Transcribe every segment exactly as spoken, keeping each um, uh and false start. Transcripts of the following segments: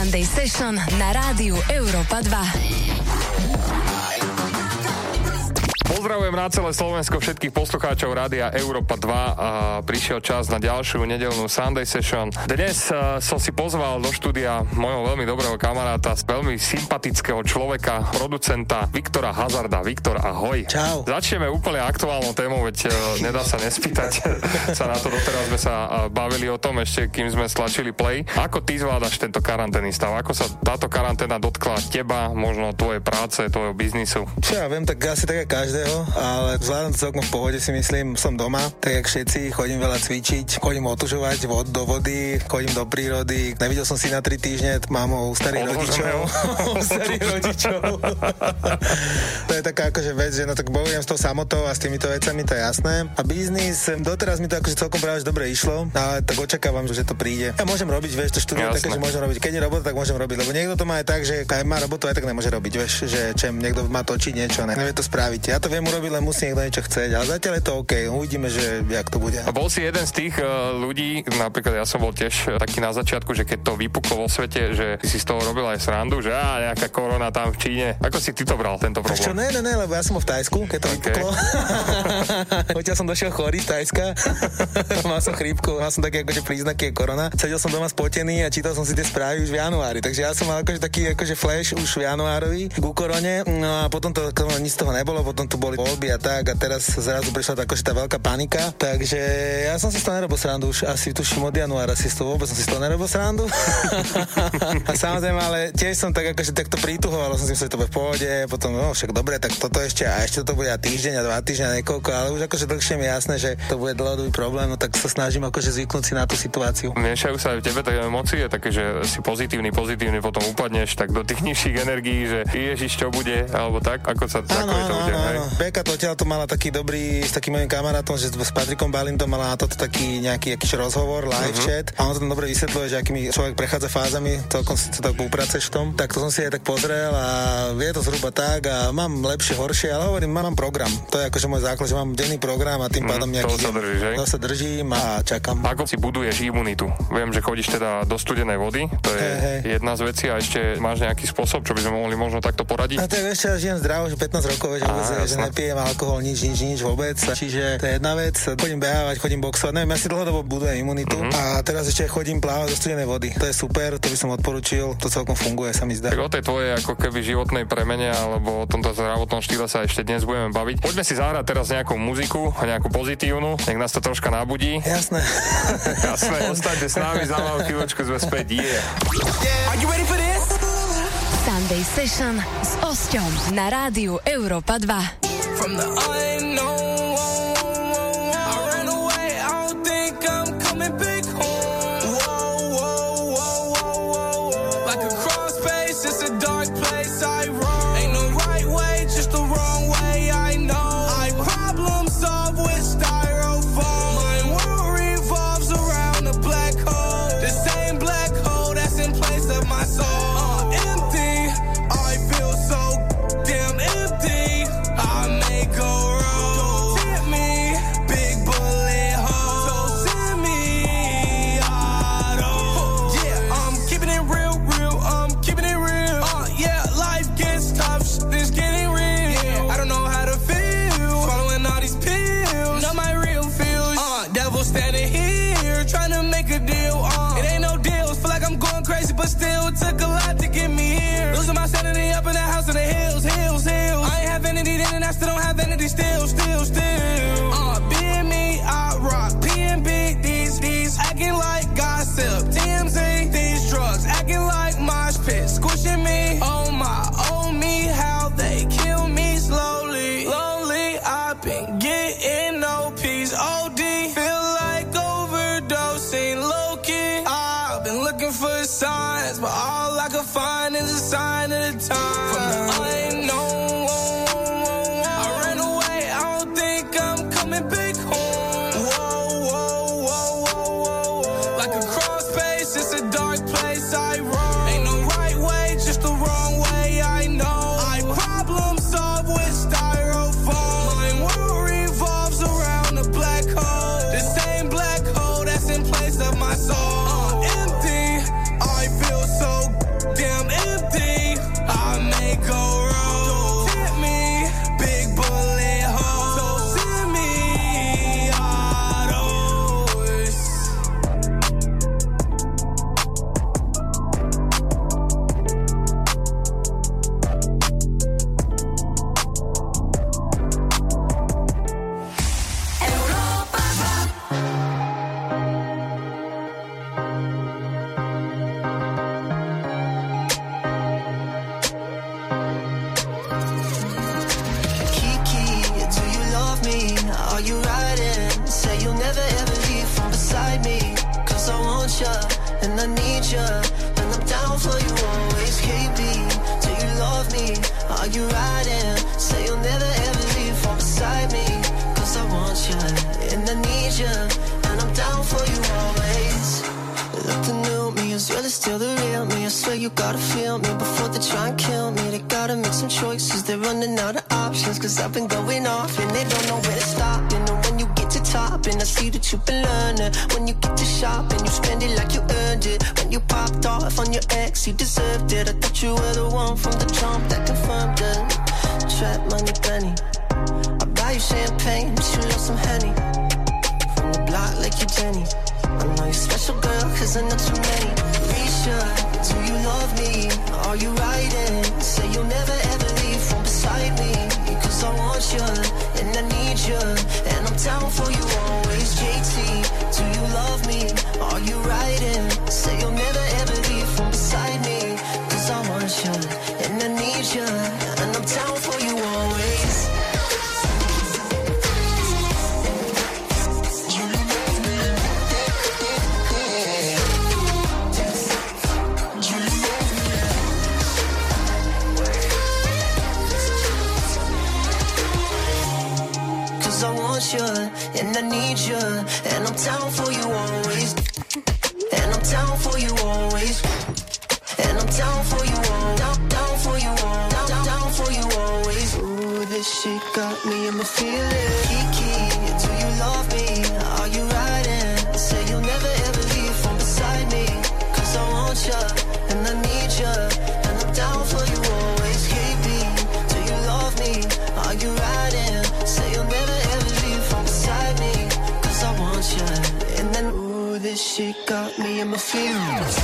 Sunday Session na rádiu Europa dva. Pozdravujem na celé Slovensko všetkých poslucháčov Rádia Europa dva a prišiel čas na ďalšiu nedeľnú Sunday Session. Dnes uh, som si pozval do štúdia mojho veľmi dobrého kamaráta, veľmi sympatického človeka, producenta Viktora Hazarda. Viktor, ahoj. Čau. Začneme úplne aktuálnou témou, veď uh, nedá sa nespýtať sa na to. Doteraz sme sa uh, bavili o tom ešte, kým sme stlačili play. Ako ty zvládaš tento karanténny stav? Ako sa táto karanténa dotkla teba, možno tvoje práce, tvojho biznisu? Čo ja viem, tak asi také každého. Ale zvládam to celkom v pohode, si myslím. Som doma, tak jak všetci, chodím veľa cvičiť, chodím otužovať vod do vody, chodím do prírody. Nevidel som si na tri týždne mamou starých rodičov. starých rodičov. To je taká akože vec, že no tak bojujem s tou samotou a s týmito vecami, to je jasné. A biznis, doteraz mi to akože celkom práve dobre išlo, ale tak očakávam, že to príde. Ja môžem robiť, vieš, to štúdio také, že môžem robiť. Keď je robota, tak môžem robiť, lebo niekto to má aj tak, že aj má robotu, aj tak nemôže robiť, vieš, že čem niekto má točiť niečo, ne? Nevie to spraviť. Ja to viem urobiť, len musí niekto niečo chceť, ale zatiaľ je to OK, uvidíme, že jak to bude. A bol si jeden z tých uh, ľudí, napríklad ja som bol tiež taký na začiatku, že keď to vypuklo vo svete, že si z toho robil aj srandu, že á, nejaká korona tam v Číne. Ako si ty to bral, tento problém? Čo, ne, ne, ne, lebo ja som v Tajsku, keď to okay. vypuklo. Odtiaľ som došiel chorý z Tajska, mal som chrípku, mal som také akože príznaky korona. Sedel som doma spotený a čítal som si tie správy už v januári, takže ja som mal akože taký akože flash už v januárovi ku korone, no a potom to, to nic z toho nebolo, potom tu boli voľby a tak a teraz zrazu prišla takože tá veľká panika, takže ja som si z toho nerobil srandu už asi tuším od januára si to vôbec som si z toho nerobil srandu a samozrejme, ale tiež som tak akože takto prituhoval, som si myslel, že to bude v pohode, potom no však dobre, tak toto ešte a ešte to bude a týždeň a dva týždňa a niekoľko, ale už akože dlhšie mi jasné, že to bude dlhodobý problém, no tak sa snažím akože zvyknúť si na tú situáciu. Miešajú sa aj v tebe také emócie, také, že si pozitívny, pozitívny, potom upadneš tak do tých nižších energií, že ježiš, čo bude, alebo tak, ako sa ano, ako to bude, ano, ano. Beka to odtiaľ to mala taký dobrý s takým mojim kamarátom, že s Patrikom Balintom mala na toto taký nejaký akýž rozhovor, live uh-huh. chat a on to tam dobre vysvetlil, že akými človek prechádza fázami, celkom si to tak upraceš v tom, tak to som si aj tak pozrel a je to zhruba tak a mám lepšie, horšie, ale hovorím, mám program, to je akože môj základ, že mám denný program a tým pádom nejaký mm, to sa držíš, to sa držím a čakám. Ako si buduješ imunitu? Viem, že chodíš teda do studenej vody, to je hey, hey. jedna z vecí a ešte máš nejaký spôsob, čo by sme mohli možno takto poradiť? A to je ešte, ja žijem zdravo, že pätnásť rokov, že že nepijem alkohol, nič, nič, nič vôbec. Čiže to je jedna vec. Chodím behávať, chodím boxovať. Neviem, ja si dlhodobo budujem imunitu. Uh-huh. A teraz ešte chodím plávať do studenej vody. To je super, to by som odporúčil. To celkom funguje, sa mi zdá. Tak o tej tvojej ako keby životnej premene alebo o tomto zdravotnom štýle sa ešte dnes budeme baviť. Poďme si zahrať teraz nejakú muziku, nejakú pozitívnu. Nech nás to troška nabudí. Jasné. Jasné. Ostaňte s nami, za malú chvíľočku sme späť. Yeah. Yeah. Are you ready for this? Sunday Session s Osťom na rádiu Europa dva. From the unknown, I ran away, I don't think I'm coming back home. Whoa, whoa, whoa, whoa, whoa. Like a crawl space, it's a dark place I roam. Ain't no right way, just the wrong way I know. I problem solve with styrofoam. My world revolves around a black hole. The same black hole that's in place of my soul. My soul uh, empty, I feel so you riding? Say you'll never ever leave from beside me. Cause I want you and I need you, and I'm down for you always. Look, the new me is really still the real me. I swear you gotta feel me before they try and kill me. They gotta make some choices, they're running out of options. Cause I've been going off and they don't know where to stop. And when you get to top, and I see that you've been learning. When you get to shopping, you spend it like you earned it. When you popped off on your ex, you deserved it. I thought you were the one from the jump that confirmed it. Trap money bunny, I buy you champagne, but you love some honey. From the block like you Jenny, I know you're special, girl, cause I know too many. Risha, do you love me? Are you riding? Say you'll never ever leave from beside me. Cause I want you, and I need you, and I'm down for you always. J T, do you love me? Are you riding? Say you'll never ever leave from beside me. Cause I want you, and I need you, and I'm down for you always. And I need you, and I'm down for you always. And I'm down for you always. And I'm down for you all, down, down for you all, down, down, down for you always. Ooh, this shit got me in my feelings. Kiki, do you love me? Are you riding? Say you'll never ever leave from beside me. Cause I want you, and I need you, and I'm down for you always. K B, do you love me? Are you riding? Say you'll never and then, ooh, this shit got me in my feelings.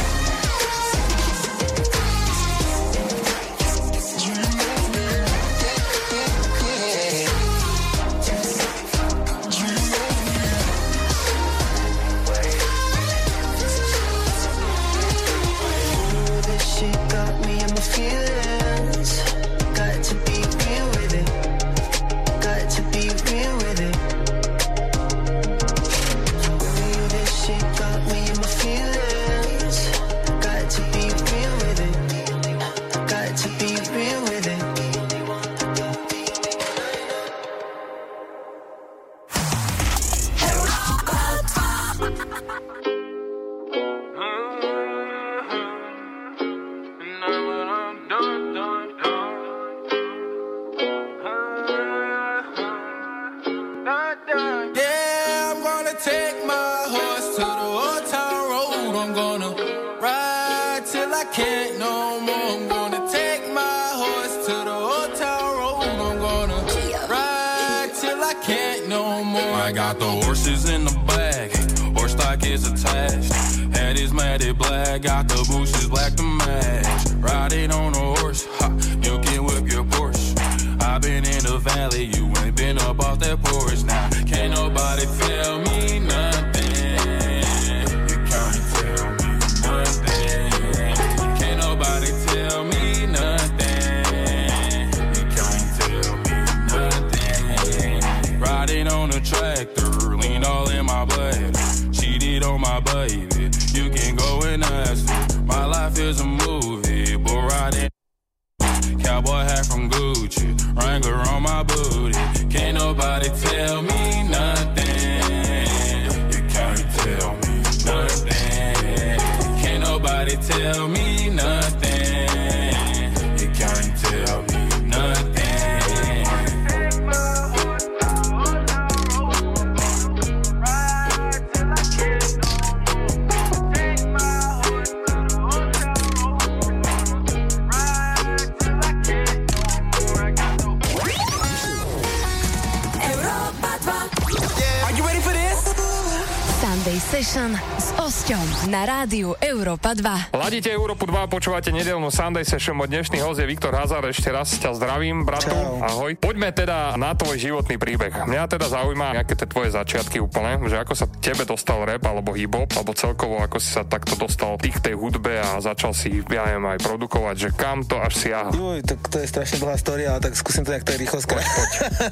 Hladíte Európu dva, počúvate nedeľnú Sunday Session. Môj dnešný host je Viktor Hazard. Ešte raz ťa zdravím, bratu. Čau. Ahoj. Poďme teda na tvoj životný príbeh. Mňa teda zaujíma nejaké tie tvoje začiatky úplne, že ako sa tebe dostal rap alebo hip-hop, alebo celkovo ako si sa takto dostal k tej hudbe a začal si, ja neviem, aj produkovať, že kam to až siahal. Juj, to, to je strašne dlhá história, ale tak skúsim to nejak tak rýchlo skrá-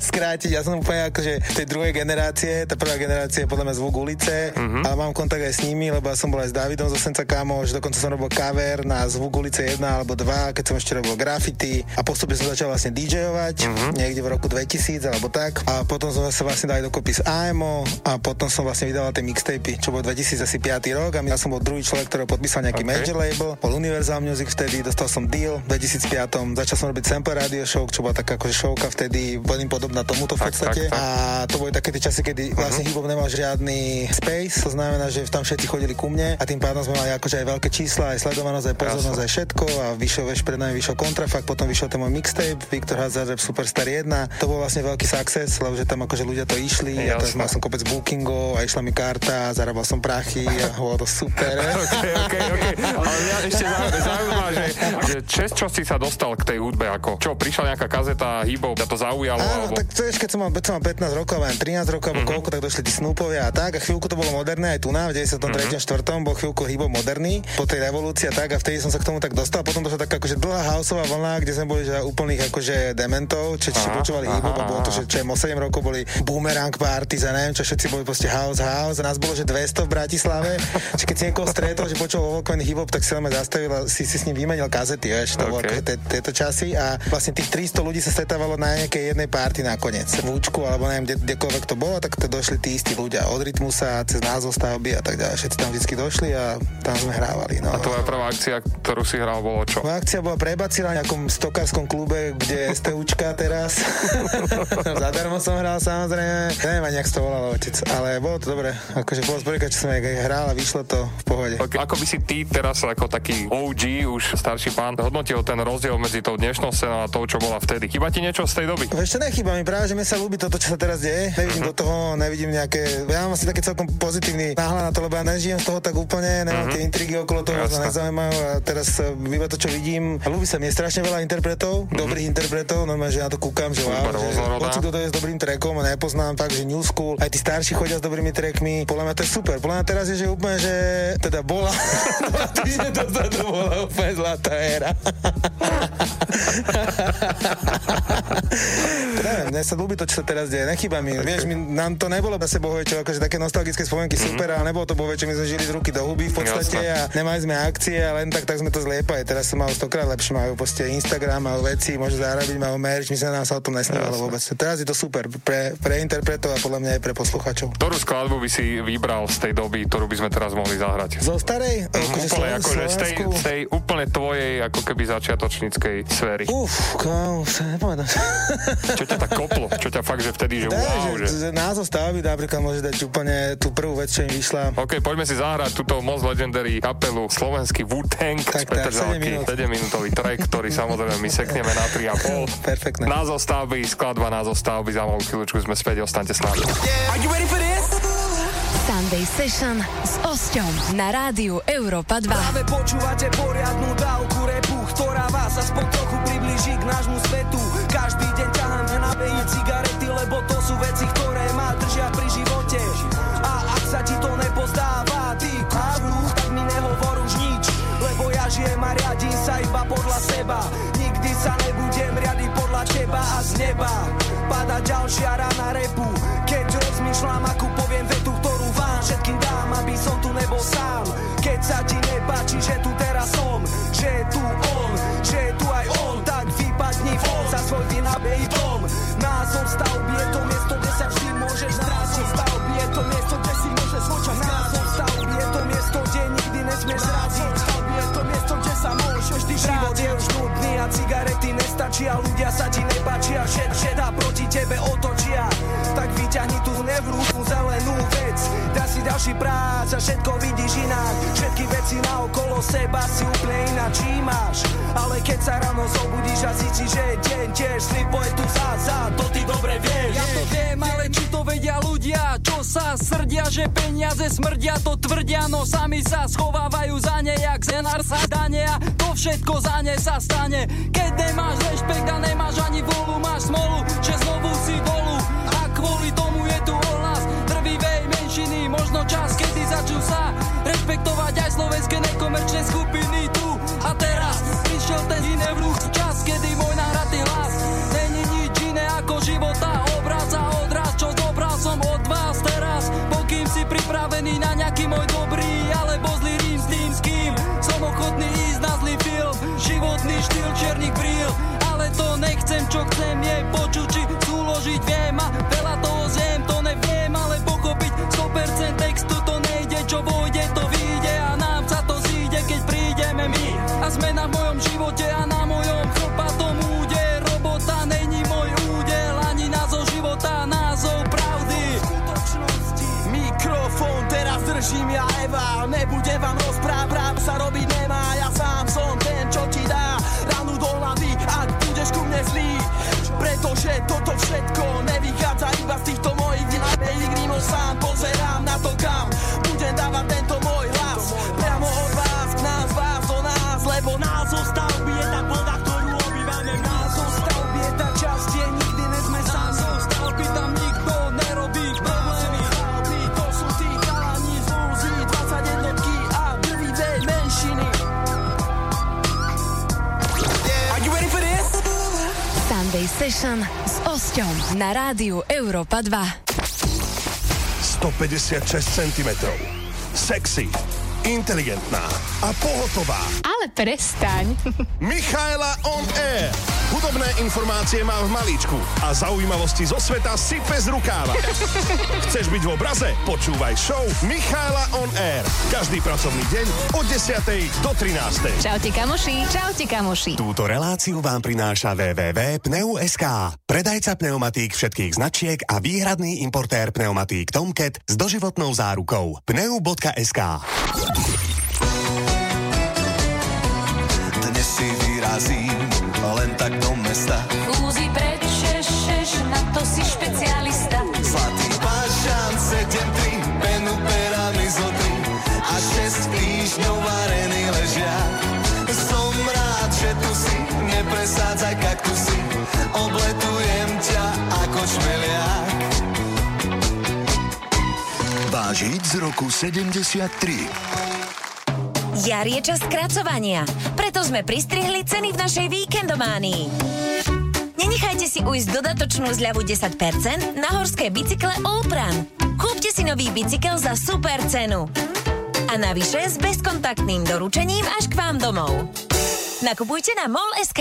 skrátiť. Ja som úplne akože tej druhej generácie, tá prvá generácia je podľa mňa Zvuk ulice, mm-hmm. a mám kontakt aj s nimi. chalani, lebo ja som bol aj s Davidom zo Senca Kámoš, dokonca som robil cover na Zvuk ulice jeden alebo dva, keď som ešte robil graffiti a postupne som začal vlastne DJovať, uh-huh. niekde v roku dvetisíc alebo tak, a potom som sa vlastne dali dokopy s á em ó a potom som vlastne vydával tie mixtapy, čo bol dvetisícpäť rok, a ja som bol druhý človek, ktorý podpísal nejaký okay. major label, Poluniverse Music vtedy, dostal som deal v dvetisícpäť, začal som robiť sample radio show, čo bola taká akože showka vtedy, veľmi podobná tomuto v podstate, tak, tak, tak. A to boli také tie časy, kedy uh-huh. vlastne hip-hop nemal žiadny space, to znamená, že tam všetci chodili ku mne a tým pádom sme mali akože aj veľké čísla, aj sledovanosť, aj pozornosť, aj všetko, a vyšiel veš pred nami, vyšiel Kontrafakt, potom vyšiel ten môj mixtape Viktor Hazard Superstar jeden. To bol vlastne veľký success, lebo že tam akože ľudia to išli, ja tam mal som kopec bookingov a išla mi karta, zarábal som prachy a bolo to super. okay, okay, okay. Ale ja ešte zaujímavá, že, že čes, čo si sa dostal k tej hudbe, ako čo, prišla nejaká kazeta hip-hop, ťa to zaujalo? Áno, alebo... tak to je, keď som mal, som mal pätnásť rokov, mám trinásť rokov, mm-hmm. koľko, tak došli tí Snoopovia a tak, a chvíľku to bolo moderné aj tu na, v deväťdesiattri. Mm-hmm. štvrtom, bol chvíľku hip-hop moderný, po tej revolúcii a tak, a vtedy som sa k tomu tak dostal, potom došla taká akože dlhá houseová vlna, kde sme boli že úplných akože dementov, čo či počúvali hip-hop, a bolo to, že čo sedem rokov boli Boomerang party, za neviem, čo všetci boli proste house house, a nás bolo že dvesto v Bratislave, že keď si niekoho stretol, že počúval voľkovený hip-hop, tak si len zastavil, si si s ním vymenil kazety, vieš, to bolo tieto časy, a vlastne tých tristo ľudí sa stretávalo na nejakej jednej party nakoniec, v Účku alebo neviem, kdekoľvek to bolo, tak to došli tí istí ľudia od Rytmusa cez názov stavby a tak ďalej. Všetci tam vždycky došli a tam sme hrávali. No. A tvoja prvá akcia, ktorú si hral, bolo čo? Moja akcia bola prebacila v nejakom stokárskom klube, kde je STUčka teraz. Zadarmo som hral, samozrejme. Neviem ani, jak to volalo otec, ale bolo to dobre. Akože bolo sprvýkrát, čo som hral a vyšlo to v pohode. Okay. Ako by si ty teraz ako taký ó gé, už starší pán, hodnotil ten rozdiel medzi tou dnešnou scénou a tou, čo bola vtedy? Chýba ti niečo z tej doby? Ešte nechýba mi, práve že mi sa ľúbi toto, čo sa teraz deje. Nevidím mm-hmm. do toho, nevidím nejaké. Ja mám asi také celkom pozitívny náhľad na to, lebo ja nežijem z toho tak úplne, nemám mm-hmm. tie intrigy okolo toho, to nezaujímajú, a teraz iba to, čo vidím. Ľúbi sa mi strašne veľa interpretov, mm-hmm. dobrých interpretov, normálne, že ja to kúkam, že wow, hoci kto to je s dobrým trackom, a nepoznám tak, že New School, aj tí starší chodia s dobrými trackmi. Podľa mňa to je super. Podľa mňa teraz je, že úplne, že teda bola. To bola úplne zlatá éra. Neviem, mne sa ľúbi to, čo sa teraz deje, nechýba mi, okay. vieš, mi, nám to nebolo pre sebo hojčo, akože také nostalgické spomienky mm-hmm. super, ale nebolo to bohojčo, my sme žili z ruky do huby v podstate. Jasne. A nemali sme akcie a len tak, tak sme to zliepali, teraz som mal stokrát lepšie, majú proste Instagram, majú veci, môžu zarábiť, majú merch, my sa nám sa o tom nesnívalo vôbec, teraz je to super, pre, pre interpretov a podľa mňa aj pre posluchačov. Ktorú skladbu by si vybral z tej doby, ktorú by sme teraz mohli zahrať? Zo starej? Mm, akože úplne, Slovensku, akože z tej, tej úplne tvojej, ako keby začiatočníckej sféry. Uf, kámo, čo ťa tak koplo? Čo ťa fakt, že vtedy, že dá, wow, že... že... Názov stavby napríklad môže dať úplne tú prvú vec, čo im vyšla. OK, poďme si zahrať túto most legendary kapelu slovenský Wu-Tang z Petržalky. sedemminútový track, ktorý samozrejme my sekneme na tri a pol. Perfektné. Názov stavby, skladba názov stavby, za malú chvíľučku sme späť, ostaňte s nami. Are you ready for this? Sunday Session s Osťom na rádiu Europa dva. Práve počúvate poriadnu dávku repu, ktorá vás aspoň trochu priblíži k nášmu svetu. Každý deň ťahám na beji cigarety, lebo to sú veci, ktoré ma držia pri živote. A ak sa ti to nepozdáva, ty kurvu, tak mi nehovor už nič, lebo ja žijem a riadím sa iba podľa seba. Nikdy sa nebudem riadiť podľa teba, a z neba pada ďalšia rana repu, keď rozmýšľam, akú poviem vetu, všetkým dám, aby som tu nebol sám. Keď sa ti nepáči, že tu teraz som, že je tu on, že je tu aj on, tak vypadni von za svoj vynabej dom. Názov stavby je to miesto, kde sa vždy môžeš zrátiť. Stavby je to miesto, kde si môžeš zvočať. Názov stavby je to miesto, kde nikdy nesmieš zrátiť. Stavby je to miesto, kde sa môžeš vždy vrátiť. Život je už nudný a cigarety nestačia, ľudia sa ti nepáčia, že všetá proti tebe otočia. Tak vyťahni tú nevrúku zelenú vec, dá si ďalší prác a všetko vidíš inak. Všetky veci na okolo seba si úplne ináč máš, ale keď sa ráno zobudíš a zíti, že je deň tiež, slipo je tu zázad, to ty dobre vieš. Ja to viem, ale či to vedia ľudia, čo sa srdia, že peniaze smrdia, to tvrdia, no sami sa schovávajú za ne, jak zenár sa dane, a to všetko za ne sa stane. Keď nemáš rešpekt a nemáš ani vôľu, máš smolu, že znovu si dolu, a kvôli tomu je tu ohlas drvivej menšiny. Možno čas, kedy začnú sa rešpektovať aj slovenské nekomerčné skupiny tu a teraz. Prišiel ten iné vrúch čas, kedy môj nahratý hlas není nič iné ako života obraz a odraz, čo zobral som od vás teraz. Pokým si pripravený na nejaký môj dobrý ja štýl čiernych brýl, ale to nechcem, čo chcem je počuť, či súložiť viem a veľa toho zjem, to neviem, ale pochopiť sto percent textu to nejde, čo vojde, to vyjde a nám sa to zíde, keď prídeme my a sme na mojom živote a na mojom chlopatom úde, robota není môj údel, ani názov života, názov pravdy. Mikrofón teraz držím ja Eva, nebudem vám rozprávam, sa robiť nemá, ja sám som ten, čo ti dá ranu do hlavy, ak budeš ku mne zlý, pretože toto všetko nevychádza iba z týchto mojich vylábelých rímov, sám pozerám na to, kam budem dávať tento môj hlas, priamo od vás, k nás, vás do nás, lebo nás zostavby je tá voda, ktorú obývame, nás zostavby je tá časť, je nikdy nezme sám, zostavby tam nikto nerobí, Sunday Session s Osťom na rádiu Europa dva. stopäťdesiatšesť centimetrov. Sexy, inteligentná a pohotová. Ale prestaň. Michaela on air. Hudobné informácie má v malíčku a zaujímavosti zo sveta sype z rukáva. Chceš byť v obraze? Počúvaj show Michaela on air. Každý pracovný deň od desiatej do trinástej. Čaute kamoši. Čaute kamoši. Túto reláciu vám prináša w w w bodka pneu bodka es k. Predajca pneumatík všetkých značiek a výhradný importér pneumatík Tomcat s doživotnou zárukou. pneu bodka es k. Dnes si vyrazím len tak do mesta, fúzi prečešeš, na to si špecialista. Zlatý pašan, sedem tri, penu perami zlotý a šesť týždňov vareny ležia. Som rád, že tu si, nepresádzaj kaktusy, obletujem ťa ako čmeliak. Váš hit z roku sedemdesiattri. Jar je čas skracovania, preto sme pristrihli ceny v našej víkendománii. Nenechajte si ujsť dodatočnú zľavu desať percent na horské bicykle Allpran. Kúpte si nový bicykel za super cenu. A navyše s bezkontaktným doručením až k vám domov. Nakupujte na mol bodka es k.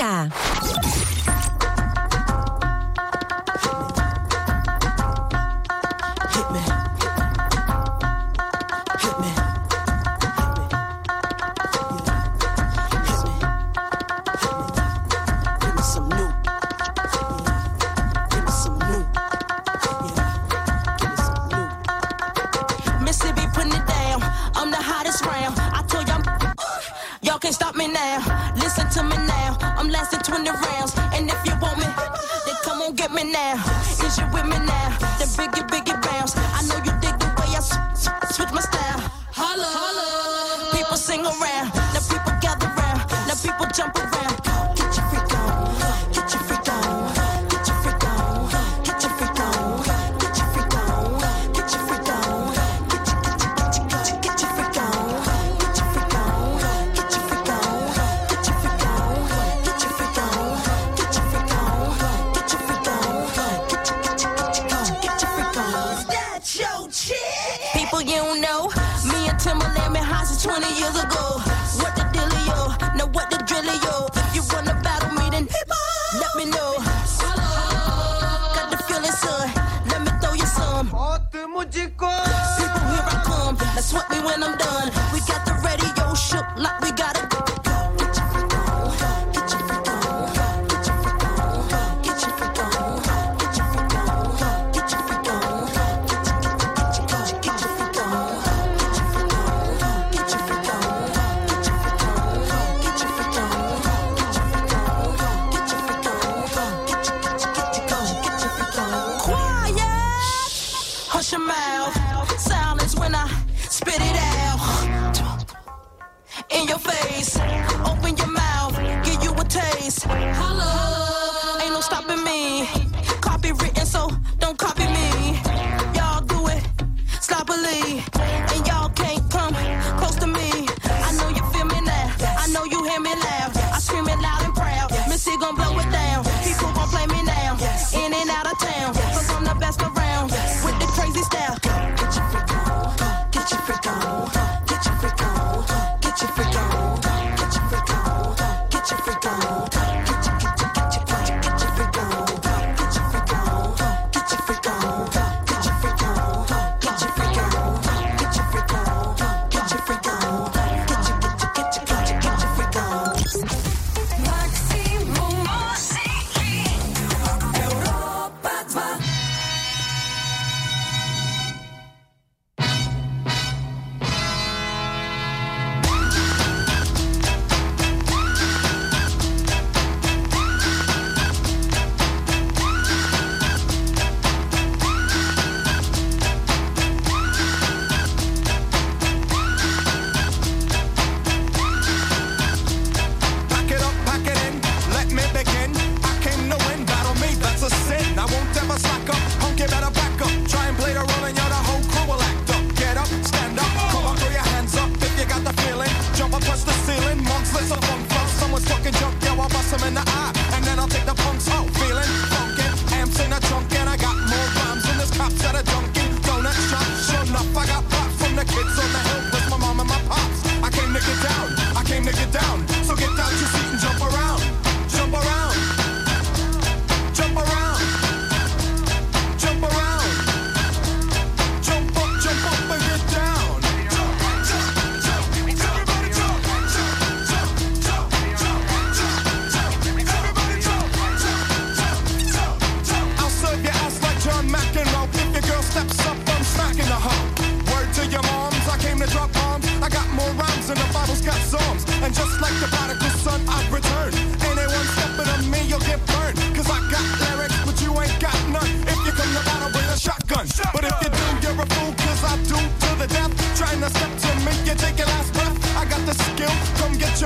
Get your freak on, get your freak on, get your freak on.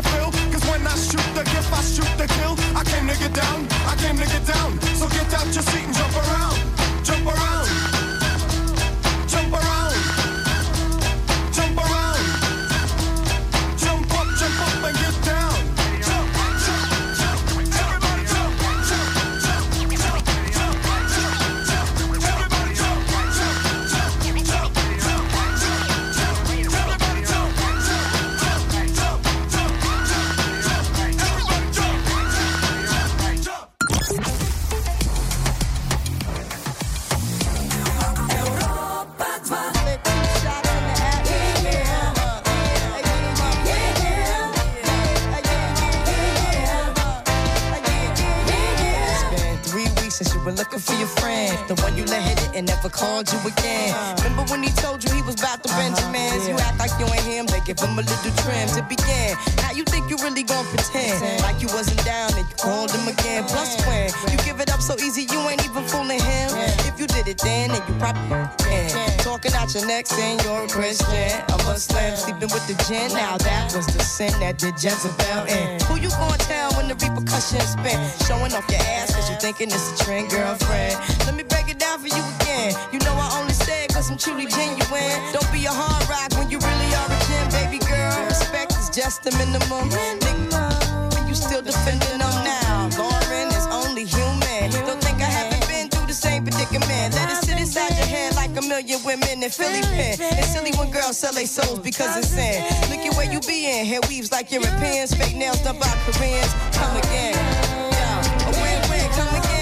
thrill, cause when I shoot the gift, I shoot the kill. I came to get down, I came to get down. So get out your seat and jump around, jump around, jump around, jump around, jump up, jump up and get down. Jump, jump, jump, everybody jump, jump, jump, jump, jump, jump, jump, everybody jump, jump, jump, jump, jump, jump, everybody jump, jump, jump, jump, jump, everybody jump, jump, jump. We're looking for your friend, the one you let hit it and never called you again. Uh, Remember when he told you he was about to uh-huh, Benjamins? Yeah. You act like you ain't him, they give him a little trim to begin. Now you think you really gon' pretend Ten. like you wasn't down and you called him again. Ten. Plus when you give it up so easy, you ain't even fooling him. Ten. If you did it then, then you probably can. Ten. Talking out your neck saying you're a Christian, a Muslim, sleeping with the gin. Now that was the sin that did Jezebel in. Who you gon' tell when the repercussions spin? Showing off your ass cause you thinking it's a trend. Girlfriend, let me break it down for you again. You know I only said cause I'm truly genuine. Don't be a hard rock when you really are a gem, baby girl. Respect is just the minimum. Nigga, you still defending them now. Lauren is only human. Don't think I haven't been through the same predicament. Let it sit inside your head like a million women in Philly pen. It's silly when girls sell their souls because it's sin. Look at where you be in. Hair weaves like Europeans. Fake nails done by Koreans. Come again. Yeah, a win-win. Come again.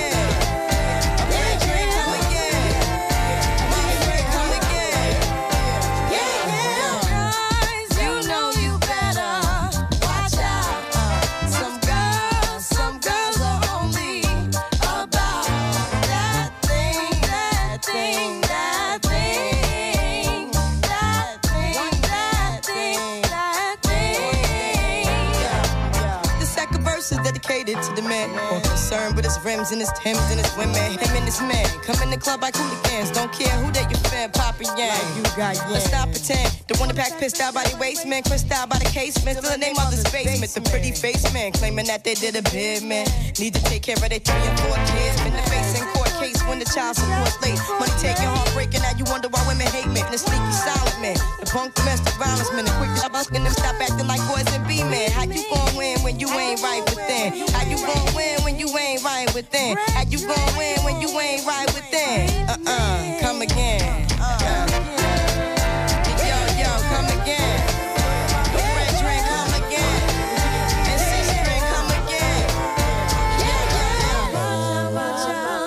To the man, or concerned with his rims and his Timbs and his women, him and his men. Come in the club like hooligans, don't care who that you fan, Papa Yang. Like you got yeah. Let's stop pretend. The one that pack pissed out by the waist, man, crissed out by the casement, still in their mother's basement. The pretty face man, claiming that they did a bid, man. Need to take care of their three and four kids. Been the face in court case when the child support late. Money taking, heartbreaking, now you wonder why women hate men. And the sneaky silent man, the punk domestic violence man, the quick job asking them stop acting like boys and be men. How you gon' win when you ain't right within? How you gon' win when you ain't right within? How you gon' win when you ain't right within? Uh-uh, come again. Uh, yo, yo, come again. The red drink, come again. And six drink, come again. Yeah, yeah. Watch out, watch out,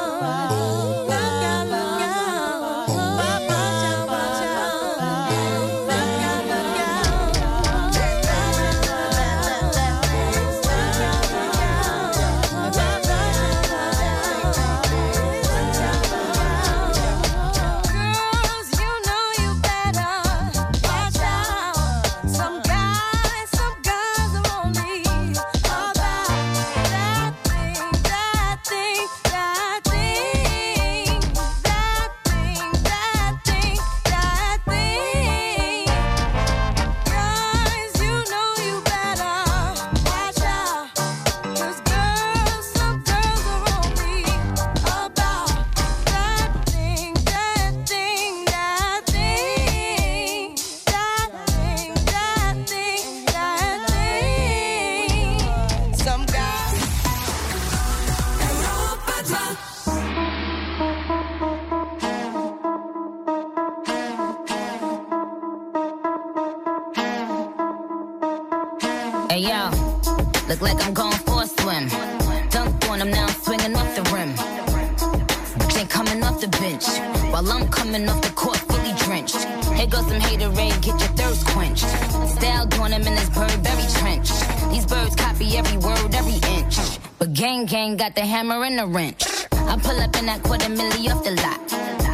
got the hammer and the wrench. I pull up in that quarter milli off the lot.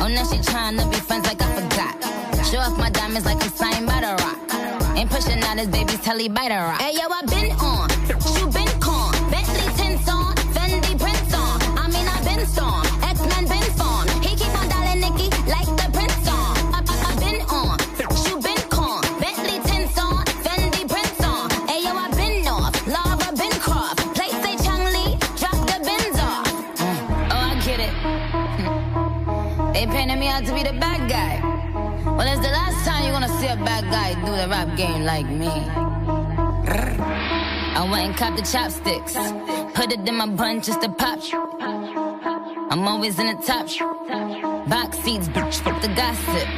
Oh, now she tryna be friends like I forgot. Show off my diamonds like I'm signed by the rock. Ain't pushing out his baby's telly by the rock. Hey yo, I been on. You been con. Bentley tints on. Fendi prints on. I mean, I been storm. X-Men been formed. He keep on dialing Nikki like the Prince song. I, I, I been on. You been con. Bentley tints on. Fendi prints on. Hey yo, I been on. out to be the bad guy. When is the last time you're gonna see a bad guy do the rap game like me? I went and copped the chopsticks, put it in my bun just to pop. I'm always in the top. Box seats, bitch, fuck the gossip.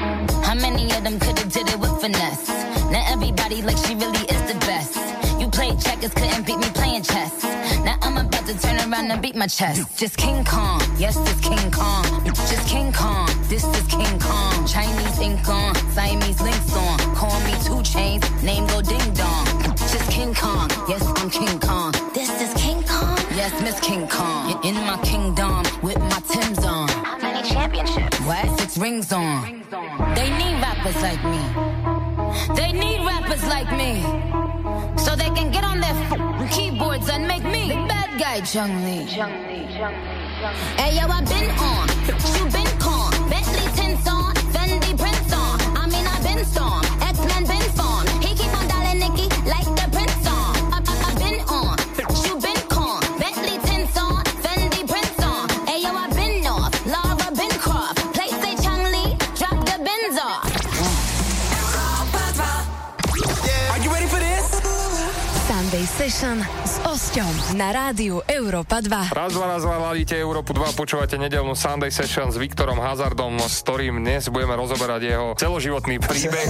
How many of them could've did it with finesse? Now everybody like she really is the best. You played checkers, couldn't beat me playing chess. Now I'm about to turn around and beat my chest. Just King Kong, yes, this King Kong. Just King Kong, this is King Kong. Chinese ink on, Siamese links on. Call me Two Chainz, name go Ding Dong. Just King Kong, yes, I'm King Kong. This is King Kong, yes, Miss King Kong. In my kingdom, with my Timbs on. How many championships? What? Six rings on. They need rappers like me. They need rappers like me. So they can get on their f- keyboards and make me the bad guy, Chun-Li. Hey, yo, I been on. You been con. Bentley tints on. Fendi prints on. I mean, I been storm. X-Men been formed. He keep on dialing Nikki like the prince on. I, I, I been on. You been con. Bentley tints on. Fendi prints on. Hey, yo, I been north. Laura been croft. Play say Chun-Li. Drop the Benz off. Yeah. Are you ready for this? Sunday Session s Osťom na rádiu Europa dva. Raz, dva, raz, dva, ladíte Európu dva, počúvate nedeľnú Sunday Session s Viktorom Hazardom, s ktorým dnes budeme rozoberať jeho celoživotný príbeh,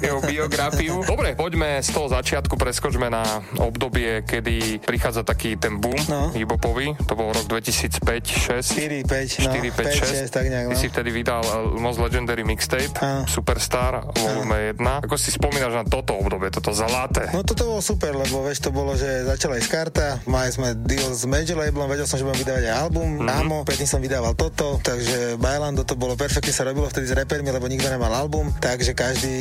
jeho biografiu. Dobre, poďme z toho začiatku, preskočme na obdobie, kedy prichádza taký ten boom, no. Hip-hopový, to bol rok dvetisícpäť šesť. štyri, päť, štyri, päť, šesť, tak nejak, no. Ty si vtedy vydal Most Legendary Mixtape, a. Superstar, volume jedna. Ako si spomínaš na toto obdobie, toto zlaté? No toto bolo super, lebo Veď to bolo, že začala ísť karta, mali sme deal s major labelom, vedel som, že budem vydávať aj album, mm-hmm. á em o, predtým som vydával toto, takže Bailando to bolo perfektne, sa robilo vtedy s repermi, lebo nikto nemal album, takže každý,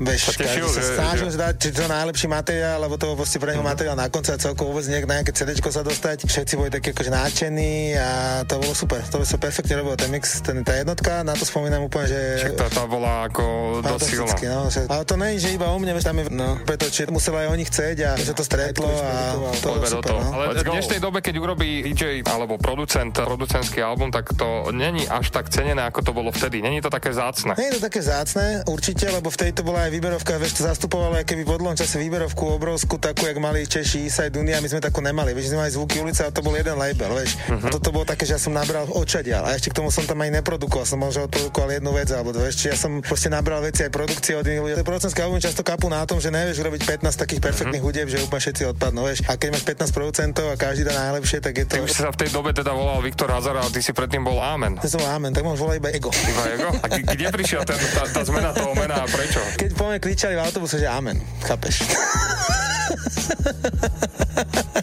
veš, každý sa snažil dať to najlepší materiál, lebo to bol proste pre neho mm-hmm. materiál na konci a celkovo vôbec nejak na nejaké cédéčko sa dostať, všetci boli takí akože náčení a to bolo super, to sa perfektne robilo, ten mix, ten, tá jednotka, na to spomínam úplne, že... Však tá, tá bola ako dosilná. No, ale to nie je, že iba o mne, veď tam je, no, pretože musela aj oni chcieť a to stretlo a to bolo super, no? Ale v dnešnej dobe, keď urobí dý džej alebo producent, producentský album, tak to není až tak cenené, ako to bolo vtedy. Není to také vzácne. Není to také vzácne, určite, lebo vtedy to bola aj výberovka, vieš, to zastupovalo, aj keby po dlhom čase výberovku obrovskú, takú, jak mali Češi, Eastside, Dunia, my sme takú nemali, vieš, sme mali Zvuky ulice, a to bol jeden label, vieš. Uh-huh. A toto bolo také, že ja som nabral odčadiaľ, a ešte k tomu som tam aj neprodukoval, som možno odprodukoval jednu vec alebo dve, ja som proste nabral veci aj produkcie od iných ľudí. Producentské albumy často kapú na tom, že nevieš urobiť pätnásť takých perfektných uh-huh. hudieb, že úplne všetci odpadnú, vieš. A keď máš pätnásť producentov a každý dá najlepšie, tak je to... Ty už si sa v tej dobe teda volal Viktor Hazard, ale ty si predtým bol Amen. Ja som Amen, tak môžem volať iba Ego. Iba Ego? A k- kde prišla tá, tá, tá zmena toho mena a prečo? Keď po mne kričali v autobuse, že Amen, chápeš?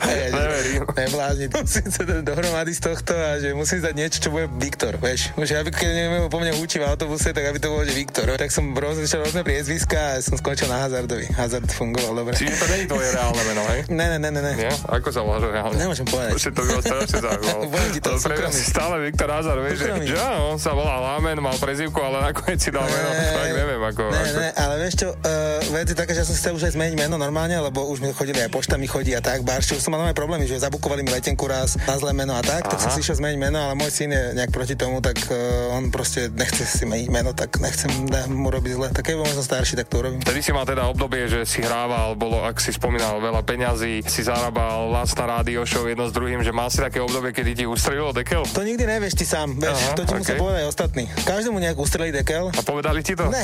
Neverím. Neblázni. Musím sa dať dohromady z tohto a že musím dať niečo, čo bude Viktor, vieš. Že aby, keď neviem, po mne húči v autobuse, tak aby to bolo, že Viktor. Tak som rozlišal rôzne priezviská a som skončil na Hazardovi. Hazard fungoval dobre. Čiže to nie je tvoje reálne meno, hej? Ne, ne, ne, ne. ne. Nie? Ako sa voláš reálne? Nemôžem povedať. Už to bylo strašne zaujímavé. Budem ti to súkromný. Stále Viktor Hazard, vieš, že on sa volal Amen, mal prezývku, ale nakoniec si dal meno. Tak neviem, ako... Ne, ako... ne, ale vieš čo, uh, vec je taká, že som si chcel už aj zmeniť meno normálne, lebo už mi chodili aj pošta mi chodí a tak, baršťou som mal nové problémy, že zabukovali mi letenku raz na zlé meno a tak, Aha. tak som si išiel zmeniť meno, ale môj syn je nejak proti tomu, tak uh, on proste nechce si meniť meno, tak nechcem mu robiť zle. Tak keď bol možno starší, tak to urobím. Tedy si mal teda obdobie, že si hrával, bolo, ak si spomínal, veľa peňazí, si zarábal lacná rádio show jedno s druhým, že mal si také obdobie, kedy ti ustrelilo dekel? To nikdy nevieš ty sám, vieš, Aha, to ti okay. musel povedať ostatní. Každému nejak ustrelí dekel. A povedali ti to? Ne.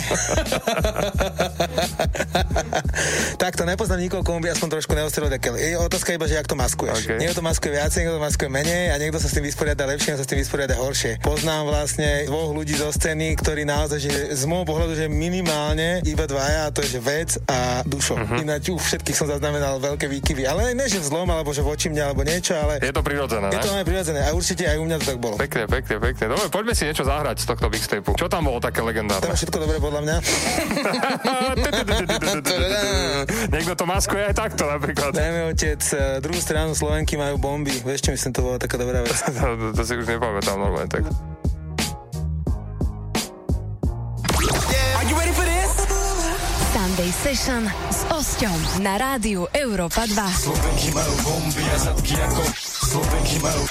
Tak to nepoznám nikoho, komu by aspoň trošku neostrelil dekel. Je otázka iba, že jak to maskuješ. Okay. Niekto to maskuje viac, niekto to maskuje menej a niekto sa s tým vysporiada lepšie, a sa s tým vysporiada horšie. Poznám vlastne dvoch ľudí zo scény, ktorí naozaj, že z môjho pohľadu, že minimálne iba dvaja, a to je že Vec a Dušo. Uh-huh. Ináč u všetkých som zaznamenal veľké výkyvy, ale ne že vzlom alebo že voči mňa alebo niečo, ale je to prirodzené. Je to aj prirodzené a určite aj u mňa to tak bolo. Pekne, pekne, pekne. Dobre, poďme si niečo zahrať z tohto mixtapeu. Čo tam bolo také legendárne? Tam všetko dobre podľa mňa. Niekto to maskuje aj takto napríklad. Dajme otec, druhú stranu Slovenky majú bomby. Vieš čo myslím, to bola taká dobrá vec. to, to si už nepamätám normálne tak. Yeah. Are you ready for this? Sunday Session s Osťom na rádiu Europa dva. Slovenky majú bomby a zadky ako Slovenky majú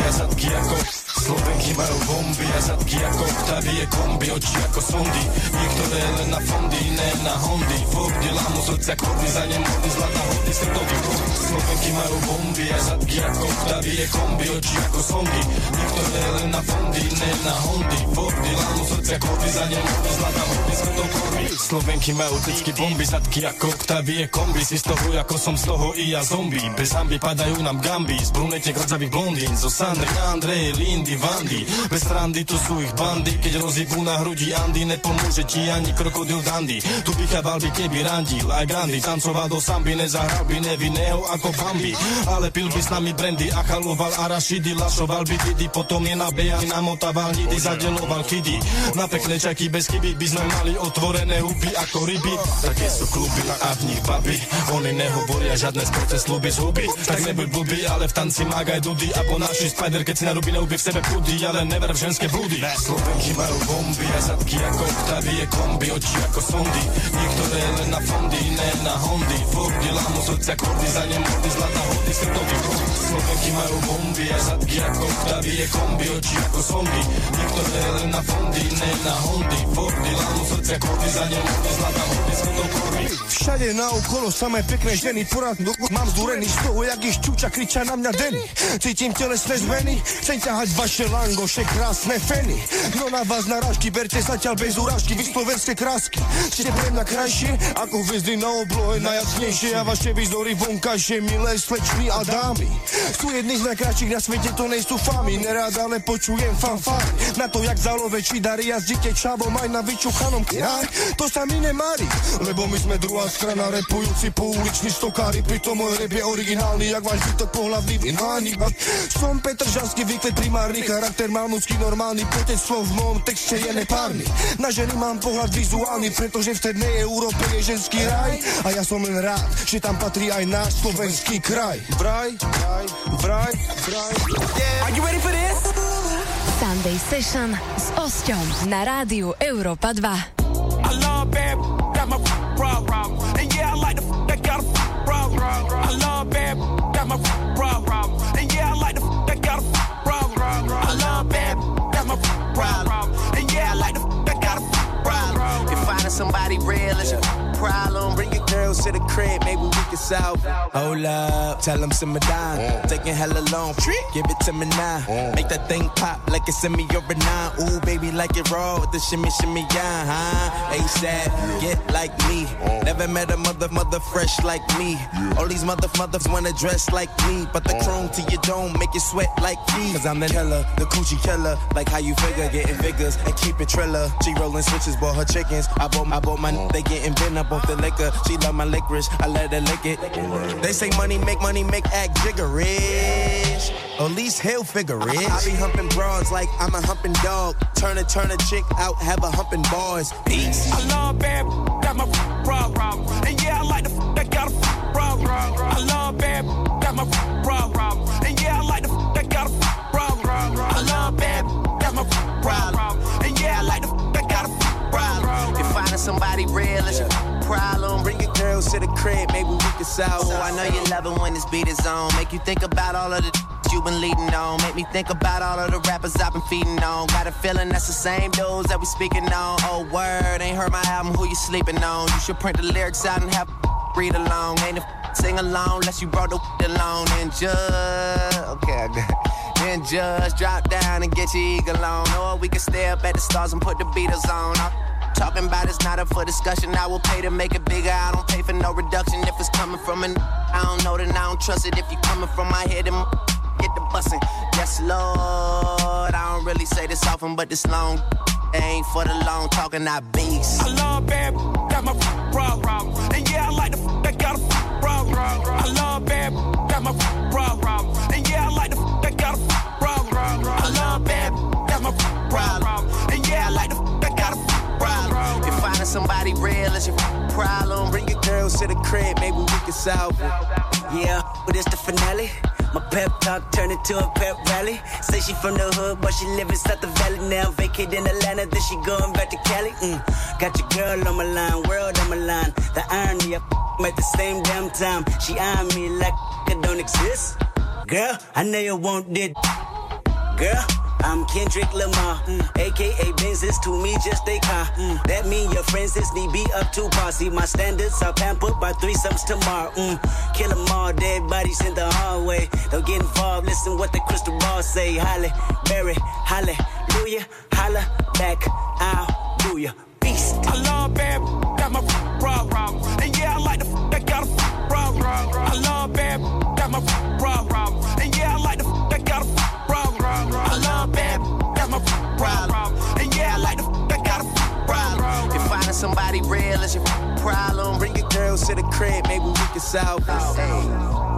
a zadky ako Slovenky majú bomby a zadky ako Octavie kombi, oči ako sondy. Niektoré len na fondy, ne na Hondy. Vok, kde lámu srdca kodný, za ne modný, zlata hodný, srdový vok. Slovenky majú bomby a zadky ako Octavie kombi, oči ako sondy. Niektoré len na fondy, ne na Hondy. Vok, kde lámu srdca kodný, za ne modný, zlata hodný, srdový kombi. Slovenky majú cecky bomby, zadky ako Octavie kombi. Si z toho, ako som z toho i ja zombie. Bez hamby padajú nám gamby, z brunetek rodzavých blondín, zo Sandry, Andrej, Lindy, Vandy. Bez randy to sú ich bandy. Keď rozjebú na hrudi Andy, nepomôže ti ani krokodil Dandy. Tu vychával by keby randil aj Gandhi. Tancoval do samby, nezahral by nevinného ako Bambi. Ale pil by s nami brandy a chaloval arašidy. Lašoval by Didi, potom je na beja namotaval nidy, zadeloval kidy. Na pekné čaky bez chyby by sme mali otvorené huby ako ryby. Také sú kluby a v nich baby. Oni nehovoria žiadne sporte sluby z huby. Tak nebuď blbý, ale v tanci mágaj dudy. A po našej spider, keď si narubí neuby v sebe chudy, ale never v ženské blúdy. Slovenky majú bomby a zadky ako Octavie kombi, oči ako sondy. Niektoré len na fondy, ne na Hondy. Fok, kde lámu srdca kordy, za ne modný, zlata hodný, srdový vok. Slovenky majú bomby a zadky ako Octavie kombi, oči ako sondy. Niektoré len na fondy, ne na Hondy. Fok, kde lámu srdca kordy, za ne modný, zlata hodný, srdový vok. Všade naokolo samé pekné ženy, poradný do mám zdúrený z toho, jak ich čuča kriča na mňa denny. Cítim telesné zmeny, chcem ťahať vaš Vaše langoše, krásne feny. No na vás narážky, berte zatiaľ bez urážky. Vy slovenské krásky, ste pre mňa krajšie ako hviezdy na oblohe, najjasnejšie. A vaše výzory vonkajšie, milé slečny a dámy, sú jedni z najkrajších na svete, to nejsú fami. Nerád, ale počujem fanfári na to, jak zálove či dary jazdíte čavom aj na vyčuchanom krách. To sa mi nemári, lebo my sme druhá strana, repujúci pouliční stokári. Pritom môj rap je originálny, jak váš bytok pohlavný vinánik. Som Petržanský, výkvet primárny, charakter mám ľudský normálny, potec slov v mojom texte je nepárny. Na ženy mám pohľad vizuálny, pretože v strednej Európe je ženský raj. A ja som len rád, že tam patrí aj náš slovenský kraj. Braj, braj, braj, braj. Yeah. Are you ready for this? Sunday Session s Osťom na rádiu Europa dva. I love bad, got my rock, rock. And yeah, I like the f*** that got a f*** rock, rock. I love bad, got my rock, rock. And yeah, I like the f*** that got a f*** I love bad, that's my problem. And yeah, I like the f*** that got a f*** problem. If finding somebody real is your problem, bring your girls to the crib, maybe we can solve. Hold up, tell them simmer down. Mm. Taking hella long, give it to me now. Mm. Make that thing pop like it's in me or a nine. Ooh, baby, like it raw with the shimmy, shimmy, yeah, huh? ASAP, get like me. Mm. Never met a mother, mother fresh like me. Yeah. All these mother, mothers wanna dress like me. But the mm. chrome to your dome make you sweat like me. Cause I'm the killer, the coochie killer. Like how you figure, getting figures and keep it triller. She rolling switches, bought her chickens. I bought, I bought my, mm. they getting bent up. Off the liquor, she love my licorice, I let her lick it. They say money make money make act jiggerish. At least he'll figure it. I, I be humping broads like I'm a humping dog. Turn a turn a chick out, have a humping bars. Peace. I love bad, got my problem. And yeah, I like the that got a problem. I love bad, got my problem. And yeah, I like the that got a problem. I love bad, got my problem. And yeah, I like the that got a problem. If finding somebody real is your problem, bring your girls to the crib, maybe we can solve. Oh, I know you love it when this beat is on. Make you think about all of the d- you been leading on. Make me think about all of the rappers I've been feeding on. Got a feeling that's the same dudes that we speaking on. Oh, word, ain't heard my album, who you sleeping on? You should print the lyrics out and have read along. Ain't a f- sing along unless you brought the f- along. And just, okay, I got it. And just drop down and get your eagle on. Or we can stay up at the stars and put the Beatles on. I'm talking about it's not up for discussion. I will pay to make it bigger. I don't pay for no reduction. If it's coming from an I don't know, then I don't trust it. If you coming from my head, then get the bussin'. Yes, Lord, I don't really say this often, but this long ain't for the long talking, I beast. I love bad, got my problem. And yeah, I like the f- that got a f- problem. I love bad, got my problem. And yeah, I like the f- that got a f- problem. I love bad, that's my f- problem. And yeah, I like the f- that got a f- problem. If finding somebody real is your f- problem, bring your girls to the crib, maybe we can solve it. Yeah, but it's the finale. My pep talk turned into a pep rally. Say she from the hood, but she live inside the valley. Now vacate in Atlanta, then she going back to Cali. Mm. Got your girl on my line, world on my line. The irony, I f*** at the same damn time. She eyeing me like it don't exist. Girl, I know you want this. Girl, I'm Kendrick Lamar, mm. a k a. Benz is to me just a car. Mm. That mean your friends is need be up to par. See, my standards are pampered by threesomes tomorrow. Mm. Kill them all, dead bodies in the hallway. Don't get involved, listen what the crystal ball say. Holly, Berry, hallelujah, holla back, I'll do ya. Beast. I love bad, got my problem. And yeah, I like the f- that got a f- problem. I love bad, got my problem. And yeah, I like the f- that got a f- problem. I love bad, got my f- problem. And yeah, I like the f- that got a f- problem. If finding somebody real is your f- problem, bring your girls to the crib, maybe we can solve it.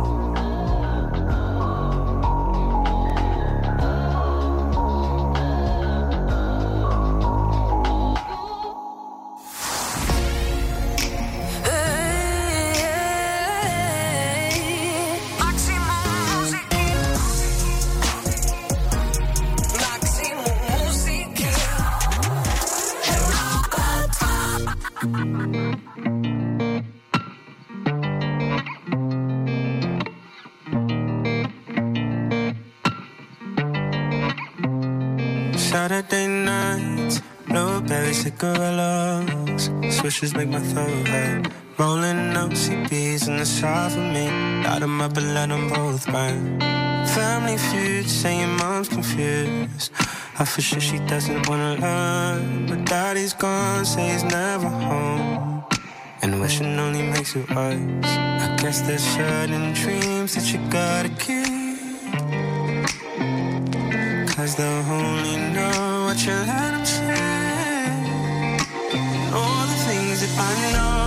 Saturday nights, blueberry cigarillos, swishes make my throat hurt. Rolling up C Bs in the side for me, light them up and let them both burn. Family feud, saying mom's confused. I for sure she doesn't wanna learn, but daddy's gone, say he's never home, and wishing only makes it worse. I guess there's certain dreams that you gotta keep, 'cause they'll only know what you let them say. And all the things that I know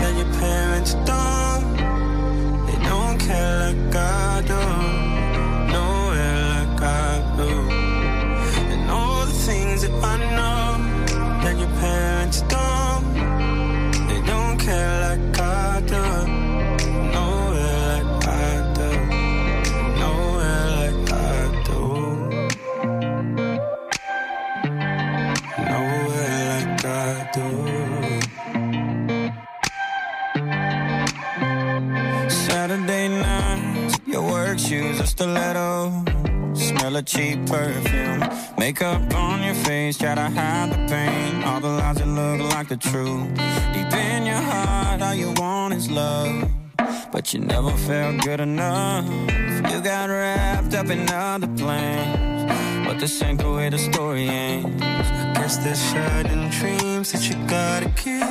that your parents don't, they don't care like I do, nowhere like I do. And all the things that I know that your parents don't, they don't care like I do. Saturday nights, your work shoes are stiletto, smell of cheap perfume, makeup on your face, try to hide the pain, all the lies that look like the truth. Deep in your heart, all you want is love, but you never felt good enough. You got wrapped up in other plans, but this ain't the way the story ends. I guess there's certain dreams that you gotta keep,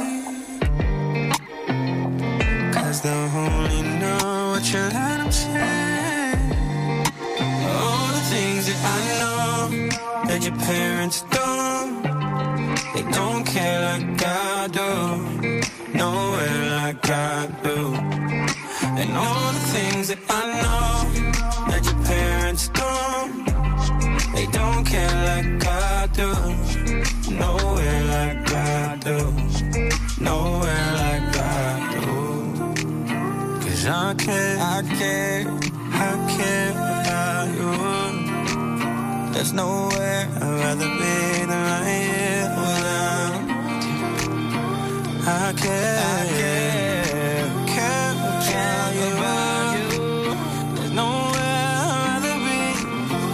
'cause they'll only know what you let them say. All the things that I know that your parents don't, they don't care like I do, nowhere like I do. And all the things that I know that your parents don't, they don't care like I do, nowhere like I do, nowhere like I do. I care, I care, I care about you. There's nowhere I'd rather be than right here without. I care, I care, care about you. There's nowhere I'd rather be.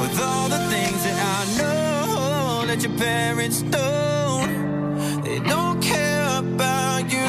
With all the things that I know that your parents don't, they don't care about you.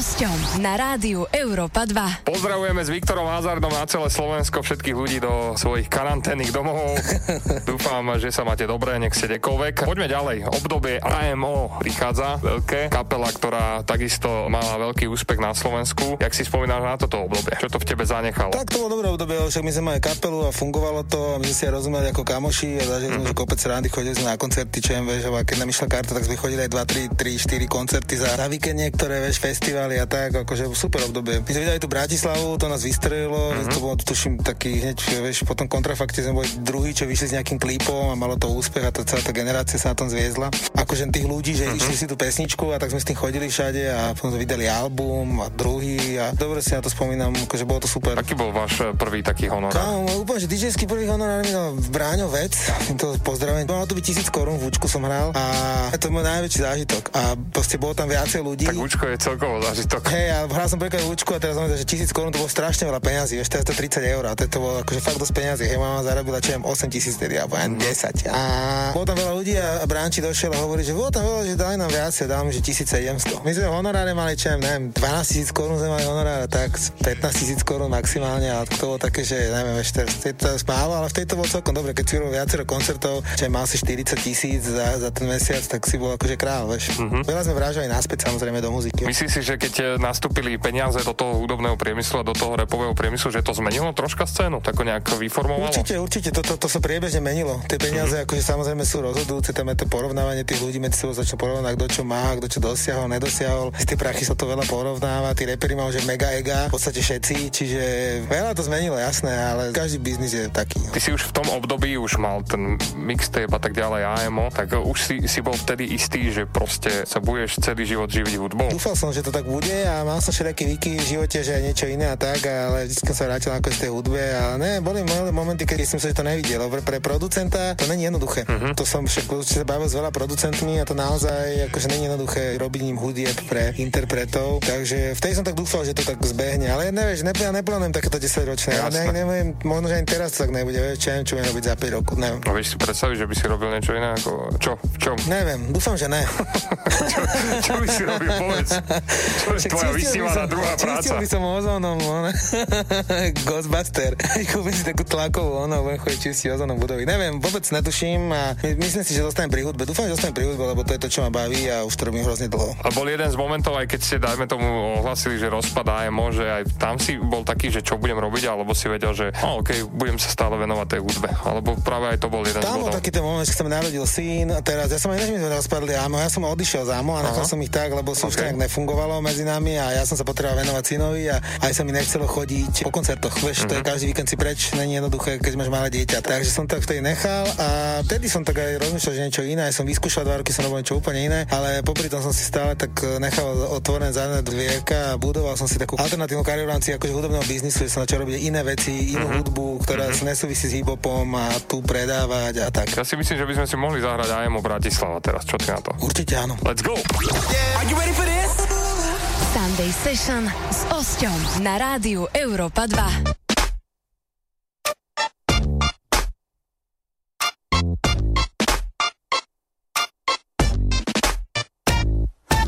S hosťom na rádiu Europa dva. Pozdravujeme s Viktorom Hazardom na celé Slovensko všetkých ľudí do svojich karanténnych domov. Dúfam, že sa máte dobre, nech ste kdekoľvek. Poďme ďalej. Obdobie á em ó prichádza veľké. Kapela, ktorá takisto mala veľký úspech na Slovensku. Jak si spomínaš na toto obdobie? Čo to v tebe zanechalo? Tak to bolo dobré obdobie, však my sme mali kapelu a fungovalo to a my sme si aj rozumeli ako kamoši a zažili sme, mm. že kopec randy, chodili sme na koncerty, čo vieš, a keď nám išla karta, tak sme chodili aj dva, tri, štyri koncerty za víkend, niektoré, vieš, festivály a tak, akože super obdobie. My sme videli tu Bratislavu, to nás vystrelilo, mm-hmm. to bolo, tuším, taký hneď, vieš, po tom kontrafakte sme boli druhý, čo vyšli s nejakým klipom a malo to úspech a tá celá tá generácia sa na tom zviezla. Akože tých ľudí, že mm-hmm. išli si tú pesničku a tak sme s tým chodili všade a potom sme videli album a druhý a dobre si na to spomínam, akože bolo to super. Aký bol váš prvý taký honorár? Kámo, úplne, že DJský prvý honorár mi dal Bráňo Vec, to pozdravím. Malo to byť tisíc korún, v Účku som hral a to bol najväčší zážitok a proste bolo tam viacej ľudí. Tak Účko je celkovo zážitok. Hej, a hral som prvýkrát Účku a teraz znamená, že tisíc korún to bolo strašne veľa peňazí, vieš, teraz to tridsať eur a to, to bolo akože fakt dosť peňazí. Hej, mama zarobila čo jem osem tisíc tedy, alebo aj desať. A bolo tam veľa ľudí a Bránči došiel a hovorí, že bolo tam veľa, že dali nám viacej, dal mi, že tisíc sedemsto. My sme honoráre mali čo jem, neviem, dvanásť tisíc korún sme mali honoráre, tak pätnásť tisíc korún maximálne, ale to bolo také, že neviem, ešte to málo, ale v tejto bolo celkom dobre, keď si robil viacero koncertov, čo jem, mal si štyridsať tisíc za, za ten mesiac, tak si bol akože král, vieš. Mm-hmm. Veľa sme vrážali naspäť samozrejme do muziky. Myslíš si, že keď nastúpili peniaze do toho hudobného priemyslu a do toho rapového priemyslu, že to zmenilo troška scénu, tak ho nejak vyformovalo? Určite, určite, to, to, to sa priebežne menilo. Tie peniaze mm-hmm. akože samozrejme sú rozhodujúce, tam je to porovnávanie tých ľudí medzi sebou, začne porovnávať, kto čo má, kto čo dosiahol, nedosiahol. Z tých prachy sa to veľa porovnáva, tí reperi majú že mega ega, v podstate všetci, čiže veľa to zmenilo, jasné, ale každý biznis je taký. Ty si už v tom období už mal ten mixtape a tak ďalej á em ó, tak už si, si bol vtedy istý, že proste sa budeš celý život živiť hudbou. Dúfal som, že to tak bude a mal som všelijaký výky v živote, že niečo iné a tak, ale vždy som sa vrátil ako z tej hudbe a ne, boli moje momenty, keď som sa to nevidel. Pre producenta to není jednoduché. Uh-huh. To som však určite sa bavil s veľa producentmi a to naozaj akože není jednoduché robiť ním hudieb pre interpretov, takže vtedy som tak dúfal, že to tak zbehne, ale nevieš, ne, ja neplánujem takéto desaťročné. Ja neviem, možno, že ani teraz tak nebude, vieš, čo, čo budem robiť za päť rokov, neviem. No vieš si predstaviť, že by si robil niečo iné ako čo? V čom? Neviem, dúfam, že ne. čo, čo by si robil, povedz? Čo je tvoja vysnívaná druhá čistil práca? Čistil by som ozónom, ono. Ghostbuster. Kúpim si takú tlakovú, ono, budem chodiť čistiť ozónom budovy. Neviem, vôbec netuším a myslím si, že zostanem pri hudbe. Dúfam, že zostanem pri hudbe, lebo to je to, čo ma baví a už to robím hrozne dlho. A bol jeden z momentov, aj keď ste, dajme tomu, ohlasili, že rozpadá á em ó, že aj tam si bol taký, že čo budem robiť, alebo si vedel, že oh, okej, okay, budem sa stále venovať tej hudbe. Alebo práve aj to bol jeden tam z bodov. Tam bol taký ten moment, že sa mi narodil syn a teraz ja som aj než mi sme rozpadli á em ó, ja som odišiel z á em ó a nechal som ich tak, lebo som okay. nefungovalo medzi nami a ja som sa potreboval venovať synovi a aj sa mi nechcelo chodiť po koncertoch. Vieš, mm-hmm. to je každý víkend si preč, není jednoduché, keď máš malé dieťa. Takže som tak vtedy nechal a vtedy som tak aj rozmýšľal, že niečo iné, ja som vyskúšal dva roky, som robil niečo úplne iné, ale popri tom som si stále tak nechal otvorené zadné dvierka a budoval som si takú alternatívnu kariéru v rámci akože hudobného biznisu, že som začal robiť iné veci, inú mm-hmm. hudbu, ktorá mm-hmm. nesúvisí s hip-hopom a tu predávať a tak. Ja si myslím, že by sme si mohli zahrať á em ó Bratislava teraz, čo ty na to? Určite áno. Let's go. Yeah. Are you ready for this? Sunday Session s Osťom na rádiu Europa dva.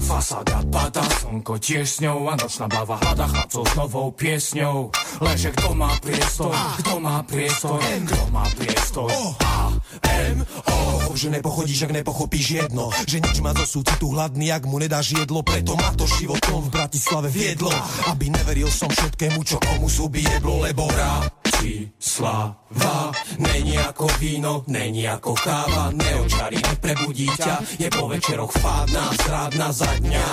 Zasada pada, slnko tiež s ňou a nočná bava hľada chlapcov s novou piesňou. Leže kto má priestor, kto má priestor, kto má priestor. á em ó. Že nepochodíš, ak nepochopíš jedno, že nič má do súcitu hladný, ak mu nedáš jedlo. Preto ma to životom v Bratislave viedlo, aby neveril som všetkému, čo komu zuby jeblo, lebo rá. Bratislava není ako víno, není ako káva, neočarí, neprebudí ťa, je po večeroch fádna, strádna za dňa.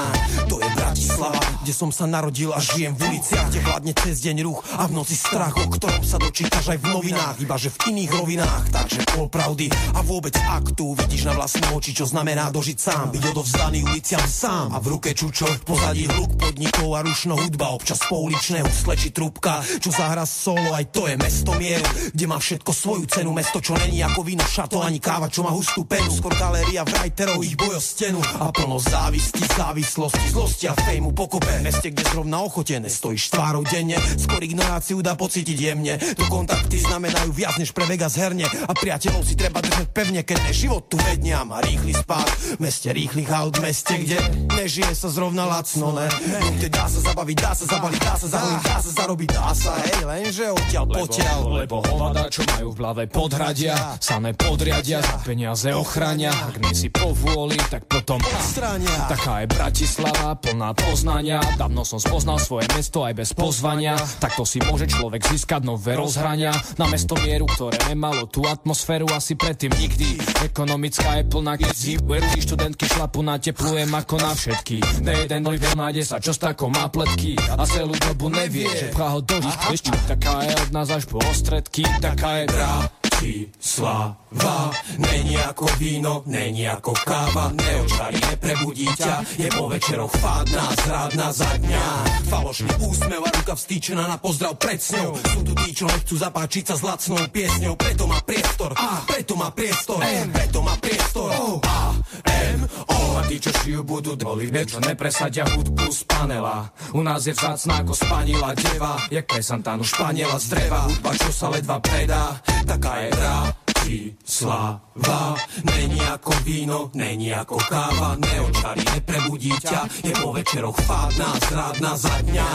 To je Bratislava, kde som sa narodil a žijem v uliciach, kde vládne cez deň ruch a v noci strach, o ktorom sa dočítaš aj v novinách, ibaže v iných rovinách, takže pol pravdy a vôbec aktu vidíš na vlastné oči, čo znamená dožiť sám, byť odovzdaný uliciam sám a v ruke čučo, v pozadí hluk podnikov a rušno hudba, občas pouličné husle či trúbka, čo zahrá solo, aj to je mesto premiéru, kde má všetko svoju cenu, mesto čo není ako víno, šato ani káva, čo má hustú penu, skôr galéria writerov, ich boj o stenu a plno závisti, závislosti, zlosti a fejmu pokope, meste, kde zrovna ochotené stojíš tvárou denne, skôr ignoráciu dá pocítiť jemne, tu kontakty znamenajú viac než pre Vegas herne a priateľov si treba držať pevne, keď život tu vedne a má rýchly spád, meste rýchlych aut, meste, kde nežije sa zrovna lacno, ne, kde dá sa zabaviť, dá sa zabaliť, dá sa zaholiť, dá sa zarobiť, dá sa, hej, lenže odtiaľ potiaľ. Lebo hovada, čo majú v hlave podhradia, samé podriadia, za peniaze ochrania, ak nie si povôli, tak potom odstránia. Taká je Bratislava, plná poznania, dávno som spoznal svoje mesto aj bez pozvania, takto si môže človek získať nové rozhrania, na mesto mieru, ktoré nemalo tú atmosféru asi predtým nikdy. Ekonomická je plná kezi, uerky študentky šlapu na teplujem ako na všetky, nejeden dojde nájde sa, čo s takou má pletky a celú dobu nevie, že prá ho dožiť ešte, taká je od nás až po stredky, taká je Bratislava. Není ako víno, není ako káva, neočarí, neprebudí ťa, je po večeroch fádna, zrádna zadňa, falošný úsmev a ruka vstýčená na pozdrav pred sňou. Sú tu tí, čo nechcú zapáčiť sa s lacnou piesňou, preto má priestor, a preto má priestor, M, preto má priestor, O, A, em o. A tí, čo šijú, budú doli, čo nepresadia hudbu z panela, u nás je vzácná ako spanila deva, jak presantánu španiela z dreva, hudba, čo sa ledva predá, taká je Bratislava. Není ako víno, není ako káva, neočarí, neprebudí ťa, je po večeroch fádna, zrádna zadňa.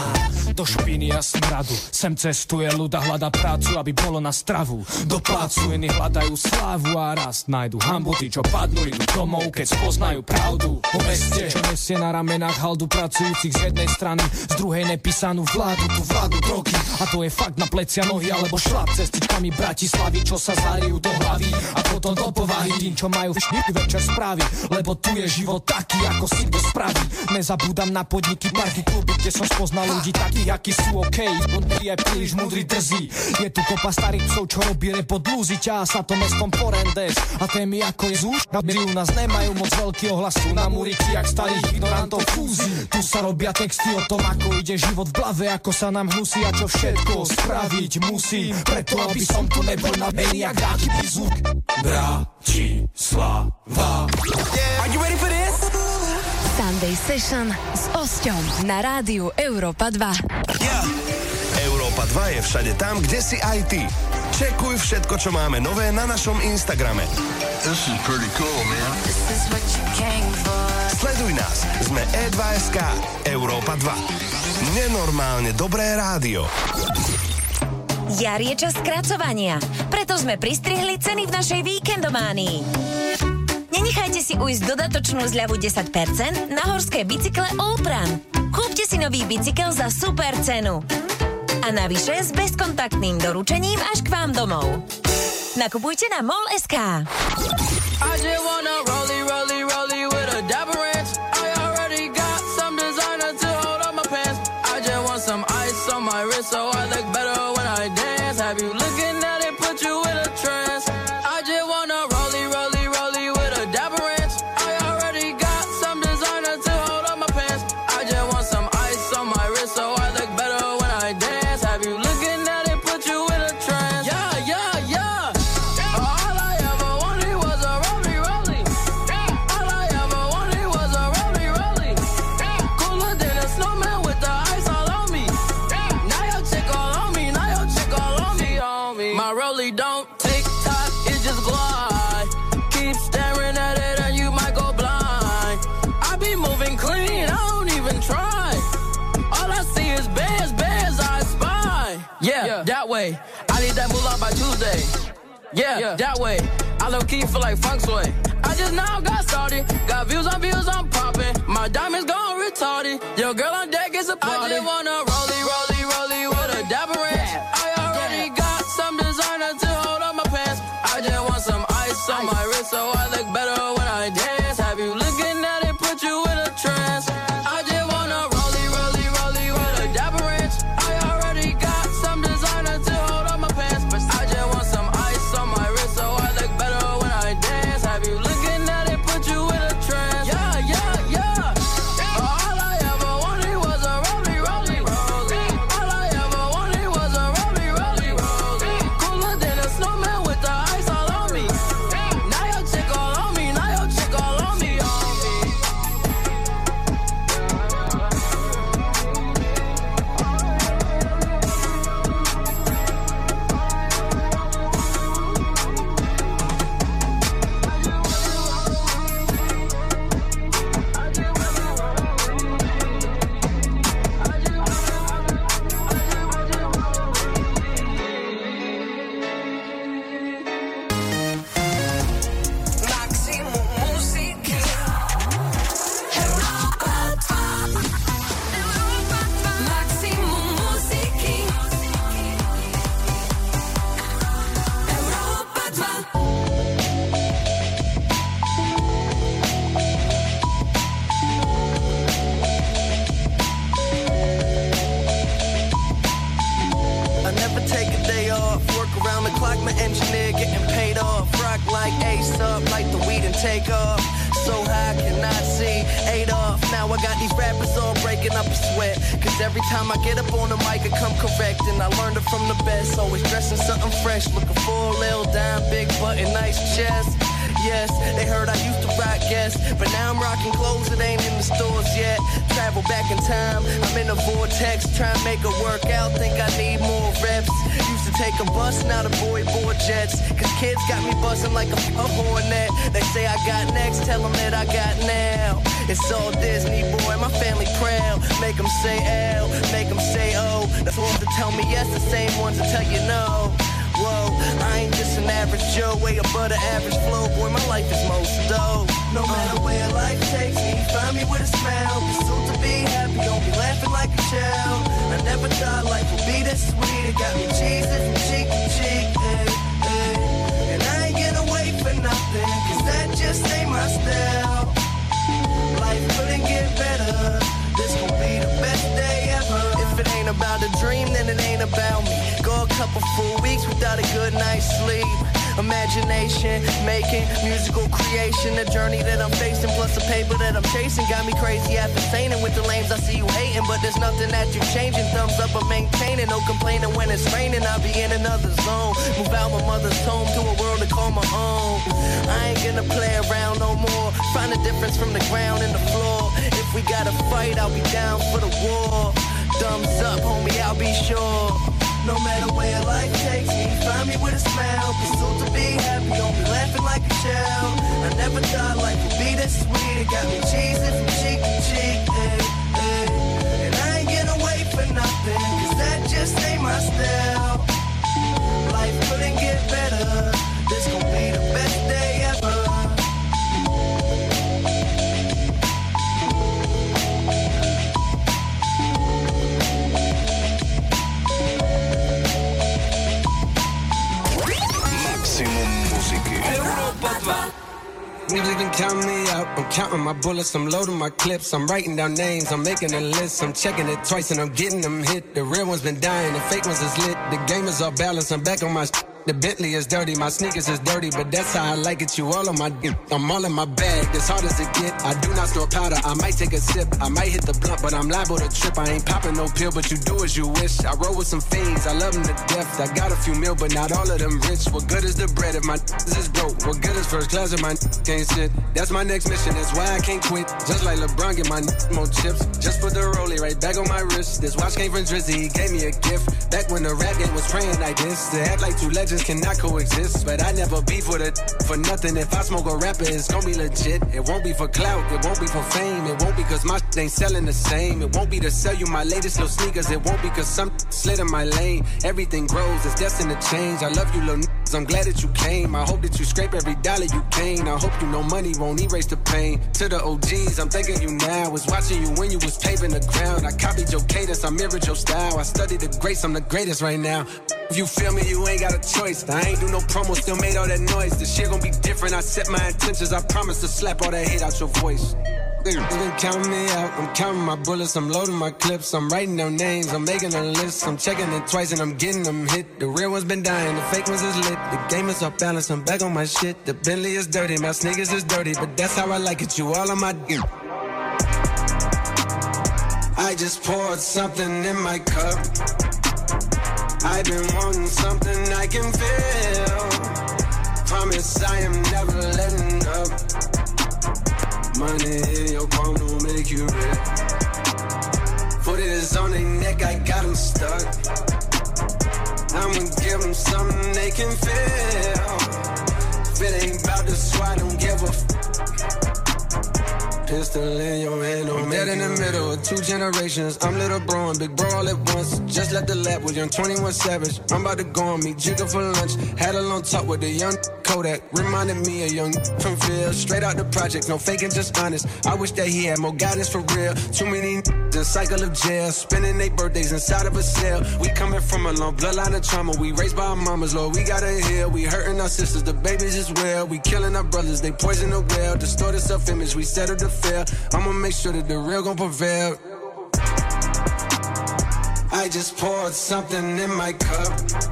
Do špiny a smradu sem cestuje ľuda, hľada prácu, aby bolo na stravu, do plácu iní hľadajú slávu a rast nájdu hambu, tí čo padnú idú domov, keď spoznajú pravdu o meste, čo nesie na ramenách haldu pracujúcich z jednej strany, z druhej nepísanú vládu, tú vládu drogy, a to je fakt na plecia, nohy alebo šlap cestičkami Bratislavy, čo sa zarijú do hlavy a potom do povahy, tým čo majú všetky večer správy, lebo tu je život taký, ako si to spraví. Nezabúdam na podniky, parky, kluby, kde som spoznal ľudí takých, akí sú okej, okay, je príliš múdry, drzí, je tu kopa starých psov, čo robí repo dlúzi, ťahá sa to mestom porendeš a témy ako je zúš, u nás nemajú moc veľký ohlas, sú na muriky, jak starých ignorantov fúzi, tu sa robia texty o tom, ako ide život v blave, ako sa nám hnusí a čo všetko spraviť musí, preto aby som tu nebol na maniak, dáky pizúk. Bratislava. Yeah. Are you ready for this? Sunday Session s Osťom na rádiu Europa dva. Yeah. Europa dva je všade tam, kde si aj ty. Čekuj všetko, čo máme nové na našom Instagrame. This is pretty cool, man. This is what you came for. Sleduj nás, sme e dva bodka es ká Europa dva. Nenormálne dobré rádio. Jar je čas skracovania, preto sme pristrihli ceny v našej víkendománii. Nenechajte si ujsť dodatočnú zľavu desať percent na horské bicykle Allpran. Kúpte si nový bicykel za super cenu. A navyše s bezkontaktným doručením až k vám domov. Nakupujte na mol bodka es ká. I just wanna rollie, rollie, rollie with a double ranch. I already got some designer to hold on my pants. I just want some ice on my wrist so I look better. Have you looking at it, put you in a trance. I just wanna rollie, rollie, rollie with a dapper ranch. I already got some designer to hold on my pants. I just want some ice on my wrist so I look better when I dance. Have you looking at it, put you in a trance. Yeah, yeah, yeah, yeah. All I ever wanted was a rollie, rollie, yeah. All I ever wanted was a rollie, rollie, yeah. Cooler than a snowman with the ice all on me, yeah. Now your chick all on me, now your chick all on me. My rollie don't tick tock, it just glide. Keep staring at it and you might go blind. I be moving clean, I don't even try. All I see is bears, bears I spy. Yeah, yeah, that way. I need that moolah by Tuesday. Yeah, yeah, that way. I low key feel like funk sway. I just now got started, got views on views, I'm popping. My diamonds gone retarded. Yo, girl on deck is a party. I just wanna rollie, rollie, rollie with a dapper ranch. On my wrist so I look better when I dance. Have you looking at it, put you in a trance. I just wanna rollie, rollie, rollie with a dapper ranch. I already got some designer to hold on my pants. But I just want some ice on my wrist so I look better when I dance. Have you looking at it, put you in a trance. Yeah, yeah, yeah, yeah. All I ever wanted was a rollie, rollie, rollie. All I ever wanted was a rollie, rollie, rollie. I'm an engineer getting paid off. Rock like Ace up, like the weed and take off. So high I cannot see Adolf. Now I got these rappers all breaking up a sweat. Cause every time I get up on the mic, I come correct. And I learned it from the best. Always dressing something fresh. Looking for a little dime, big button, nice chest. Yes, they heard I used to rock, yes. But now I'm rocking clothes that ain't in the stores yet. Travel back in time, I'm in a vortex. Trying to make it work out, think I need more reps. Used to take a bus, now the boy board jets. Cause kids got me buzzing like a, a hornet. They say I got next, tell them that I got now. It's all Disney, boy, my family proud. Make them say L, make them say O. The ones that tell me yes, the same ones that tell you no. Whoa, I ain't just an average Joe, way above the average flow. Boy, my life is most dope. No matter where life takes me, find me with a smile. Be soon to be happy, don't be laughing like a child. I never thought life would be this sweet. It got me cheesing from cheek to cheek, hey, hey. And I ain't get away for nothing, cause that just ain't my style. Life couldn't get better, this gon' be the best day ever. If it ain't about a dream, then it ain't about me. Go a couple full weeks without a good night's sleep. Imagination, making musical creation. The journey that I'm facing plus the paper that I'm chasing got me crazy after feigning. With the lames I see you hating, but there's nothing that you changing. Thumbs up, I'm maintaining. No complaining when it's raining, I'll be in another zone. Move out my mother's home to a world to call my own. I ain't gonna play around no more. Find a difference from the ground and the floor. If we gotta fight, I'll be down for the war. Thumbs up, homie, I'll be sure. No matter where life takes me, find me with a smile. Pursuit to be happy, don't be laughing like a child. I never thought life would be this sweet. It got me cheesing from cheek to cheek, hey, hey. And I ain't get away for nothing, cause that just ain't my style. Life couldn't get better, this gon' be the best day ever. Niggas can count me out, I'm counting my bullets, I'm loading my clips, I'm writing down names, I'm making a list, I'm checking it twice and I'm getting them hit. The real ones been dying, the fake ones is lit, the game is all balanced, I'm back on my sh- The Bentley is dirty, my sneakers is dirty, but that's how I like it, you all on my dip. I'm all in my bag, as hard as it get, I do not store powder, I might take a sip, I might hit the blunt, but I'm liable to trip, I ain't popping no pill, but you do as you wish, I roll with some fiends, I love them to death, I got a few mil, but not all of them rich, what good is the bread if my is broke, what good is first class if my can't sit, that's my next mission, that's why I can't quit, just like LeBron get my more chips, just put the rollie right back on my wrist, this watch came from Drizzy, he gave me a gift, back when the rap game was praying like this, to act like two legends cannot coexist, but I never be for the for nothing. If I smoke a rapper, it's gon' be legit. It won't be for clout, it won't be for fame, it won't be cause my ain't selling the same. It won't be to sell you my latest little sneakers, it won't be cause some slid in my lane. Everything grows, it's destined to change. I love you little n***s, I'm glad that you came. I hope that you scrape every dollar you gain. I hope you know money won't erase the pain. To the O Gs, I'm thanking you now. I was watching you when you was paving the ground. I copied your cadence, I mirrored your style. I studied the grace, I'm the greatest right now. If you feel me, you ain't got a choice. I ain't do no promo, still made all that noise. This shit gon' be different, I set my intentions. I promise to slap all that hate out your voice. Niggas count me out, I'm counting my bullets, I'm loading my clips, I'm writing down names, I'm making a list, I'm checking it twice and I'm getting them hit. The real ones been dying, the fake ones is lit, the game is off balance, I'm back on my shit. The Bentley is dirty, my sneakers is dirty, but that's how I like it, you all on my dick. I just poured something in my cup, I've been wanting something I can feel, promise I am never letting up. Money in your palm will make you rich. Foot is on their neck, I got them stuck. I'ma give them something they can feel. If it ain't about the swat, don't give a f. Pistol in your hand, don't I'm make dead in the middle of two generations. I'm little bro and big bro all at once. Just left the lab with young twenty-one Savage. I'm about to go and meet Jigga for lunch. Had a long talk with the young Kodak, reminded me of young from field, straight out the project, no faking, just honest. I wish that he had more guidance for real. Too many the cycle of jail, spending their birthdays inside of a cell. We coming from a long bloodline of trauma, we raised by our mamas, Lord, we gotta heal. We hurting our sisters, the babies as well. We killing our brothers, they poison the well. Distorted self-image, we settle the fail. I'ma make sure that the real gon' prevail. I just poured something in my cup.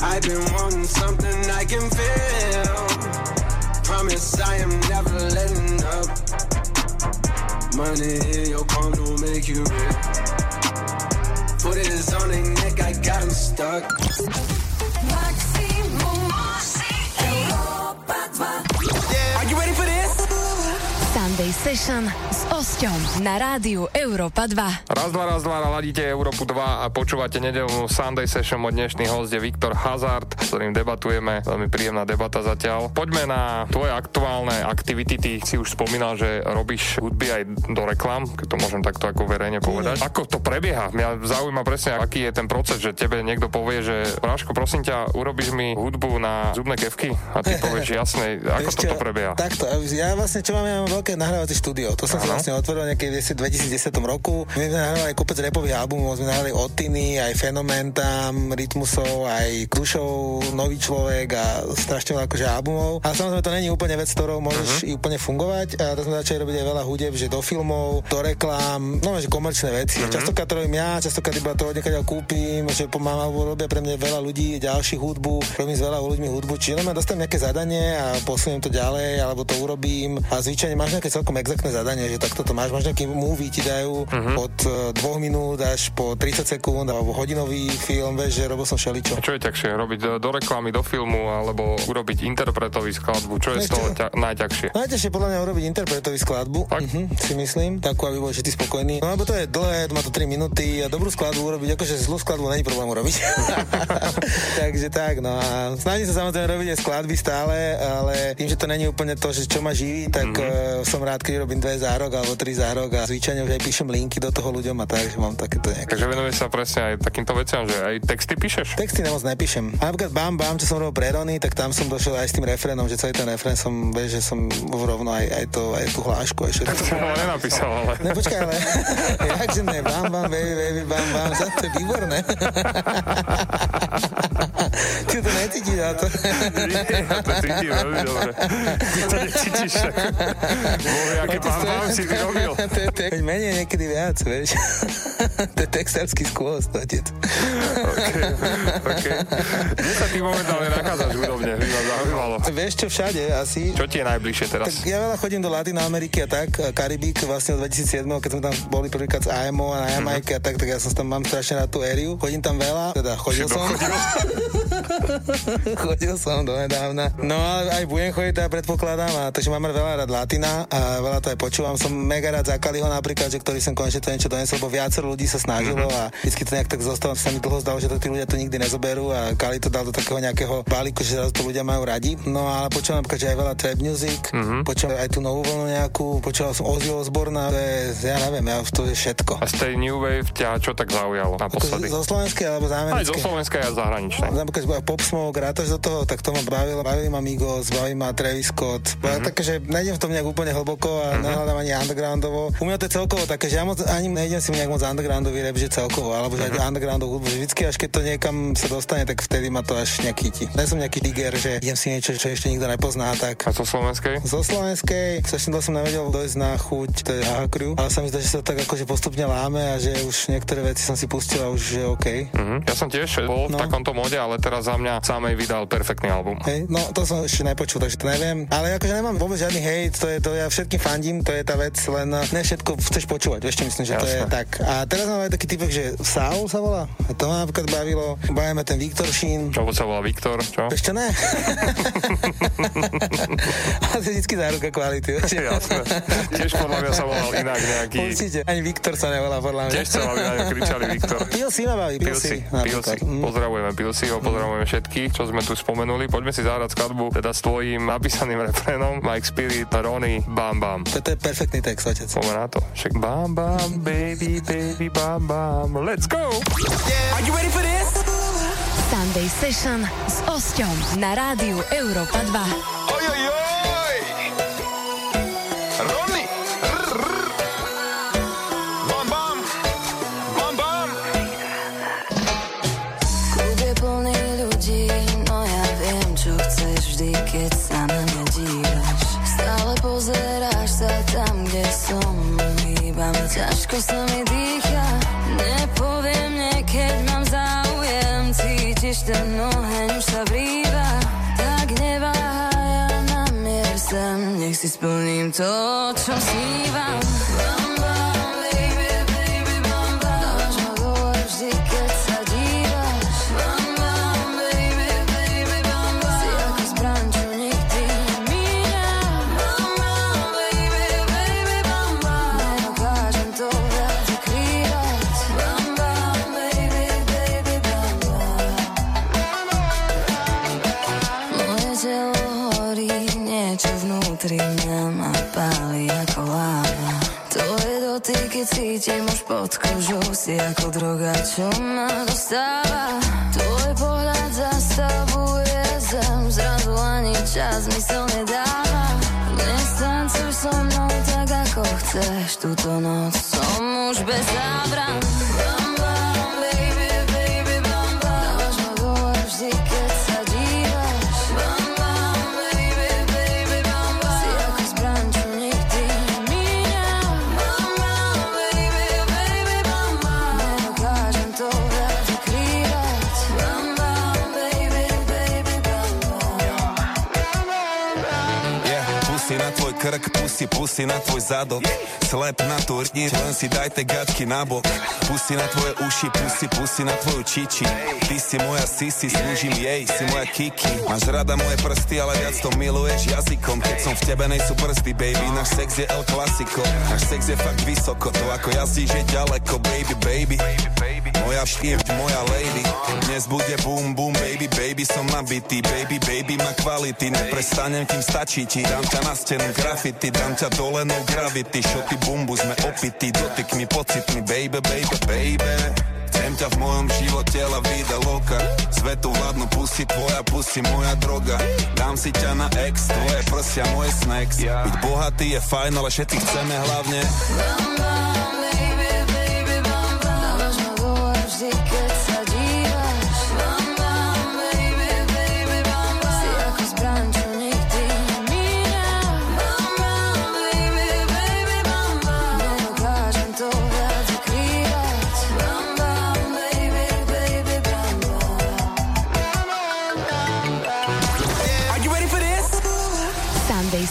I've been wanting something I can feel. Promise I am never letting up. Money in your palm don't make you real. Put it on their neck, I got them stuck. Are you ready for this? Sunday Session s Osťom na rádiu Europa dva. Raz, dva, raz, dva, ladíte Európu dva a počúvate nedeľnú Sunday Session. Môj dnešný host je Viktor Hazard, s ktorým debatujeme. Veľmi príjemná debata zatiaľ. Poďme na tvoje aktuálne aktivity. Ty si už spomínal, že robíš hudby aj do reklam, keď to môžem takto ako verejne povedať. Ako to prebieha? Mňa zaujíma presne, aký je ten proces, že tebe niekto povie, že Braško, prosím ťa, urobíš mi hudbu na zubné kefky a ty povieš jasne, ako to prebieha. Takto, ja vlastne čo mám, ja mám veľké nahrávacie štúdio. To som si vlastne otvoril niekedy v dvetisícdesať roku. My sme nahrávali kopec rapových albumov, sme nahrávali Otiny, aj Fenomén tam, Rytmusov, aj Krušov, Nový človek a strašne veľa akože albumov. Ale samozrejme to není úplne vec, ktorou môžeš uh-huh. úplne fungovať. A teraz sme začali robiť aj veľa hudeb, že do filmov, do reklám, no že komerčné veci. Uh-huh. Častokrát to robím ja, častokrát iba to odniekaď kúpim, že pomáma, robia pre mňa veľa ľudí, ďalší hudbu, robím s veľa ľuďmi hudbu, čiže len dostanem nejaké zadanie a posuniem to ďalej, alebo to urobím a zvyčajne máš nejaké celkom exaktné zadanie, že takto to máš, máš nejaký movie, ti dajú uh-huh. od dvoch minút až po tridsať sekúnd alebo hodinový film, vieš, že robil som všeličo. A čo je ťažšie? Robiť do, do reklamy, do filmu alebo urobiť interpretový skladbu? Čo je z toho ťa- najťažšie? Najťažšie podľa mňa urobiť interpretový skladbu, uh-huh, si myslím, takú, aby bol všetci spokojní. No lebo to je dlhé, má to tri minúty a dobrú skladbu urobiť, akože zlú skladbu není problém urobiť. Takže tak, no a snažím sa samozrejme robiť aj skladby stále, ale tým, že to není úplne to, že čo ma živí, tak uh-huh. som rád, keď robím dve zárok alebo tri zárok a zvyčajne už aj píšem linky do toho ľuďom a tak, že mám takéto nejaké. Takže venuješ sa presne aj takýmto veciam, že aj texty píšeš? Texty nemoc nepíšem. A napríklad Bam Bam, čo som robil pre Rony, tak tam som došiel aj s tým refrénom, že celý ten refrén som, vieš, že som rovno aj, aj, to, aj tú hlášku. Aj tak to som ho nenapísal, ale... Ne, počkaj, ale... Jakže ne, Bam Bam, baby, baby, Bam Bam, za to je výborné. Ty to necítiš za to? Ja to cítim veľmi dobre. Ty to necítiš tak. Bože, aké pán vám si vyrobil. Menej niekedy viac, vieš. To je textársky skôs, otec. OK, OK. Kde sa ty momentálne nachádzaš hudobne? By ma zaujímalo. Vieš čo, všade asi. Čo ti je najbližšie teraz? Tak ja veľa chodím do Latin Ameriky a tak, Karibík vlastne od dvetisícsedem, keď sme tam boli prvýkrát s á em ó a na Jamajke mm-hmm. a tak, tak ja som tam mám strašne rád tú ériu. Chodím tam veľa, teda chodil Všetko som. Chodil som donedávna. No ale aj budem chodiť, teda predpokladám, a takže mám veľa rád Latina a veľa to aj počúvam. Som mega rád za Kalihho napríklad, že ktorý som konečne to niečo donesol, bo viacero ľudí sa snažilo a vždycky to nejak tak zostalo, sa mi dlho zdalo, že to tí ľudia to nikdy nezoberú a Kalih to dal do takého nejakého balíku, že to ľudia majú radi. No ale počúvam napríklad, že aj veľa Tribe Music, mm-hmm. počúvam aj tú novú vlnu nejakú, počúval som Ozzy Osbourna, to je, ja neviem, ja to je všetko. A z tej New Wave ťa čo tak zaujalo naposledy? Zo slovenskej alebo z americkej? Aj zo slovenskej a zahraničnej. Napríklad Pop Smoke, rátaš do toho, tak to ma bavilo, bavili ma Migo, baví ma Travis Scott. Mm-hmm. Takže nejdem v tom nejak úplne hlboko a mm-hmm. nehľadám ani undergroundovo. U mňa to je celkovo také, že ja moc, ani nejdem si nejak moc undergroundový rap, že celkovo, alebo že mm-hmm. undergroundovú hudbu, že vždycky až keď to niekam sa dostane, tak vtedy ma to až nejak chytí. Nie som nejaký digger, že idem si niečo, čo ešte nikto nepozná, tak. A zo slovenskej? Zo slovenskej, strašne dlho som nevedel dojsť na chuť, to je A Crew, ale sa mi zdá, že sa tak akože postupne láme a že už niektoré veci som si pustil a už je OK. Mm-hmm. Ja som tiež bol no. v takomto móde, ale teraz za mňa samej vydal perfektný album. Hej, no to som ešte nepočul, takže to neviem, ale akože nemám vôbec žiadny hejt, to je to, ja všetkým fandím, to je tá vec, len ne všetko chceš počúvať, ešte myslím, že Jasne. To je tak. A teraz máme taký typek, že Saul sa volá, a to ma napríklad bavilo, bavíme ten Viktor Šín. Čo sa volá Viktor, čo? Ešte ne. A to je vždycky záruka kvality. Jasne, tiež podľa mňa sa volal inak nejaký. Určite, ani Viktor sa nevolá podľa mňa. Tiež sa volá inak, kričali Viktor. Pilsi ma baví, Pilsi. Pilsi, pozdravujeme Pilsiho, pozdravujeme všetkých, čo sme tu spomenuli, poďme si zahrať skladbu, teda s tvojím napísaným refrénom. Mike Spirit, Rony, Bam Bam. To je perfektný text, otec. Pomená to. Však Bam Bam, baby, baby, Bam Bam. Let's go! Yeah. Are you ready for this? Sunday Session s Osťom na rádiu Europa dva. Oj, oj, oj! Rony! Bam Bam! Bam Bam! Klub je plný ľudí, no ja viem, čo chceš vždy, keď sa na mňa díva. Pozeráš sa tam, kde som, iba ťažko sa mi dýcha. Nepoviem, niekedy mám záujem, cítiš ten oheň. ti splním to, čo snívam. Cítim už pod kožou, si ako droga, čo ma dostáva. Tvoj pohľad zastavuje zem, zrazu ani čas mysl nedáva. Dnes tancuj so mnou tak ako chceš, túto noc som už bez zábran. Krk, pusti, pusti na tvoj zadok, slep na tú hrdiť, len si daj te gačky na bok. Pusti na tvoje uši, pusti, pusti na tvoju čiči. Ty si moja sisi, slúžim jej, si moja kiki. Máš rada moje prsty, ale viac to miluješ jazykom. Keď som v tebe, nejsú prsty, baby, náš sex je El Clasico. Náš sex je fakt vysoko, to ako jazdíš je ďaleko, baby, baby. Moja štív, moja lady. Dnes bude boom, boom, baby, baby, som nabitý. Baby, baby, má kvality, neprestanem, kým stačí ti. Dám ťa na stenu, graffiti, dám ťa dole, no gravity. Šoty bumbu, sme opití, dotyk mi pocitný, baby, baby, baby. Chcem ťa v mojom živote, la vida loka. Svetu vládnu pusy, tvoja pusy, moja droga. Dám si ťa na ex, tvoje prsia, moje snacks. Byť bohatý je fajn, ale všetci chceme hlavne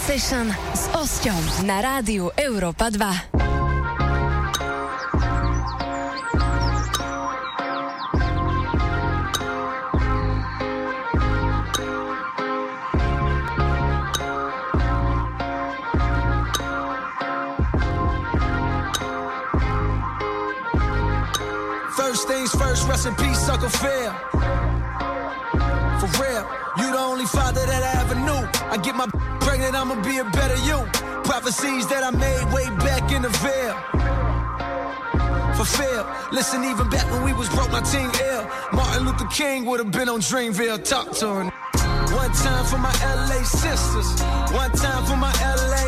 Session s Osťom na rádiu Europa dva. First things first, rest in peace, Uncle Phil. For real, you the only father that I ever knew. I get my pregnant, I'ma be a better you. Prophecies that I made way back in the veil fulfilled. Listen, even back when we was broke, my team ill. Martin Luther King would've been on Dreamville. Talk to her. One time for my L A sisters, one time for my L A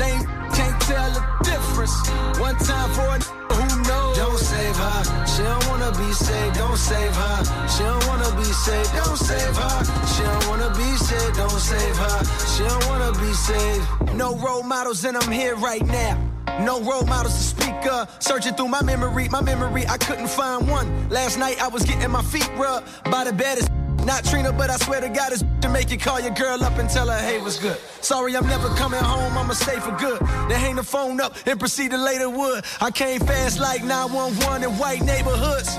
lame, can't tell the difference. One time for a who knows. Don't save her, she don't wanna be saved. Don't save her, she don't wanna be saved. Don't save her, she don't wanna be saved. Don't save her, she don't wanna be saved. No role models and I'm here right now. No role models to speak of. Searching through my memory, my memory, I couldn't find one. Last night I was getting my feet rubbed by the baddest. Not Trina, but I swear to God, it's to make you call your girl up and tell her, hey, what's good? Sorry, I'm never coming home, I'ma stay for good. Then hang the phone up and proceed to lay the wood. I came fast like nine one one in white neighborhoods.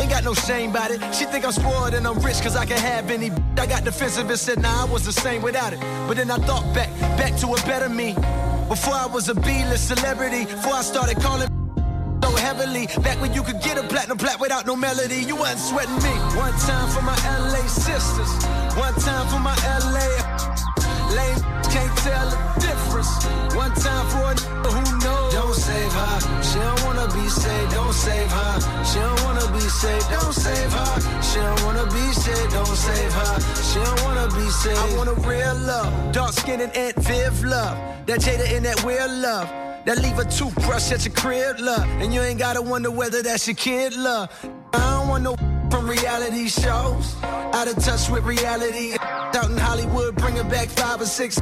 Ain't got no shame about it. She think I'm spoiled and I'm rich cause I can have any. I got defensive and said, nah, I was the same without it. But then I thought back, back to a better me. Before I was a B-list celebrity, before I started calling so heavily, back when you could get a platinum plaque without no melody, you wasn't sweating me. One time for my L A sisters, one time for my L A lame, can't tell the difference. One time for a who knows. Don't save her, she don't wanna be saved. Don't save her, she don't wanna be saved. Don't save her, she don't wanna be saved. Don't save her, she don't wanna be saved. I want a real love, dark skin and Aunt Viv love, that Jada and that weird love. That leave a toothbrush at your crib, love. And you ain't gotta wonder whether that's your kid, love. I don't want no from reality shows. Out of touch with reality. Out in Hollywood, bringing back five or six.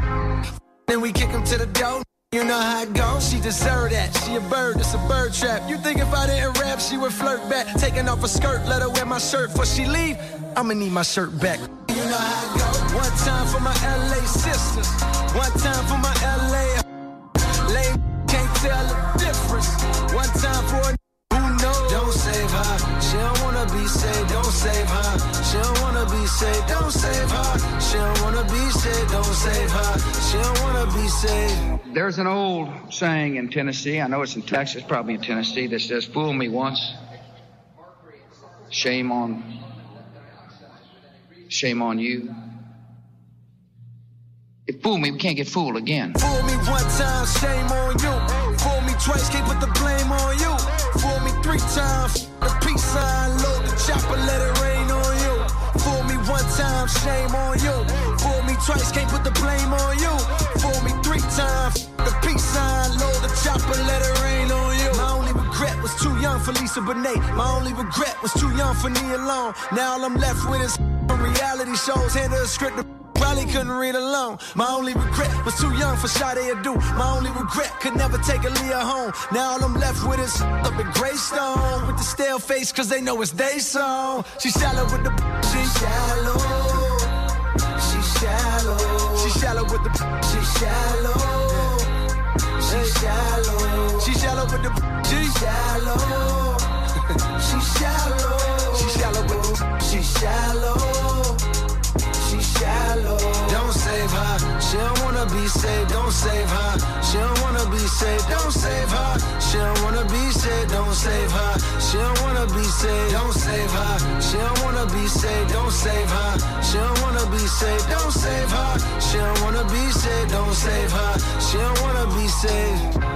Then we kick him to the door. You know how it goes, she deserve that. She a bird, it's a bird trap. You think if I didn't rap, she would flirt back. Taking off her skirt, let her wear my shirt. Before she leave, I'ma need my shirt back. You know how it goes. One time for my el ej sisters, one time for my el ej lay can't tell the difference. One time for a who knows. Don't save her, she don't wanna be saved. Don't save her, she don't wanna be saved. Don't save her, she don't wanna be saved. Don't save her, she don't wanna be saved. There's an old saying in Tennessee, I know it's in Texas, probably in Tennessee, that says, "Fool me once, shame on, shame on you." It fooled me, we can't get fooled again. Fool me one time, shame on you. Fool me twice, can't put the blame on you. Fool me three times, the peace sign, load the chopper, let it rain on you. Fool me one time, shame on you. Fool me twice, can't put the blame on you. Fool me three times, the peace sign, load the chopper, let it rain on you. My only regret was too young for Lisa Bonet. My only regret was too young for Nia Long. Now all I'm left with is reality shows, hand her a script. Probably couldn't read alone. My only regret was too young for Sade Adu. My only regret could never take Aaliyah home. Now all I'm left with is up at Greystone with the stale face, cause they know it's they song. She shallow with the she shallow. She shallow. She shallow with the she shallow. She shallow. She shallow with the she shallow. She shallow. She shallow with the she shallow. Shallow. Don't save her, she don't wanna be saved. Don't save her, she don't wanna be saved. Don't save her, she don't wanna be saved. Don't save her, she don't wanna be saved. Don't save her, she don't wanna be saved. Don't save her, she don't wanna be saved. Don't save her, she don't wanna be saved. Don't save her, she don't wanna be saved.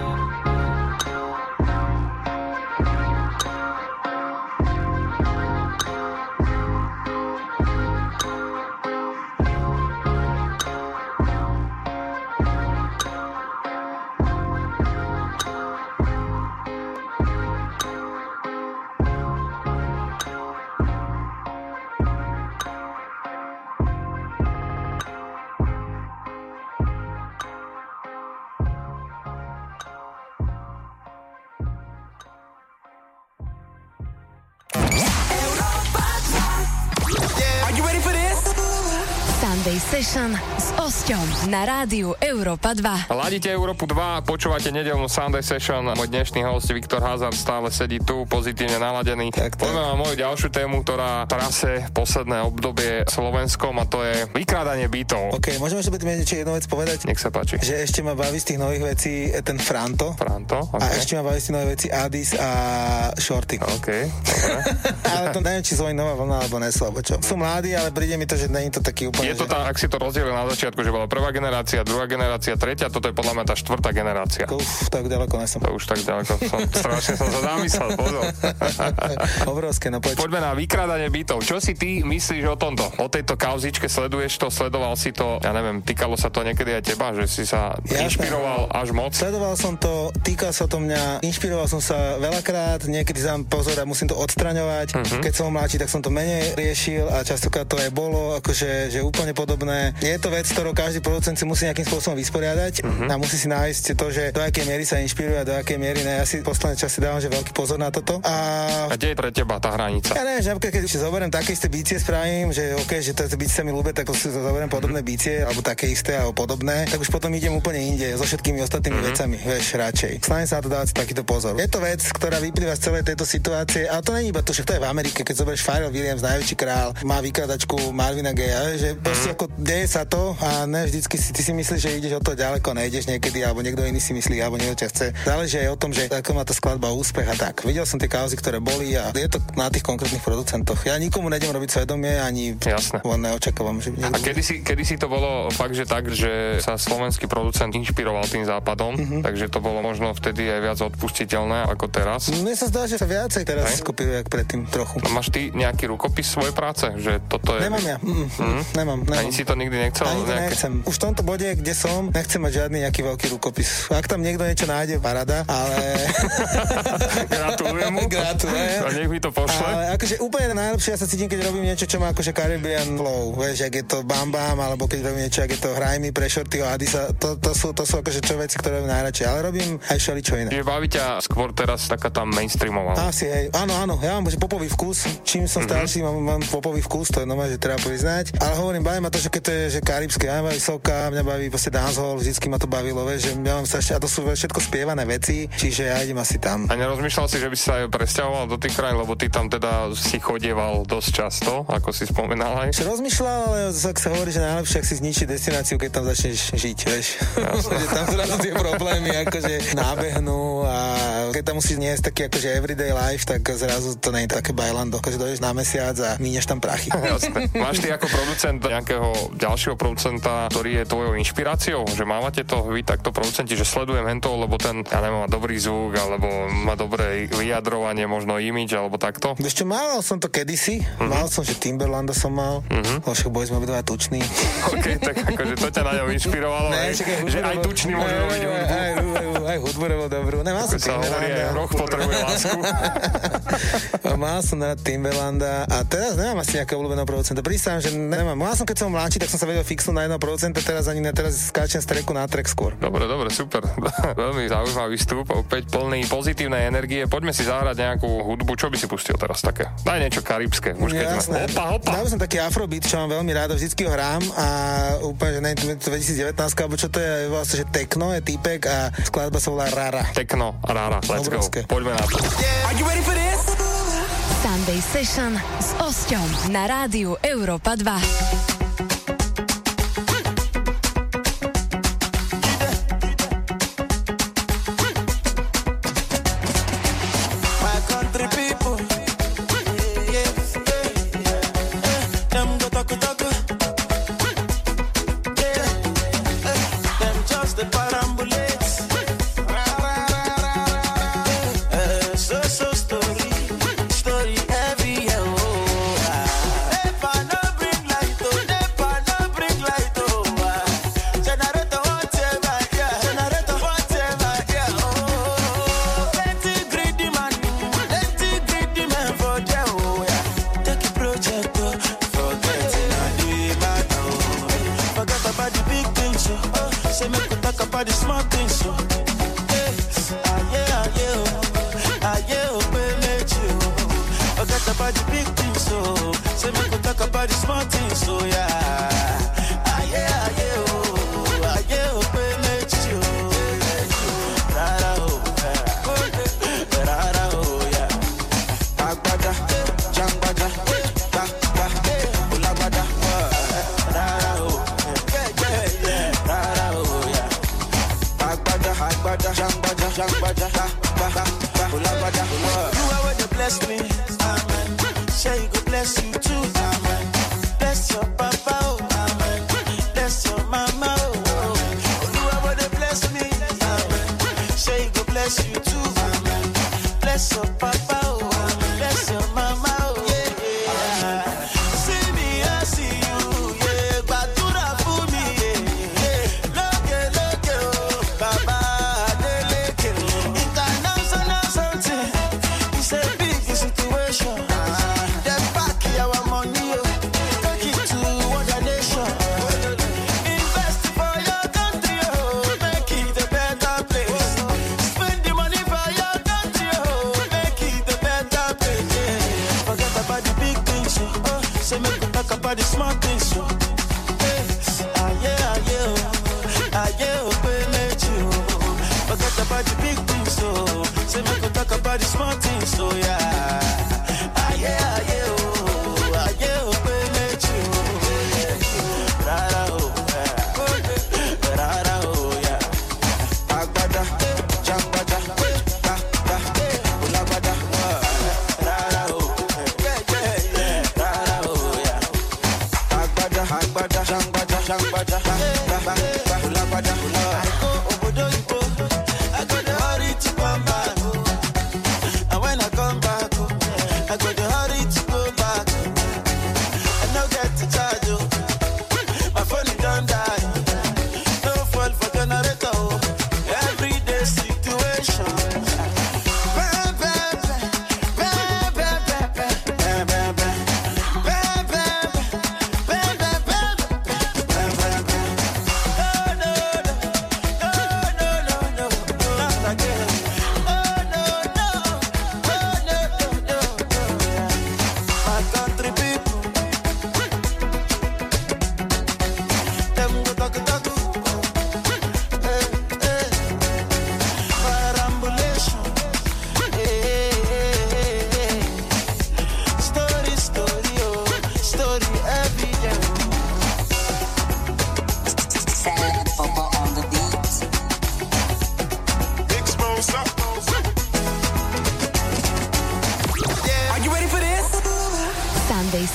Session s Osťom na rádiu Europa dva. Ladíte Európu dva a počúvate nedeľnú Sunday Session. Môj dnešný host Viktor Hazard stále sedí tu, pozitívne naladený. Poďme na moju ďalšiu tému, ktorá trase posledné obdobie Slovenskom, a to je vykrádanie beatov. OK, môžeme ešte byť niečo jednu vec povedať? Nech sa páči. Že ešte ma baví z tých nových vecí ten Franto. Franto, okay. A ešte ma baví z tých nových vecí Adidas a Shorty. OK, dobre. Ale to neviem, či zvojí nová vlna, alebo neslabo čo. Som mladý, ale príde mi to, že není to taký úplne. Je to že... tá, ak si to rozdielil na začiatku, že bola prvá generácia, druhá generácia, tretia, toto je podľa mňa tá štvrtá generácia. Uf, tak ďaleko nie som. To už tak ďaleko som. Strašne som sa zamyslel, pozor. Obrovské, no poď. Poďme na vykrádanie bytov. Čo si ty myslíš o tomto? O tejto kauzičke, sleduješ to, sledoval si to, ja neviem, týkalo sa to niekedy aj teba, že si sa ja inšpiroval až moc? Sledoval som to, týka sa to mňa, inšpiroval som sa veľakrát, niekedy tam pozor a musím to odstraňovať. Mm-hmm. Keď som mladší, tak som to menej riešil a častokrát to aj bolo, akože že úplne podobné. Je to vec, ktorou každý producent si musí nejakým spôsobom vysporiadať, uh-huh, a musí si nájsť to, že do akej miery sa inšpiruje a do akej miery ne. Ja si posledné časy dávam, že veľký pozor na toto. A, a kde je pre teba tá hranica? Ja neviem, že napríklad, keď si zoberiem také isté bície, spravím, že OK, že to bície sa mi ľúbe, tak si zoberiem podobné bície, alebo také isté alebo podobné, tak už potom idem úplne inde so všetkými ostatnými, uh-huh, vecami, vieš, radšej. Snažím sa na to dávať takýto pozor. Je to vec, ktorá vyplýva z celej tejto situácie, a to nie iba to, že to je v Amerike, keď zoberieš Pharrell Williams, najväčší král, má vykradačku Marvina Gaye, že proste, uh-huh, deje sa to a ne vždycky si, ty si myslíš, že ideš od toho ďaleko, nejdeš niekedy, alebo niekto iný si myslí, alebo niekto ťa chce. Záleží aj o tom, že ako má tá skladba úspech a tak. Videl som tie kauzy, ktoré boli, a je to na tých konkrétnych producentoch. Ja nikomu nejdem robiť svedomie, ani jasne. Von neočakávam, že niekto... A kedy si, kedy si to bolo fakt, že tak, že sa slovenský producent inšpiroval tým západom, mm-hmm, takže to bolo možno vtedy aj viac odpustiteľné ako teraz. Mne sa zdá, že sa viacej teraz kopíruje ako predtým trochu. No, máš ty nejaký rukopis svojej práce, že toto je... Nemám ja. Mm-hmm. Nemám, nemám. Si to nikdy nechcel? Ani to nechcem. Už v tomto bode, kde som, nechcem mať žiadny nejaký veľký rukopis. Ak tam niekto niečo nájde, paráda, ale... Gratulujem mu. Gratulujem. A nech mi to pošle. Ale akože úplne najlepšie ja sa cítim, keď robím niečo, čo má akože Caribbean flow. Vieš, ak je to Bam Bam, alebo keď robím niečo, ak je to Hraj mi pre Shorty o Adisa. To, to, sú, to sú akože čo veci, ktoré robím najradšej. Ale robím aj šeličo iné. Čiže baví ťa skôr teraz taká tam mainstreamová. Asi, hej. Áno, áno. Ja mám popový vkus. Čím som starší, mm-hmm, mám, mám popový vkus, to je normálne, že treba priznať. Ale hovorím, baví ma to, že keď to je, že karibské, ja baví soka, mňa baví proste dancehall, vždycky ma to bavilo, vieš, že ja mám strašne, a to sú všetko spievané veci, čiže ja idem asi tam. A nerozmýšľal si, že by si sa presťahoval do tých krajín, lebo ty tam teda si chodieval dosť často, ako si spomenal aj? Rozmýšľal, ale tak sa hovorí, že najlepšie, ak si zničí destináciu, keď tam začneš žiť, vieš. Že tam zrazu tie problémy akože nábehnú a keď tam musíš niesť taký akože everyday life, tak zrazu to nie je také bajlando, akože dojdeš na mesiac a míňaš tam prachy. Jasne. Máš ty ako producent nejakého ďalšieho producenta, ktorý je tvojou inšpiráciou, že mávate to vy takto producenti, že sledujem hento, lebo ten, ja neviem, má dobrý zvuk, alebo má dobré vyjadrovanie, možno image, alebo takto? Ešte mal som to kedysi, mm-hmm. mal som, že Timberlanda som mal, mm-hmm. ale však boli sme obidvaja tuční. OK, tak akože to ťa na ňom inšpirovalo, ne, aj, čakaj, že aj tuční môžu robiť hudbu. Aj, aj hudbu robil dobrú, ne, mal som Timberlanda. Roh potrebuje lásku. Mal som na Timberlanda a teraz nemám asi nejakého obľúbeného producenta, prísam, že nemám. Mal som, keď som mladší, tak som sa vedel fixnúť na jedného producenta, teraz ani na teraz skáčem z tracku na track skôr. Dobre, dobre, super. Veľmi zaujímavý vstup, opäť plný pozitívnej energie. Poďme si zahrať nejakú hudbu, čo by si pustil teraz také? Daj niečo karibské, už keď sme. Hopa, hopa. Dal som taký afrobeat, čo mám veľmi rád, vždycky ho hrám a úplne, že neviem, dvetisíc devätnásť, alebo čo to je, vlastne, že Tekno je týpek a skladba sa volá Rara. Tekno, Rara, let's Obrovské. Go. Poďme na to. Are you ready for this? Sunday Session s Osťom na rádiu Europa dva.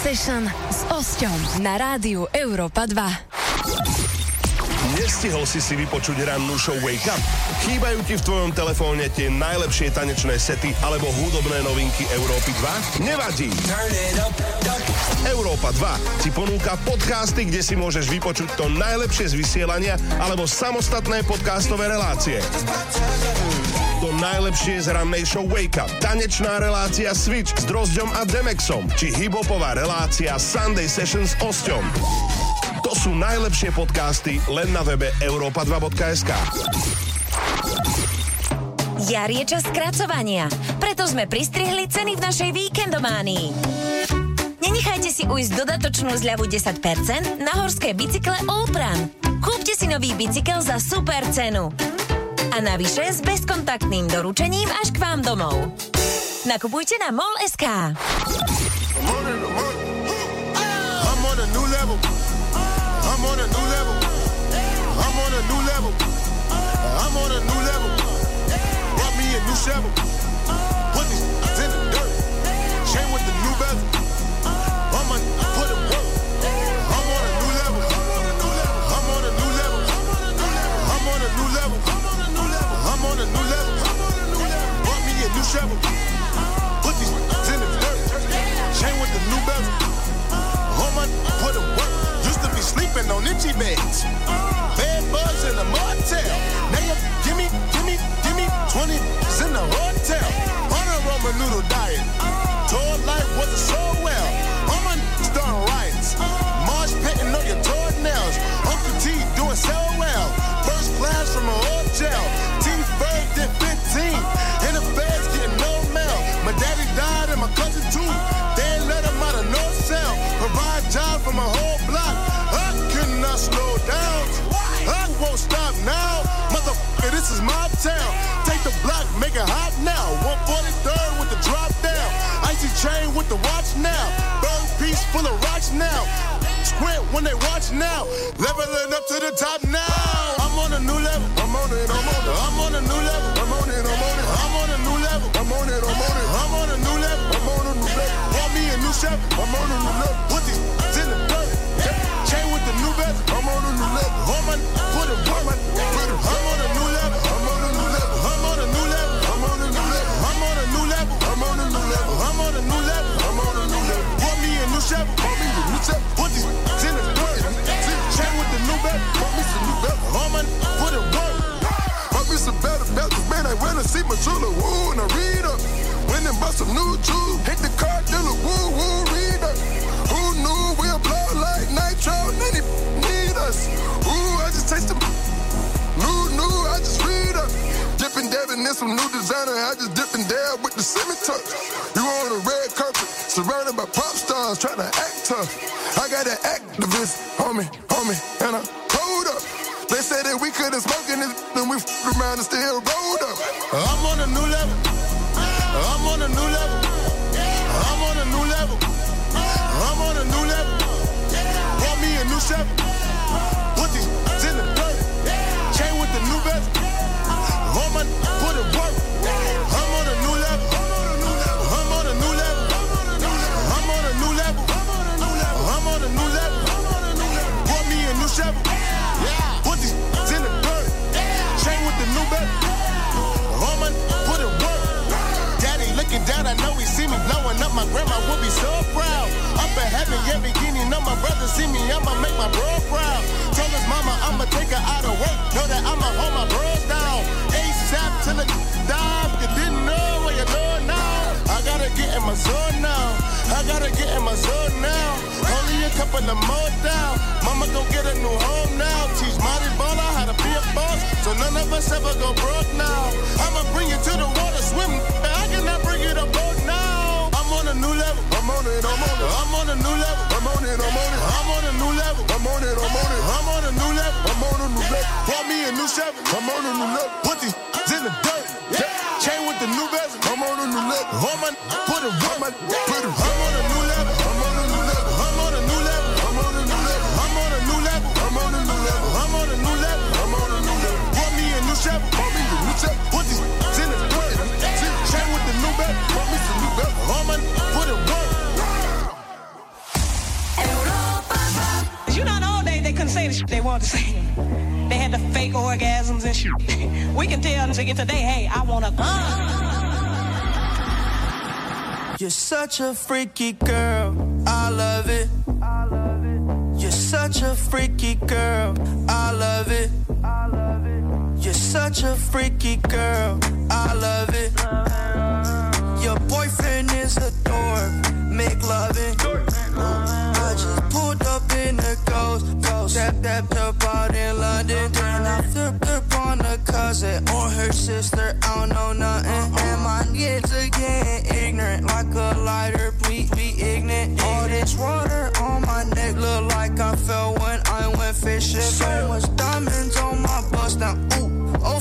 Session s Osťom na rádiu Europa dva. Nestihol si si vypočuť rannú show Wake Up? Chýbajú ti v tvojom telefóne tie najlepšie tanečné sety alebo hudobné novinky Európy dva? Nevadí! Európa dva ti ponúka podcasty, kde si môžeš vypočuť to najlepšie z vysielania alebo samostatné podcastové relácie. To najlepšie z rannej show Wake Up, tanečná relácia Switch s Drozďom a Demexom, či hiphopová relácia Sunday Session s Osťom. To sú najlepšie podcasty len na webe europa dva bodka es ká. Jar je čas skracovania, preto sme pristrihli ceny v našej víkendománii. Nenechajte si ujsť dodatočnú zľavu desať percent na horské bicykle Allpran. Kúpte si nový bicykel za super cenu. A navyše s bezkontaktným doručením až k vám domov. Nakupujte na mol bodka es ká. Shovel. Put these in the dirt. Chain with the new bezel. All my put to work. Used to be sleeping on itchy beds. Bad bugs in the motel. Now you give me, give me, give me twenties in the hotel. On a Roman noodle diet. Tour life wasn't so well. All my starting riots. Marsh painting on your toenails. Uncle T doing so well. First class from a hotel. T-Bird did fifteen. The feds getting no mail. My daddy died and my cousin too. They let him out of no cell. Provide job for my whole block. I cannot slow down. I won't stop now. Motherfucker, this is my town. Take the block, make it hot now. one forty-third with the drop down. Icy chain with the watch now. Bird piece full of rocks now. Squint when they watch now. Leveling up to the top now. I'm on a new level. I'm on it. I'm on it. I'm on a new level. I'm on it. I'm on it. I'm on it, I'm on it, I'm on a new level, I'm on a new level. Want me a new Chevy, I'm on a new level. Put these in the dirt, chain with the new vest, I'm on a new level. All my put it, put it, put it. I'm on a new level, I'm on a new level, I'm on a new level, I'm on a new level, I'm on a new level, I'm on a new level, I'm on a new level, I'm on a new level. Want me a new Chevy, want me a new Chevy, put these in the dirt, chain with the new vest, want me some new vest, all my put it, put it. It's a better belt, cause man, I wanna see my jeweler, woo, and I read up. Went and bought some new jewels, hit the car dealer, woo, woo, read up. Who knew we'll blow like nitro, none of need us. Ooh, I just taste the new, new, I just read up. Dippin' dabbing in some new designer, I just dippin' dab with the semi-tuck. You on the red carpet, surrounded by pop stars, tryna act tough. I got an activist, homie, homie, and I hold up. They said that we couldn't smoke in this, and we f***ed around and still rolled up. I'm on a new level. I'm on a new level. I'm on a new level. I'm on a new level. Want me a new Chevy? Put these in the dirt. Chain with the new vest. All my put it work. I'm on a new level. I'm on a new level. I'm on a new level. I'm on a new level. Want me a new Chevy? Roman put it work. Daddy looking down, I know he see me blowing up. My grandma would be so proud. Up in heaven, yeah, beginning. Now my brother see me, I'ma make my bro proud. Told his mama I'ma take her out of work. Know that I'ma hold my bros down. ASAP till it dies. You didn't know what you know now. I gotta get in my zone now. I gotta get in my zone now. Only a couple of more down. Mama gon' get a new home now. Teach Marty Baller how to be a boss. So none of us ever go broke now. I'ma bring you to the water swim. I cannot bring you to boat now. I'm on a new level. I'm on it, I'm on it. I'm on a new level. I'm on it, I'm on it. I'm on a new level. I'm on it, I'm on it. I'm on a new level. I'm on a new level. Bought me a new Chevy. I'm on a new level. Put these in the dirt. Chain with the new vest. I'm on a new level. All my put it, all my put it. I'm on a new level. I'm on a new level. I'm on a new level. I'm on a new level. I'm on a new level. I'm on a new level. I'm on a new level. I'm on a new level. Bought me a new Chevy. Bought me a new Chevy. Put these in the dirt. Chain with the new vest. Bought me some new vest. All my put it, work. say the shit they want to say. They had the fake orgasms and shit. We can tell them to get today, hey, I want to come. You're such a freaky girl, I love it. I love it. You're such a freaky girl, I love it. I love it. You're such a freaky girl, I love it. Your boyfriend is a dork, make loving. I just pulled up in the ghost, ghost. Tap, tap, tap out in London. Then I flipped up on a cousin or her sister, I don't know nothing. And my kids are getting ignorant, like a lighter, please be ignorant. All this water on my neck look like I fell when I went fishing. So much diamonds on my bust, now ooh, oh,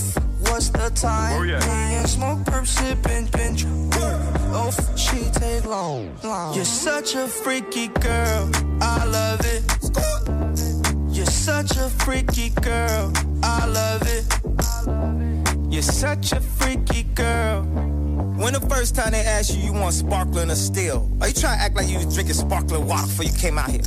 what's the time? Oh, yeah. And smoke, perp, sipping, binge. Oh, she take long, long. You're such a freaky girl, I love it. You're such a freaky girl, I love it. You're such a freaky girl. When the first time they asked you, you want sparkling or still? Are you trying to act like you was drinking sparkling water before you came out here?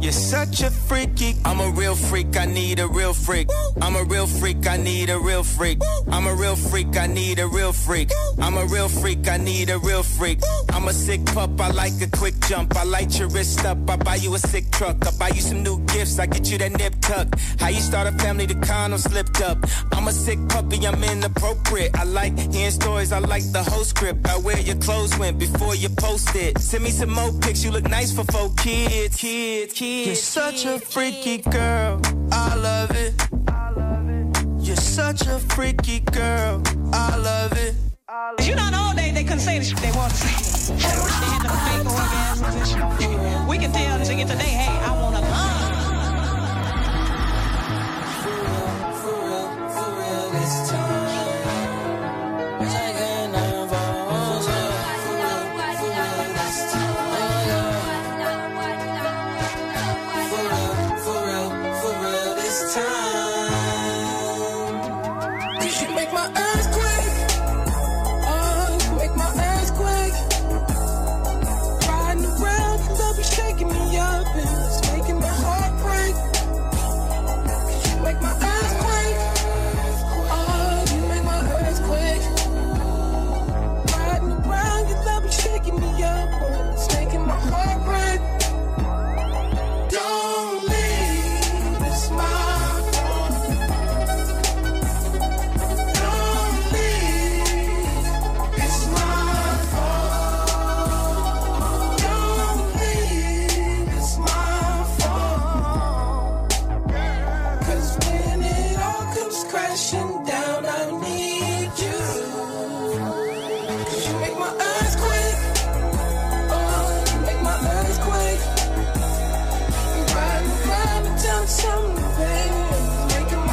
You're such a freaky. I'm a real freak, I need a real freak. I'm a real freak, I need a real freak. I'm a real freak, I need a real freak. I'm a real freak, I need a real freak. I'm a sick pup, I like a quick jump. I light your wrist up, I buy you a sick truck. I buy you some new gifts, I get you that nip tuck. How you start a family, the condom slipped up. I'm a sick puppy, I'm inappropriate. I like hearing stories, I like the whole script. I wear your clothes went before you posted. Send me some more pics, you look nice for four kids, kids, kids. You're such a freaky girl, I love it. You're such a freaky girl, I love it. You know, all day they couldn't say the shit they want to say. They had the fake orgasms and shit. We can tell them to get today, hey, I want to come. For real, for real, for real, it's time. Making my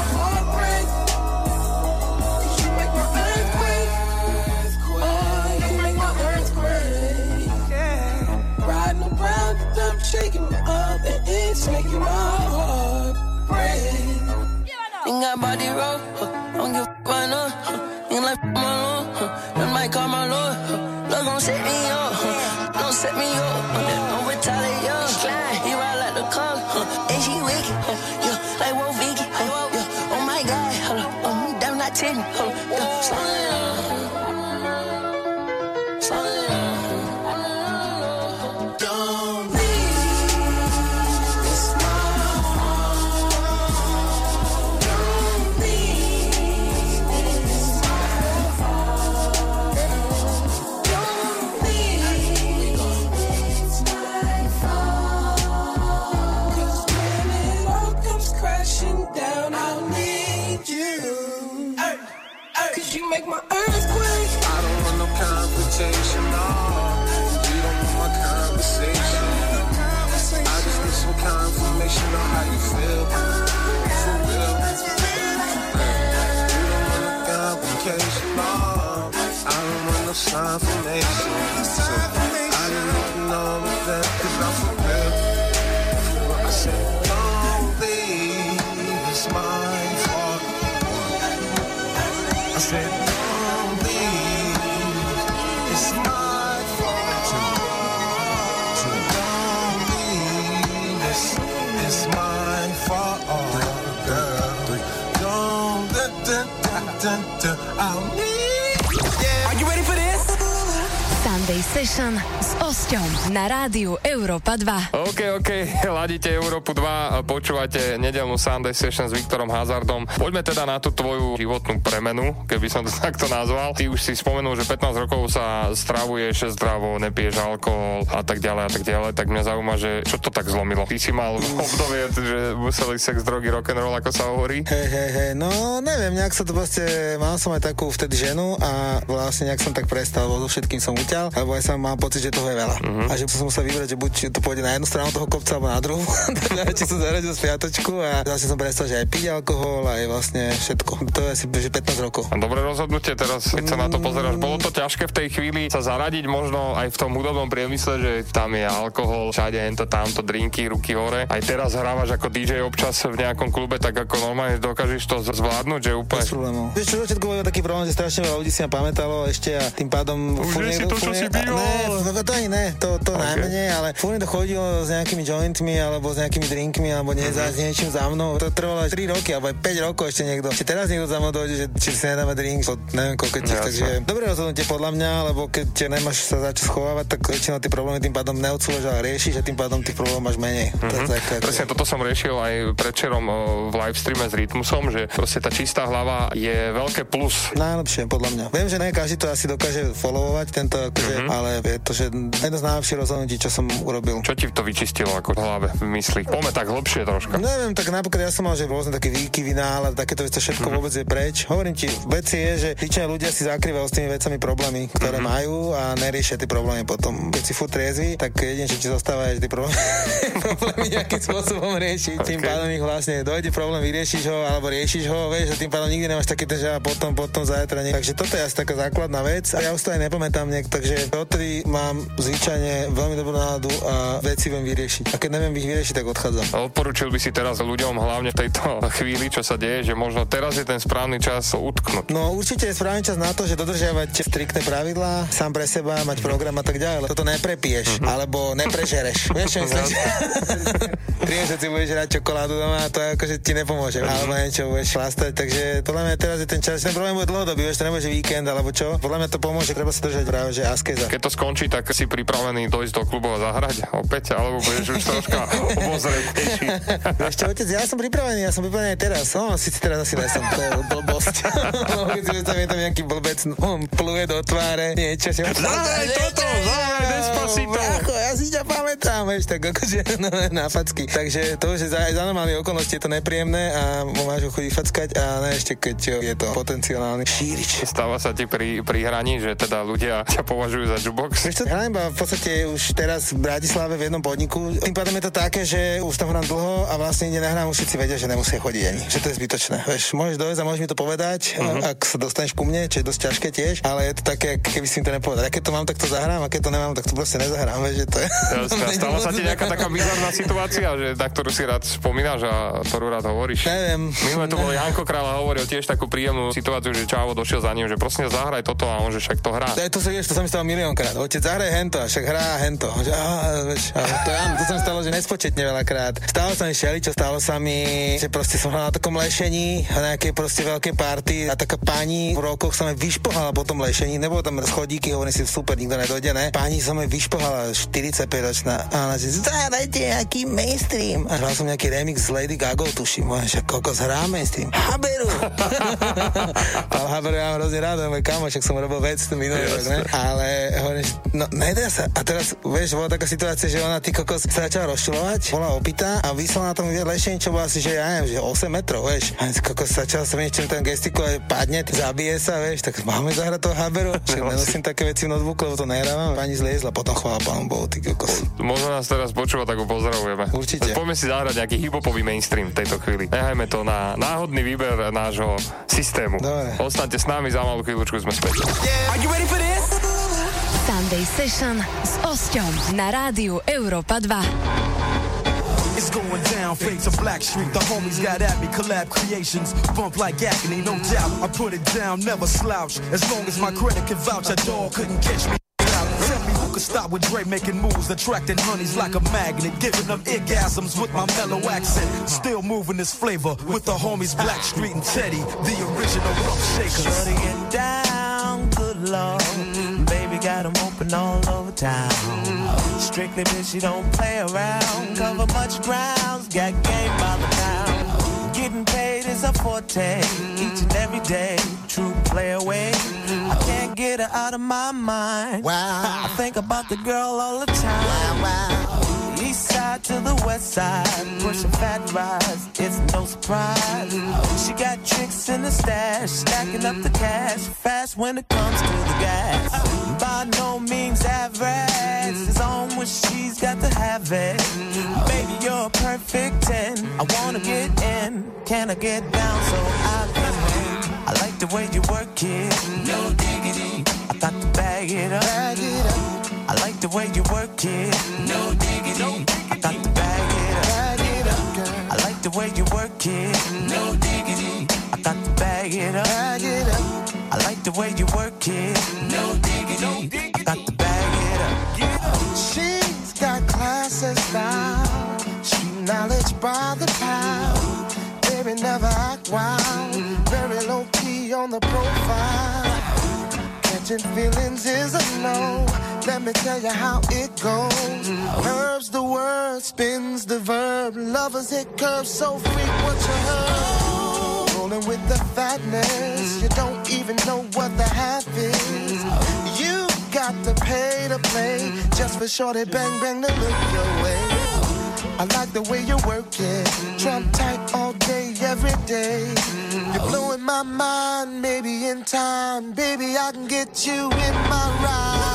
heart break. Think I body roll, huh? Don't give a f*** I know, huh? Think like f*** my lord, huh? That might call my lord, huh? Love gon' set me up, huh? Don't set me up, huh? Don't retaliate, huh? He ride like the club, huh? And she wicked, huh? Yeah, like Wo Vicky, huh? Yeah, oh my God, huh? Oh, me damn not ten, huh? Yeah, slow it down, slow it down. It's Session s Osťom na rádiu Europa dva. OK, OK, ladíte Európu dva a počúvate nedeľnú Sunday Session s Viktorom Hazardom. Poďme teda na tú tvoju životnú premenu, keby som to takto nazval. Ty už si spomenul, že pätnásť rokov sa stravuješ zdravo, nepiješ alkohol a tak ďalej a tak ďalej, tak mňa zaujíma, že čo to tak zlomilo. Ty si mal obdobie, že museli sex, drogy, rock'n'roll, ako sa hovorí. Hej, hej, hej, no neviem, nejak sa to proste, mal som aj takú vtedy ženu a vlastne nejak som tak prestal, bo so všetkým som uťal, lebo aj som mám pocit, že toho je veľa. Uh-huh. A že som musel vybrať, že buď to pôjde na jednu stranu toho kopca, alebo na druhú. Či som zaradil spiatočku a vlastne som prestal, že aj piť alkohol, aj vlastne všetko. To je asi že pätnásť rokov. A dobre rozhodnutie teraz, keď sa na to pozeráš. Bolo to ťažké v tej chvíli sa zaradiť možno aj v tom hudobnom priemysle, že tam je alkohol, všade hento, tamto, drinky, ruky hore. Aj teraz hrávaš ako dý džej občas v nejakom klube, tak ako normálne dokážeš to zvládnuť, že úplne bez problémov. Vieš, čo začiatku bol taký problém, že strašne veľa ľudí si ma pamätalo ešte a tým pádom fúrne... Už nie si to, čo si býval. Ne, to ani ne, to, to okay. Najmenej, ale fúrne to chodilo s nejakými jointmi, alebo s nejakými drinkmi, alebo nie, mm-hmm. s niečím za mnou. To trvalo až tri roky, alebo aj päť rokov ešte niekto. Či teraz niekto za mnou dojde, že či si nedáme drink, to neviem koľko tých, takže dobre rozhodnutie podľa mňa, lebo keď nemáš sa za čo schovávať, tak väčšinou tie problémy tým pádom neodsúvaš a riešiš a tým pádom tých problémov máš menej. Mm-hmm. Presne toto som riešil aj predčerom v livestreame s Rytmusom, že proste tá čistá hlava je veľké plus. Najlepšie podľa mňa. Viem, že ne každý to asi dokáže followovať tento, akože, mm-hmm. ale je to, že jedno z najlepších rozhodnutí, čo som urobil. Čo ti to vyčistilo ako v hlave, v mysli? Poďme tak hlbšie troška. Neviem, tak napríklad ja som mal, že rôzne také výkyvy, náhľad, takéto veci, všetko mm-hmm. vôbec je preč. Hovorím ti, vec je, že väčšina ľudia si zakrývajú s tými vecami problémy, ktoré mm-hmm. majú a neriešia tie problémy potom. Keď si furt triezvy, tak jedine, čo ti zostáva, je tie problémy, problémy nejakým spôsobom riešiť. Okay. Tým pádom ich vlastne dojde problém, vyriešiš ho alebo riešiš ho, vieš, a tým pádom nikdy nemáš také a potom, potom zajtra nie. Takže toto je asi taká základná vec a ja už to aj nepamätám nejak, takže odtedy mám zvyčajne veľmi dobrú náladu a veci viem vyriešiť. A keď neviem ich vyriešiť, tak odchádzam. Odporučil by si teraz ľuďom hlavne v tejto chvíli, čo sa deje, že možno teraz je ten správny čas utknúť? No určite je správny čas na to, že dodržiavať striktné pravidlá, sám pre seba, mať program a tak ďalej. Toto neprepiješ, mm-hmm. alebo neprežereš. Vieš, čo myslíš? Viem, že si budeš hrať čokoládu doma a to akože ti nepomôže. Mm-hmm. Alebo niečo budeš chlastať, takže podľa mňa teraz je ten čas. Ten problém bude dlhodobý, vieš, to nebude víkend alebo čo. Podľa mňa to pomôže, treba sa držať práve že askéza. Keď to skončí, tak si pripravený dojsť do klubov a zahrať opäť, alebo budeš už troška obozretejší. Ešte otec, ja som pripravený, ja som pripravený aj teraz. No, síce teraz asi nesom, to je blbosť. No, keď si že tam je tam nejaký blbec, no, pluje do tváre, niečo. Zahaj toto, zahaj Despacito. Ako, ja si ťa pamätám, vieš, tak akože no, na facky. Takže to, že za, za normálne okolnosti je to nepríjemné a máš ho chodiť fackať a ne, ešte keď je to potenciálny šírič. Stáva sa ti pri, pri hraní, že teda ľudia ťa považujú za jukebox? Vieš čo, hrajem v podstate už teraz v Bratislave v jednom podniku. Tým pádom je to také, že už tam hrám dlho a vlastne ide nahrám, už všetci vedia, že nemusia chodiť ani. Že to je zbytočné. Vieš, môžeš dojsť a môžeš mi to povedať, uh-huh. ak sa dostaneš ku mne, čo je dosť ťažké tiež, ale je to také, keby si mi to nepovedal. A keď to mám, tak to zahrám, a keď to nemám, tak to proste nezahrám, vieš, že to je. Stala sa ti nejaká taká bizarná situácia, že na ktorú si rád spomínaš a ktorú rád hovoríš? Neviem. Minule to bol Janko Kráľ hovoril tiež takú príjemnú situáciu, že čávo došiel za ním, že prosím zahraj toto a on že však to hrá. To sa vieš, to sa mi stalo miliónkrát. Otec zahraj hento, však hrá hento. Že, á, vieš, á, to ja, to sa mi stalo, že nespočetne veľakrát. Stalo sa mi šeličo, stalo sa mi, že proste som hral na takom lešení, na nejakej proste veľkej party a taká pani v rokoch sa mi vyšpohala po tom lešení. Nebolo tam schodíky, hovorím si super, nikto nedojde, ne? Pani sa mi vyšpohala štyridsaťpäťročná. A ona že zahrajte aký mainstream. A hral som nejaký remix z Lady Gaga, tuším, že kokos hrá mainstream. Haberu. Ale Haberu ja mám hrozne rád, môj kamoš, ak som robil vec minulý rok, ne? Ale hovorím, no nedá sa. A teraz, vieš, bola taká situácia, že ona, ty kokos, sa začala rozšilovať, bola opitá a vysela na tom lešení, čo bola asi, že ja neviem, že osem metrov, vieš. A kokos začala sa mi niečím tam gestikulať, padne, zabije sa, vieš, tak máme zahrať toho Haberu. Však nenosím také veci v notebooku, lebo to nehrávam. Pani zliezla, potom chvála Pánu Bohu, ty kokos. Možno nás teraz počúva, tak ho pozdravujeme. Určite. Poďme si zahrať nejaký hip-hopový mainstream v tejto chvíli. Nehajme to na náhodný výber nášho systému. Dobre. Ostaňte s nami, za malú chvíľučku sme späť. Are you ready for this? Sunday Session s Osťom na rádiu Europa dva. It's going down, fade to Black Street. The homies got at me, collab creations. Bump like agony, no doubt. I put it down, never slouch. As long as my credit can vouch, a dog couldn't catch me. Stop with Dre making moves, attracting honeys like a magnet, giving them orgasms with my mellow accent. Still moving this flavor with the homies Blackstreet and Teddy, the original rough shakers. Shorty and down, good lord, baby got them open all over town. Strictly bitch, you don't play around. Cover much grounds, got game by the town. Getting paid is a forte, each and every day, true play away. I can't get her out of my mind. Wow. I think about the girl all the time. Wow, wow. East side to the west side, pushing fat rides, it's no surprise. She got tricks in the stash, stacking up the cash, fast when it comes to the gas. By no means average, it's on when she's got to have it. Baby, you're a perfect ten, I wanna get in, can I get down so I can win? I like the way you work it, no diggity, I got to bag it up. Bag it up. I like the way you work it, no diggity, I got to bag it up. I like the way you work it, no diggity, I got to bag it up. I like the way you work it, no diggity, I got to bag it up. She's got class and style, she knowledge by the pound. Baby never act wild, very low key on the profile. Catching feelings is a no. Let me tell you how it goes. Herbs the word, spins the verb. Lovers hit curves so frequent you heard. Rolling with the fatness, you don't even know what the half is. You got to pay to play, just for shorty bang bang to look your way. I like the way you work it, trump tight all day, every day. You're blowing my mind, maybe in time, baby I can get you in my ride.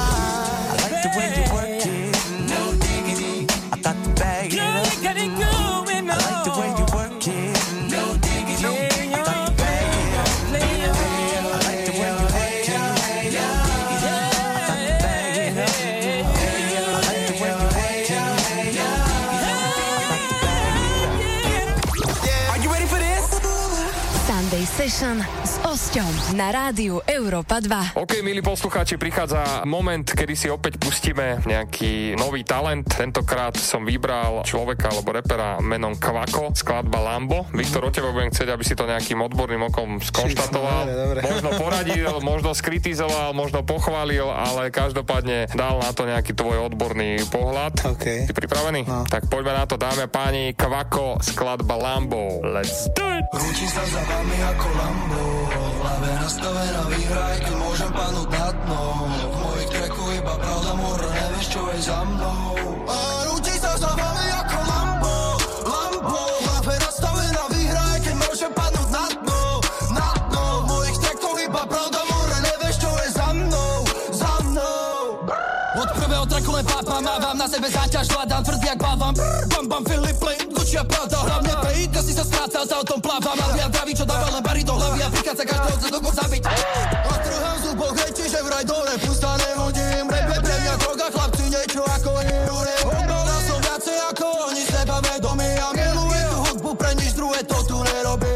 The way you work it, no diggity, I got to bag it up. Girl, you got it going on. I like the way you work it, no diggity, I got to bag it up. I like the way you work it, no diggity, I got to bag it up. I like the way you work it, no diggity, I got to bag it up. Are you ready for this? Sunday Session s Osťom na rádiu Europa dva. OK, milí poslucháči, prichádza moment, kedy si opäť pustíme nejaký nový talent. Tentokrát som vybral človeka alebo repera menom Kvako, skladba Lambo. Viktor, o teba budem chcieť, aby si to nejakým odborným okom skonštatoval. Možno poradil, možno skritizoval, možno pochválil, ale každopádne dal na to nejaký tvoj odborný pohľad. OK. Si pripravený? No. Tak poďme na to, dáme páni, Kvako, skladba Lambo. Let's do it! Vami ako Lambo, hlave nastavená, vyhraj, keď môžem padnúť na dno. V mojich treku iba pravda, mora, nevieš, čo je za mnou. A rúči sa za vami ako Lambo, Lambo, hlave nastavená, vyhraj, keď môžem padnúť na dno, na dno. V mojich treku iba pravda, mora, nevieš, čo je za mnou, za mnou. Od prvého treku len pápa, mávam na sebe záťaž, hľadám tvrdý, jak bávam. Bam, bam, Filip, play, Gucci a Prada, hlavne play, kasi sa strácal, za o tom plávam. Čo dáva len bary do hlavy a prichádza každý odce do koca byť. A trhám zúbok, hejti, že vraj dole pusta nehodím. Rebe pre mňa droga, chlapci, niečo ako neúre. Odbala som viacej ako oni, seba vedomí a milujem tú hudbu, pre nič druhé to tu nerobí.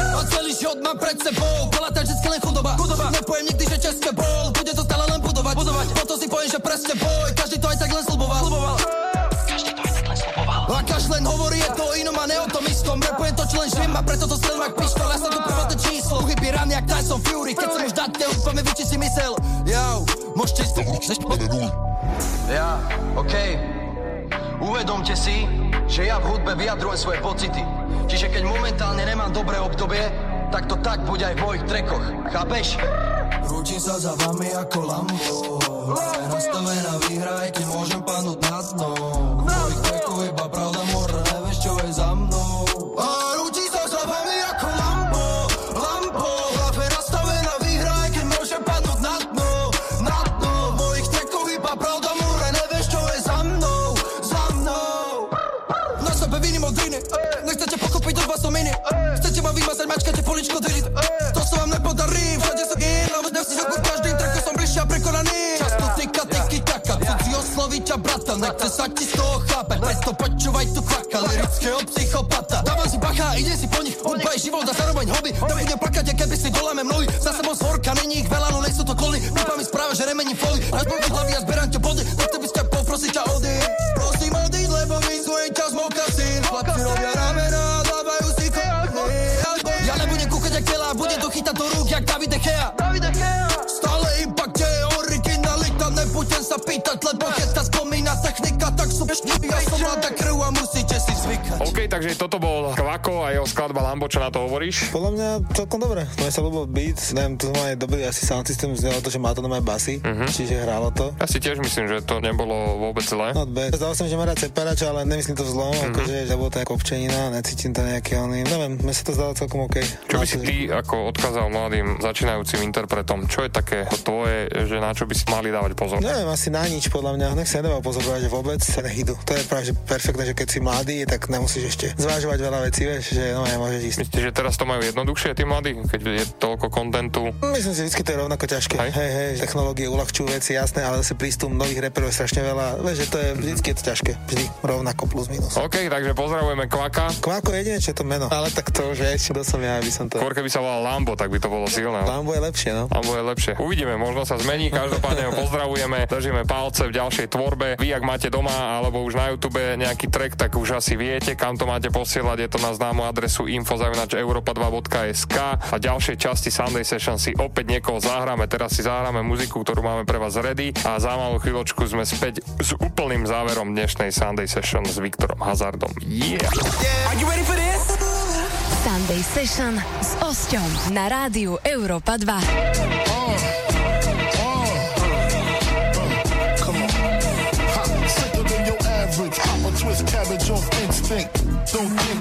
A celý život mám pred sebou, bola tak vždycky len chudoba. Nepojem nikdy, že české bol, bude to stále len budovať. Potom si poviem, že presne boj, každý to aj tak len sluboval. Každý to aj tak len sluboval. A každý len hovorí, je to inom a ne o tom istom. Repujem to, čo len živím a preto to slím, ak píš. Jak Tyson Fury, keď som už dať neúspame, vyči si mysel. Jau, môžte ísť. Ja, okej. Uvedomte si, že ja v hudbe vyjadrujem svoje pocity. Čiže keď momentálne nemám dobré obdobie, tak to tak bude aj v mojich trekoch. Chápeš? Rúčim sa za vami ako Lambo. Hlave nastavená, vyhraj, keď môžem padnúť na dno. V mojich trekoch iba pravda, mora, nevieš, čo je za mnou. A rúčim sa za vami ako Lambo. Mačkate poličko delite, to sa vám nepodarí. Všade som in, ale dnes si zakur každým treku som bližšie a prekonaný. Často týka, týky, taka, cudzí osloví ťa brata. Nechce sa ti z toho chápať, preto počúvaj tu kvaka, lirického psychopata. Dávam si bacha, idem si po nich, hudba je život a zároveň hobby. Nebudem plakať, ja keby si doláme mnohy, za sebou z horka, není ich veľa, no nech sú to koly. Pípa mi správa, že remení foli, až bol do hlavy a zberám ťa body. Nechce by ste poprosiť ťa odísť, prosím odísť, lebo vyzujem ťa z mokasín. Chlapci robia ramena. A bude to chytať do rúk, jak Davide Gea. Davide Gea. Stále iba kde je originalita, nebo Marvin Gaye, takže toto bol Kvako a jeho skladba Lambo, čo na to hovoríš? Podľa mňa celkom dobre. Mne sa ľúbil beat, neviem, to má aj dobrý asi sound system, znelo to, že má to nové basy, uh-huh. Čiže hrálo to. Ja si tiež myslím, že to nebolo vôbec zle. No, zdal som, že má rád separač, ale nemyslím to vzlom, uh-huh. Akože že bolo to nejaká občanina, necítim to nejaký oný, neviem, mne sa to zdalo celkom OK. Čo by si ty ako odkázal mladým začínajúcim interpretom? Čo je také tvoje, že na čo by si mali dávať pozor? Neviem, asi na nič podľa mňa. Nech sa nedával pozor, že vôbec sa nehydú. To je práve perfektné, že keď si mladý, tak nemusíš ešte zvážovať veľa vecí, vieš, že no nemôžeš ísť. Myslíte, že teraz to majú jednoduchšie tí mladí, keď je toľko kontentu? Myslím si, vždycky to je rovnako ťažké. Hej, hej, hej, technológie uľahčujú veci, jasné, ale zase prístup nových reperov je strašne veľa. Vieš, že to je vždycky je to ťažké. Vždy rovnako plus minus. OK, takže pozdravujeme Kvaka. Kvako jedine, čo je to meno. Ale tak to už je, čo som ja, aby som to. Skôr keby sa volal Lambo, tak by to bolo silné. Lambo je lepšie, no. Lambo je lepšie. Uvidíme, možno sa zmení. Každopádne ho pozdravujeme. Držíme palce v ďalšej tvorbe. Vy ak máte doma alebo už na YouTube nejaký track, tak už asi viete, kam to máte posielať. Je to na známu adresu info zavináč europa dva bodka es ká. A ďalšej časti Sunday Session si opäť niekoho zahráme. Teraz si zahráme muziku, ktorú máme pre vás ready a za malú chvíľočku sme späť s úplným záverom dnešnej Sunday Session s Viktorom Hazardom. Yeah. Yeah. Are you ready for this? Sunday Session s Osťom na rádiu Europa dva. Oh, oh, oh. Come on. Hot, sicker than your average. Hop a twist cabbage off instinct. Don't think,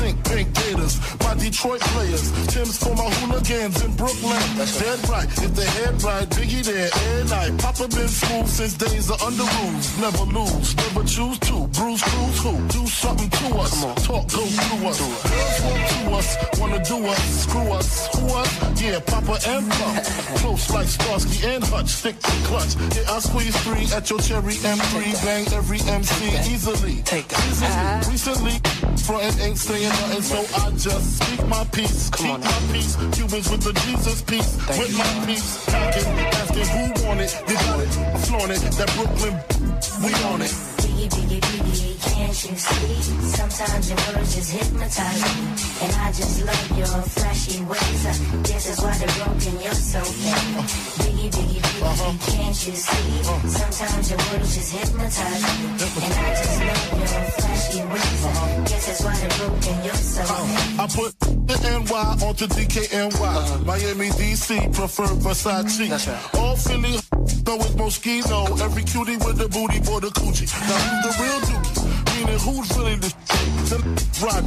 think, think Gators. My Detroit players. Tim's for my hooligans in Brooklyn. Dead right, if the head right, Biggie there, and I. Papa been school since days of under rules. Never lose, never choose to. Bruce Cruz who? Do something to us. Talk, go through us. Girls want to us, wanna do us. Screw us, who us? Yeah, Papa and Pump. Close like Starsky and Hutch, stick to clutch. Yeah, I squeeze three at your cherry em three. Bang every em cé easily. Take that. Easily. Uh-huh. Recently, frontin' ain't saying nothing, so I just speak my peace. Keep my peace. Cubans with the Jesus peace. Thank with you. My peace. Packing, asking who want it. You got it. Flaunt it. That Brooklyn, we on it. Biggie, biggie, biggie, can't you see? Sometimes your words just hypnotize me. And I just love your flashy ways. Uh, this is why they're broken, you're so mean. Biggie, biggie, biggie, uh-huh. Can't you see? Sometimes your words just hypnotize me. And I just love your flashy ways. Uh, this is why they're broken, you're so mean. Uh, I put the en ká onto dé ká en ká. Uh-huh. Miami, dé cé, prefer Versace. That's right. All Philly, though it's Moschino. Every cutie with the booty for the coochie. Now, the real dookie, meaning who's really the sh**? The rock,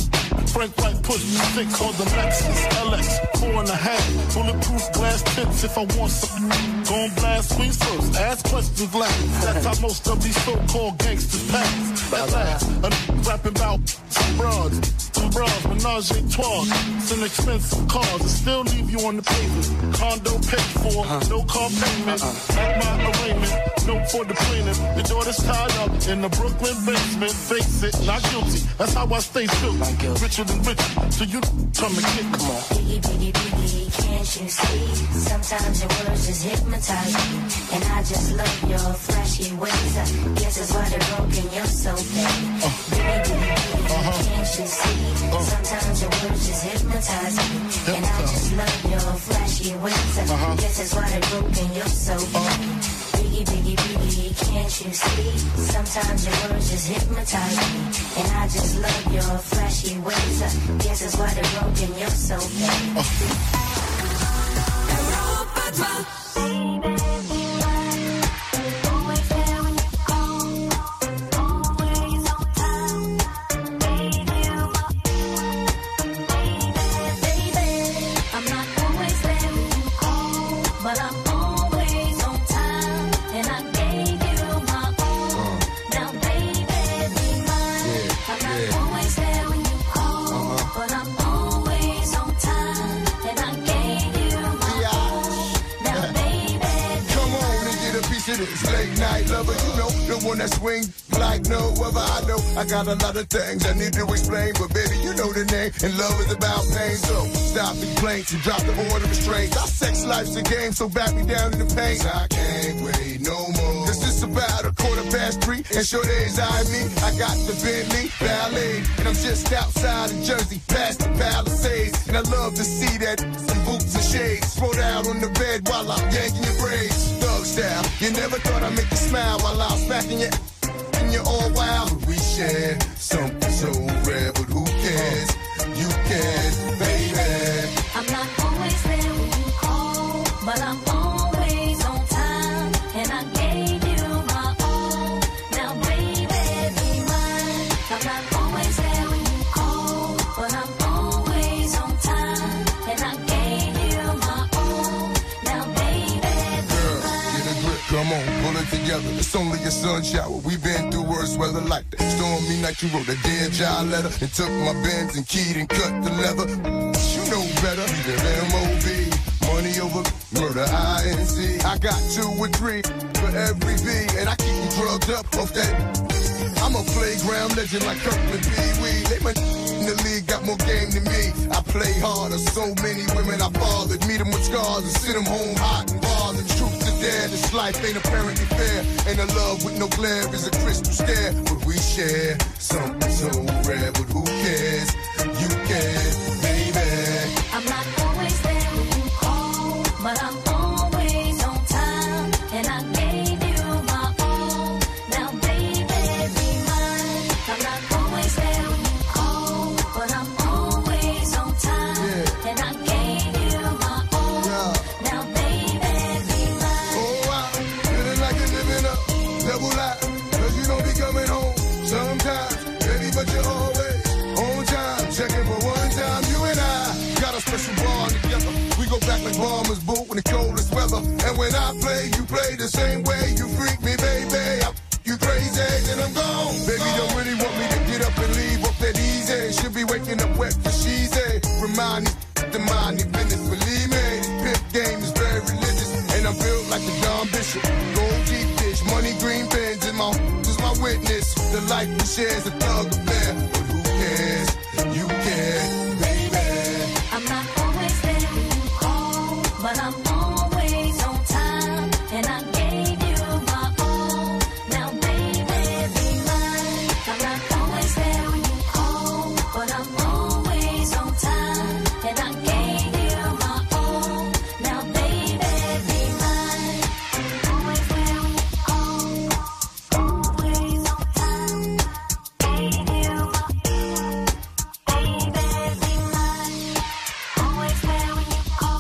Frank White push, stick on the Lexus, el ex, four and a half, bulletproof glass tips if I want some. Gon' blast squeeze first, ask questions last. That's how most of these so-called gangsters pass. At last, a n***a rapping about some broads, some bras, menage a trois. It's an expensive cars that still leave you on the pavement. Condo paid for, no car payment, at my arraignment, no for the plaintiff. The daughter's tied up in the Brooklyn basement, face it, not guilty. That's how I stay still. Richer than richer, so you come and get come on. Biggie, biggie, biggie, can't you see? Sometimes your words just hypnotize me, and I just love your flashy ways. Uh, guess it's why they're broken. You're so fake. Uh, biggie, biggie, biggie, uh-huh. Can't you see? Uh, Sometimes your words just hypnotize me, yep, and I just love your flashy ways. Uh, uh-huh. Guess it's why they're broken. You're so fake. Biggie, biggie, biggie, can't you see? Sometimes your words just hypnotize me, and I just love your flashy ways. Uh, guess it's why they're broken, you're so bad. Oh. Europa dva. That swing like no other. I know I got a lot of things I need to explain, but baby, you know the name, and love is about pain, so stop the complaints and drop the order of restraints. Our sex life's a game, so back me down in the paint. I can't wait no more, cause it's about a quarter past three, and sure days I mean, I got the Bentley Ballet, and I'm just outside of Jersey, past the Palisades, and I love to see that some boots and shades, throw down on the bed while I'm yanking your braids. Style. You never thought I'd make you smile while I was smacking you. and you're all wild, but we share something so rare, but who cares? You cares, baby. I'm not always there when you call, but I'm always on time, and I gave you my all. Now, baby, be mine. I'm not always there when you call, but I'm always on time, and I gave you my all. Now, baby, be mine. Get a grip, come on, pull it together. It's only a sun shower. We've been through worse weather like that. Stormy night, you wrote a dead child letter and took my bends and keyed and cut the leather. No better than M O B Money over murder, I N C I got two or three for every B, and I keep you drugged up off that. I'm a playground legend like Kirkland Pee-wee. They my in the league got more game than me. I play harder, so many women I fathered. Meet them with scars and send them home hot and bothered. Truth to dare, this life ain't apparently fair. And a love with no glare is a crystal stare. But we share something so rare, but who cares? You care. I'm not always there when you call, but I'm always on time, and I gave you my all. Now, baby, be mine. I'm not always there when you call, but I'm always on time, yeah. And I gave you my all. Yeah. Now, baby, be mine. Oh, I feeling like you're living up, double life, 'cause you don't be coming home sometimes, baby, but you're always on time. Checking for one time, you and I. Special bond together. We go back like bombers, boo, in the coldest weather. And when I play, you play the same way. You freak me, baby. I'm, you crazy, then I'm gone. Baby, gone. Don't really want me to get up and leave off that easy. Should be waking up wet for she's a. Remind me, the mind, your business, believe me. Pimp game is very religious. And I'm built like a Don Bishop. Gold deep dish, money, green pins, and my is my witness. The life we share is a thug affair. But who cares? You care. But I'm always on time, and I gave you my all. Now, baby, be mine. I'm not always there when you call, but I'm always on time, and I gave you my all. Now, baby, be mine. I'm always there when you call, always on time. Gave you my all. Baby, be mine. Always there when you call.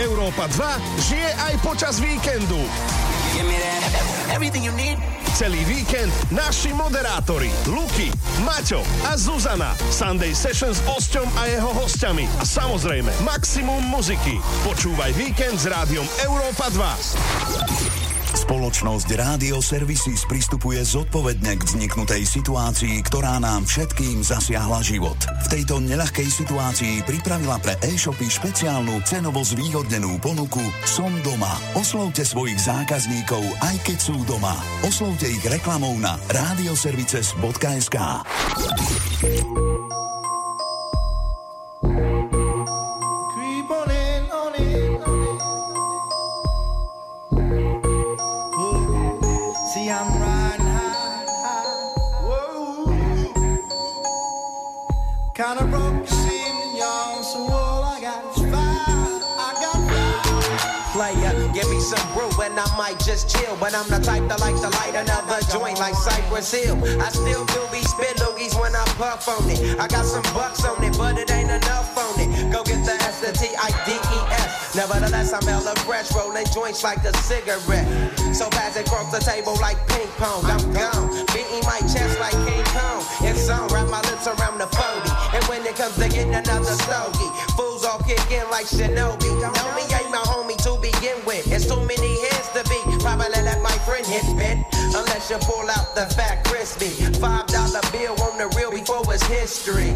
Európa dva žije aj počas víkendu. Celý víkend naši moderátori Luky, Maťo a Zuzana. Sunday Session s Osťom a jeho hostiami. A samozrejme, maximum muziky. Počúvaj víkend s rádiom Európa dva. Spoločnosť Rádio Services pristupuje zodpovedne k vzniknutej situácii, ktorá nám všetkým zasiahla život. V tejto neľahkej situácii pripravila pre e-shopy špeciálnu cenovo zvýhodnenú ponuku Som doma. Oslovte svojich zákazníkov, aj keď sú doma. Oslovte ich reklamou na radioservices bodka es ká. Kinda broke, you see me young, so all I got is fire, I got fire. Player, give me some brew and I might just chill. But I'm the type that likes to light another joint like Cypress Hill. I still do be spit loogies when I puff on it. I got some bucks on it, but it ain't enough on it. Go get the S, the T I D E S. Nevertheless, I'm hella fresh, rolling joints like a cigarette. So pass it across the table like ping pong, I'm gone. Beating my chest like King Kong. It's on, wrap my lips around the phone. Cause they getting another stogie. Fools all kicking like Shinobi. Know me ain't my homie to begin with. It's too many heads to be. Probably let my friend hit bit. Unless you pull out the fat crispy. Five dollar bill on the real before it's history.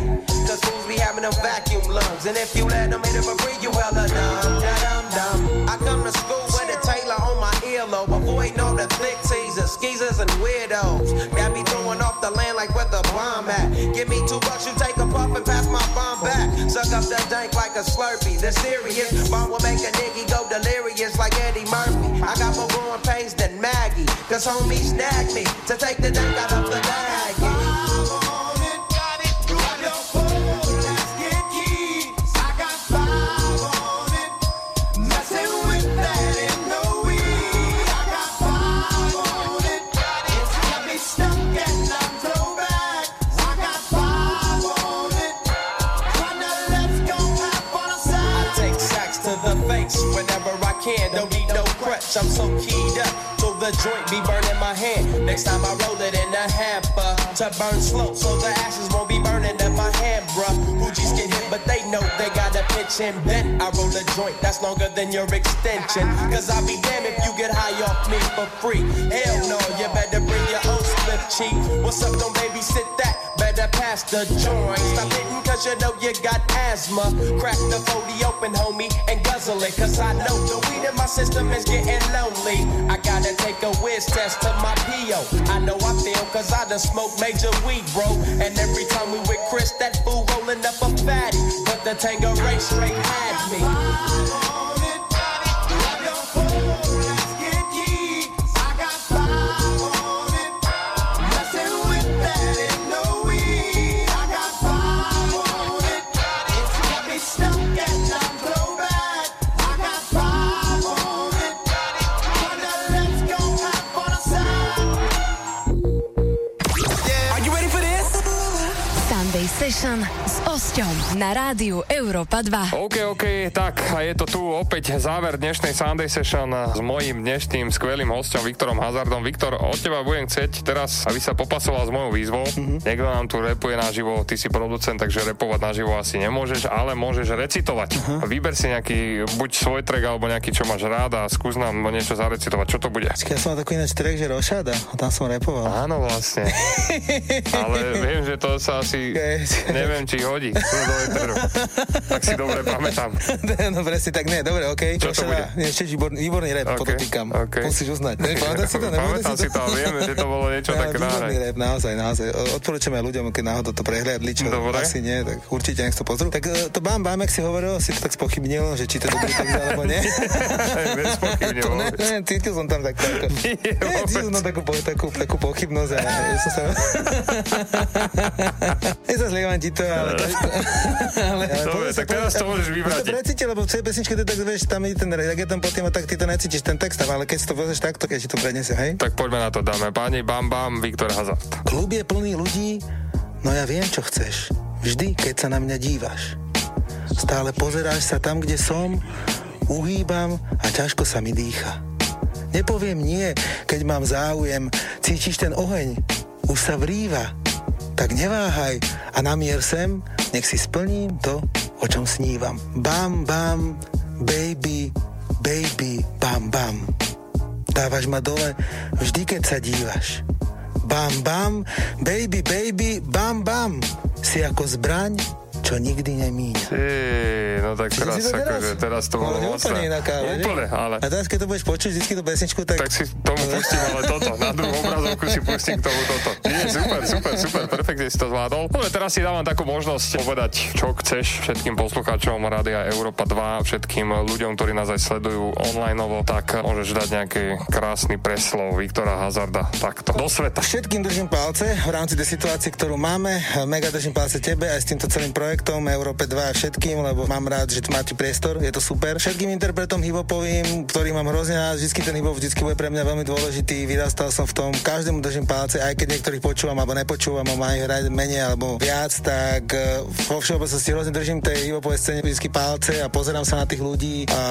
Cause fools be having them vacuum lungs. And if you let them hit them for free, you hella dumb. Da-dum-dum. I come to school with a tailor on my earlobe. Avoiding all the thick teasers, skeezers, and weirdos. Got me throwing off the land like where the bomb at. Give me two bucks, you take a puff and pass my bomb back, suck up the dank like a Slurpee. The serious bomb will make a nigga go delirious like Eddie Murphy. I got more growing pains than Maggie, cause homie snagged me to take the dank out of the bag. I got five on it, got it, I don't pull, let's get keys. I got five on it. bitch, I'm so keyed up. So the joint be burning my hand. Next time I roll it in a hamper to burn slow, so the ashes won't be burning in my hand, bruh. Hoogies get hit, but they know they got a pitch and bent. I roll a joint that's longer than your extension, cause I'll be damned if you get high off me for free. Hell no, you better bring your own slip cheek. What's up, don't babysit that? Better pass the joint. Stop hitting cause you know you got asthma. Crack the forty open, homie, and guzzle it, cause I know the weed in my system is getting lonely. I gotta take a whiz test to my P O. I know I feel cause I done smoked major weed, bro. And every time we with Chris, that fool rolling up a fatty, but the Tangeray straight had me. Session s Osťom na rádiu Europa dva. OK, OK, tak a je to tu opäť záver dnešnej Sunday Session s mojím dnešným skvelým hosťom Viktorom Hazardom. Viktor, od teba budem chcieť teraz, aby sa popasoval s mojou výzvou. Mm-hmm. Niekto nám tu repuje naživo, ty si producent, takže repovať naživo asi nemôžeš, ale môžeš recitovať. Uh-huh. Vyber si nejaký, buď svoj track, alebo nejaký, čo máš rád a skús nám niečo zarecitovať. Čo to bude? Ja som mal taký ináč track, že Rošáda, a tam som repoval. Áno, vlastne. Ale viem, že to sa asi... Neviem, či hodí. Tak si dobre pamätám. No presne, tak nie, dobre, okej. Okay. Čo to bude? Ešte výborný, výborný rap, okay, podotýkam. Okay. Musíš uznať. Pamätám si to? Pamätám si to a vieme, že to bolo niečo také náhle. Výborný rap, naozaj, naozaj. Odporúčame ľuďom, keď náhodou to prehliadli, čo dobre, asi nie, tak určite nech to pozrú. Tak to bám, bám, jak si hovoril, si to tak spochybnil, že či to dobrý tak alebo nie. Nespochybnil. Ne, ne, cítil som tam tak takú. Ne, cítil som takú, takú, takú pochybnosť a ja som sa... Nezazlievam ti to, ale... ale, ale dobre, tak teraz to môžeš vybrať. To precíti, lebo v tej pesničke ty tak vieš, tam je ten rejak, je tam pod tým, tak ty to necítiš, ten text tam, ale keď si to pozrieš takto, keď si to predniesie, hej? Tak poďme na to, dáme páni, bam, bam, Viktor Hazard. Klub je plný ľudí, no ja viem, čo chceš. Vždy, keď sa na mňa díváš. Stále pozeráš sa tam, kde som, uhýbam a ťažko sa mi dýcha. Nepoviem nie, keď mám záujem, cítiš ten oheň, už sa vrýva. Tak neváhaj a namier sem, nech si splním to, o čom snívam. Bam, bam, baby, baby, bam, bam. Dávaš ma dole, vždy keď sa dívaš. Bam, bam, baby, baby, bam, bam. Si ako zbraň, čo nikdy nemíňa. No tak teraz, to teraz? Akože, teraz to bolo no, mocné. Úplne inaká. Úplne, ale... A teraz, keď to budeš počuť vždycky tú pesničku, tak... Tak si tomu pustím, ale toto. Na druhú obrazovku si pustím k tomu toto. Nie, super, super, super, perfektne si to zvládol. No, teraz si dávam takú možnosť povedať, čo chceš všetkým poslucháčom Rádia Európa dva, všetkým ľuďom, ktorí nás aj sledujú onlineovo, tak môžeš dať nejaký krásny preslov Viktora Hazarda takto do sveta. Všetkým držím palce v rámci tej situácie, ktorú máme. Mega držím palce tebe aj s týmto celým projektom projektom Európe dva a všetkým, lebo mám rád, že máte priestor, je to super. Všetkým interpretom hip-hopovým, ktorý mám hrozne rád, vždycky ten hip-hop vždycky bude pre mňa veľmi dôležitý, vyrastal som v tom, každému držím palce, aj keď niektorých počúvam alebo nepočúvam, a majú hrať menej alebo viac, tak vo všeobecnosti hrozne držím tej hip-hopovej scéne vždycky palce a pozerám sa na tých ľudí a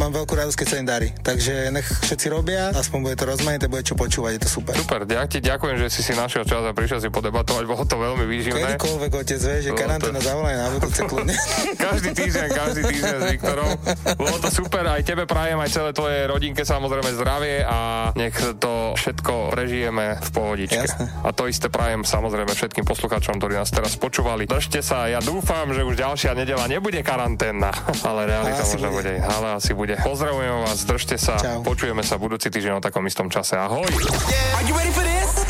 mám veľkú radosť, keď sa im darí. Takže nech všetci robia, aspoň bude to rozmanité, bude čo počúvať, je to super. Super, ďak ti, ďakujem, že si si našiel čas a prišiel si podebatovať, bolo to veľmi výživné. Kedykoľvek, otec, vie, že karanténa zavolá aj na vôbec kludne. Každý týždeň, každý týždeň s Viktorom. Bolo to super, aj tebe prajem, aj celé tvoje rodinke samozrejme zdravie a nech to všetko prežijeme v pohodičke. Jasne. A to isté prajem samozrejme všetkým poslucháčom, ktorí nás teraz počúvali. Držte sa, ja dúfam, že už ďalšia nedeľa nebude karanténna, ale realita možno bude. Ale asi bude. Pozdravujem vás, držte sa, čau. Počujeme sa budúci týždeň o takom istom čase. Ahoj! Yeah. Are you ready for this?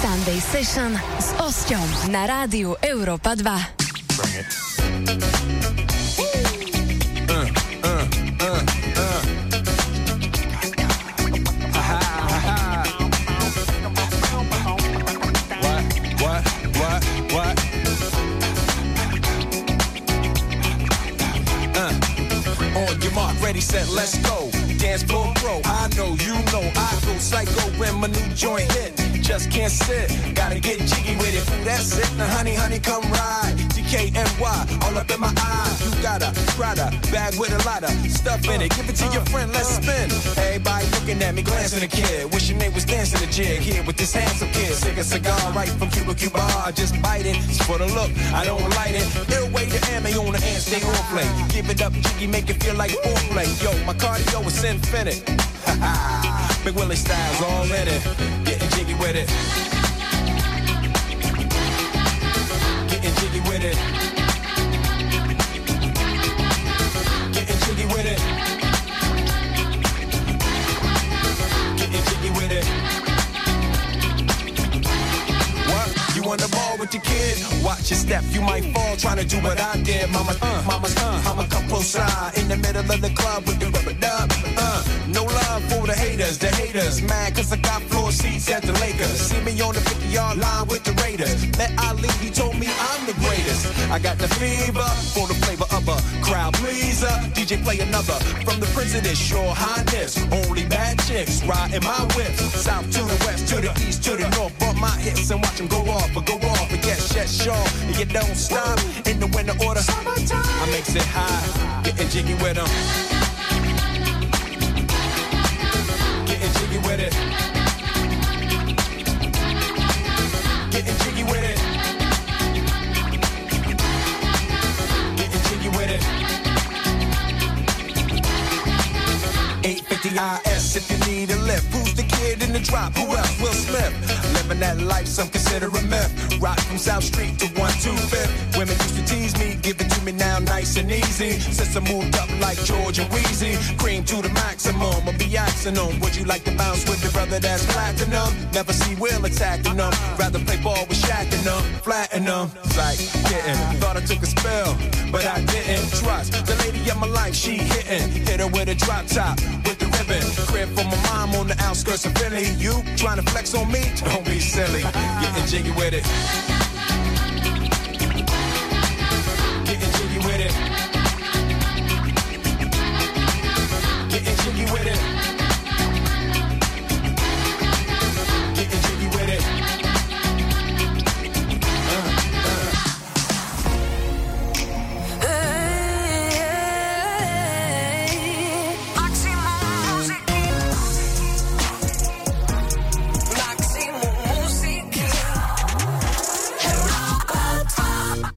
Sunday Session s Osťom na rádiu Európa dva. Bring it. Uh, uh, uh, uh. Aha, aha. What, what, what, what? Uh. On your mark, ready, set, let's go. Dance floor, bro. I know, you know, I go psycho when my new joint hit. just can't sit. Gotta get jiggy with it. That's it. Now, honey, honey, come ride. T K N Y, all up in my eyes. You got a Prada bag with a lot of stuff in it. Give it to your friend, let's spin. Everybody looking at me, glancing a kid. Wishing they was dancing a jig here with this handsome kid. Sick a cigar right from Cuba Cuba. I just bite it. It's for the look, I don't light it. It'll wait to A M O on the hand, stay on play. Give it up, jiggy, make it feel like foreplay. Yo, my cardio is infinite. Ha ha. Big Willie style's all in it. Getting jiggy with it. Getting jiggy with it. Getting jiggy with it. Getting jiggy with it. What? You on the ball with your kid? Watch your step, you might fall trying to do what I did. Mama, uh, mama, uh, I'ma come close side in the middle of the club with the rubber dub. Uh, no love for the haters, the haters. Mad cause I got floor seats at the Lakers. See me on the fifty-yard line with the Raiders. Met Ali, he told me I'm the greatest. I got the fever for the flavor of a crowd pleaser. D J play another from the president's your highness. Only bad chicks riding my whip. South to the west, to the east, to the north. Bump my hips and watch them go off, but go off. But yes, yes, sure, and you don't stop in the winter order. Summertime. I makes it high, getting jiggy with them. Getting jiggy with it. Getting jiggy with it. Getting jiggy with it. eight fifty I S if you need a lift. Who's the kid in the drop? Who else will slip? Living that life, some consider a myth. Rock from South Street to one twenty-fifth. Women used to tease me, give it to me now nice and easy. Since I moved up like Georgia Wheezy, cream to the maximum, I'll be axing on. Would you like to bounce with the brother that's platinum? Never see Will attacking them. Rather play ball with Shaq and them. Flatten them. Like getting. Thought I took a spell, but I didn't. Trust the lady of my life, she hitting. Hit her with a drop top, with the ribbon. Crib for my mom on the outskirts of Philly. You trying to flex on me? Don't be silly. Getting jiggy with it.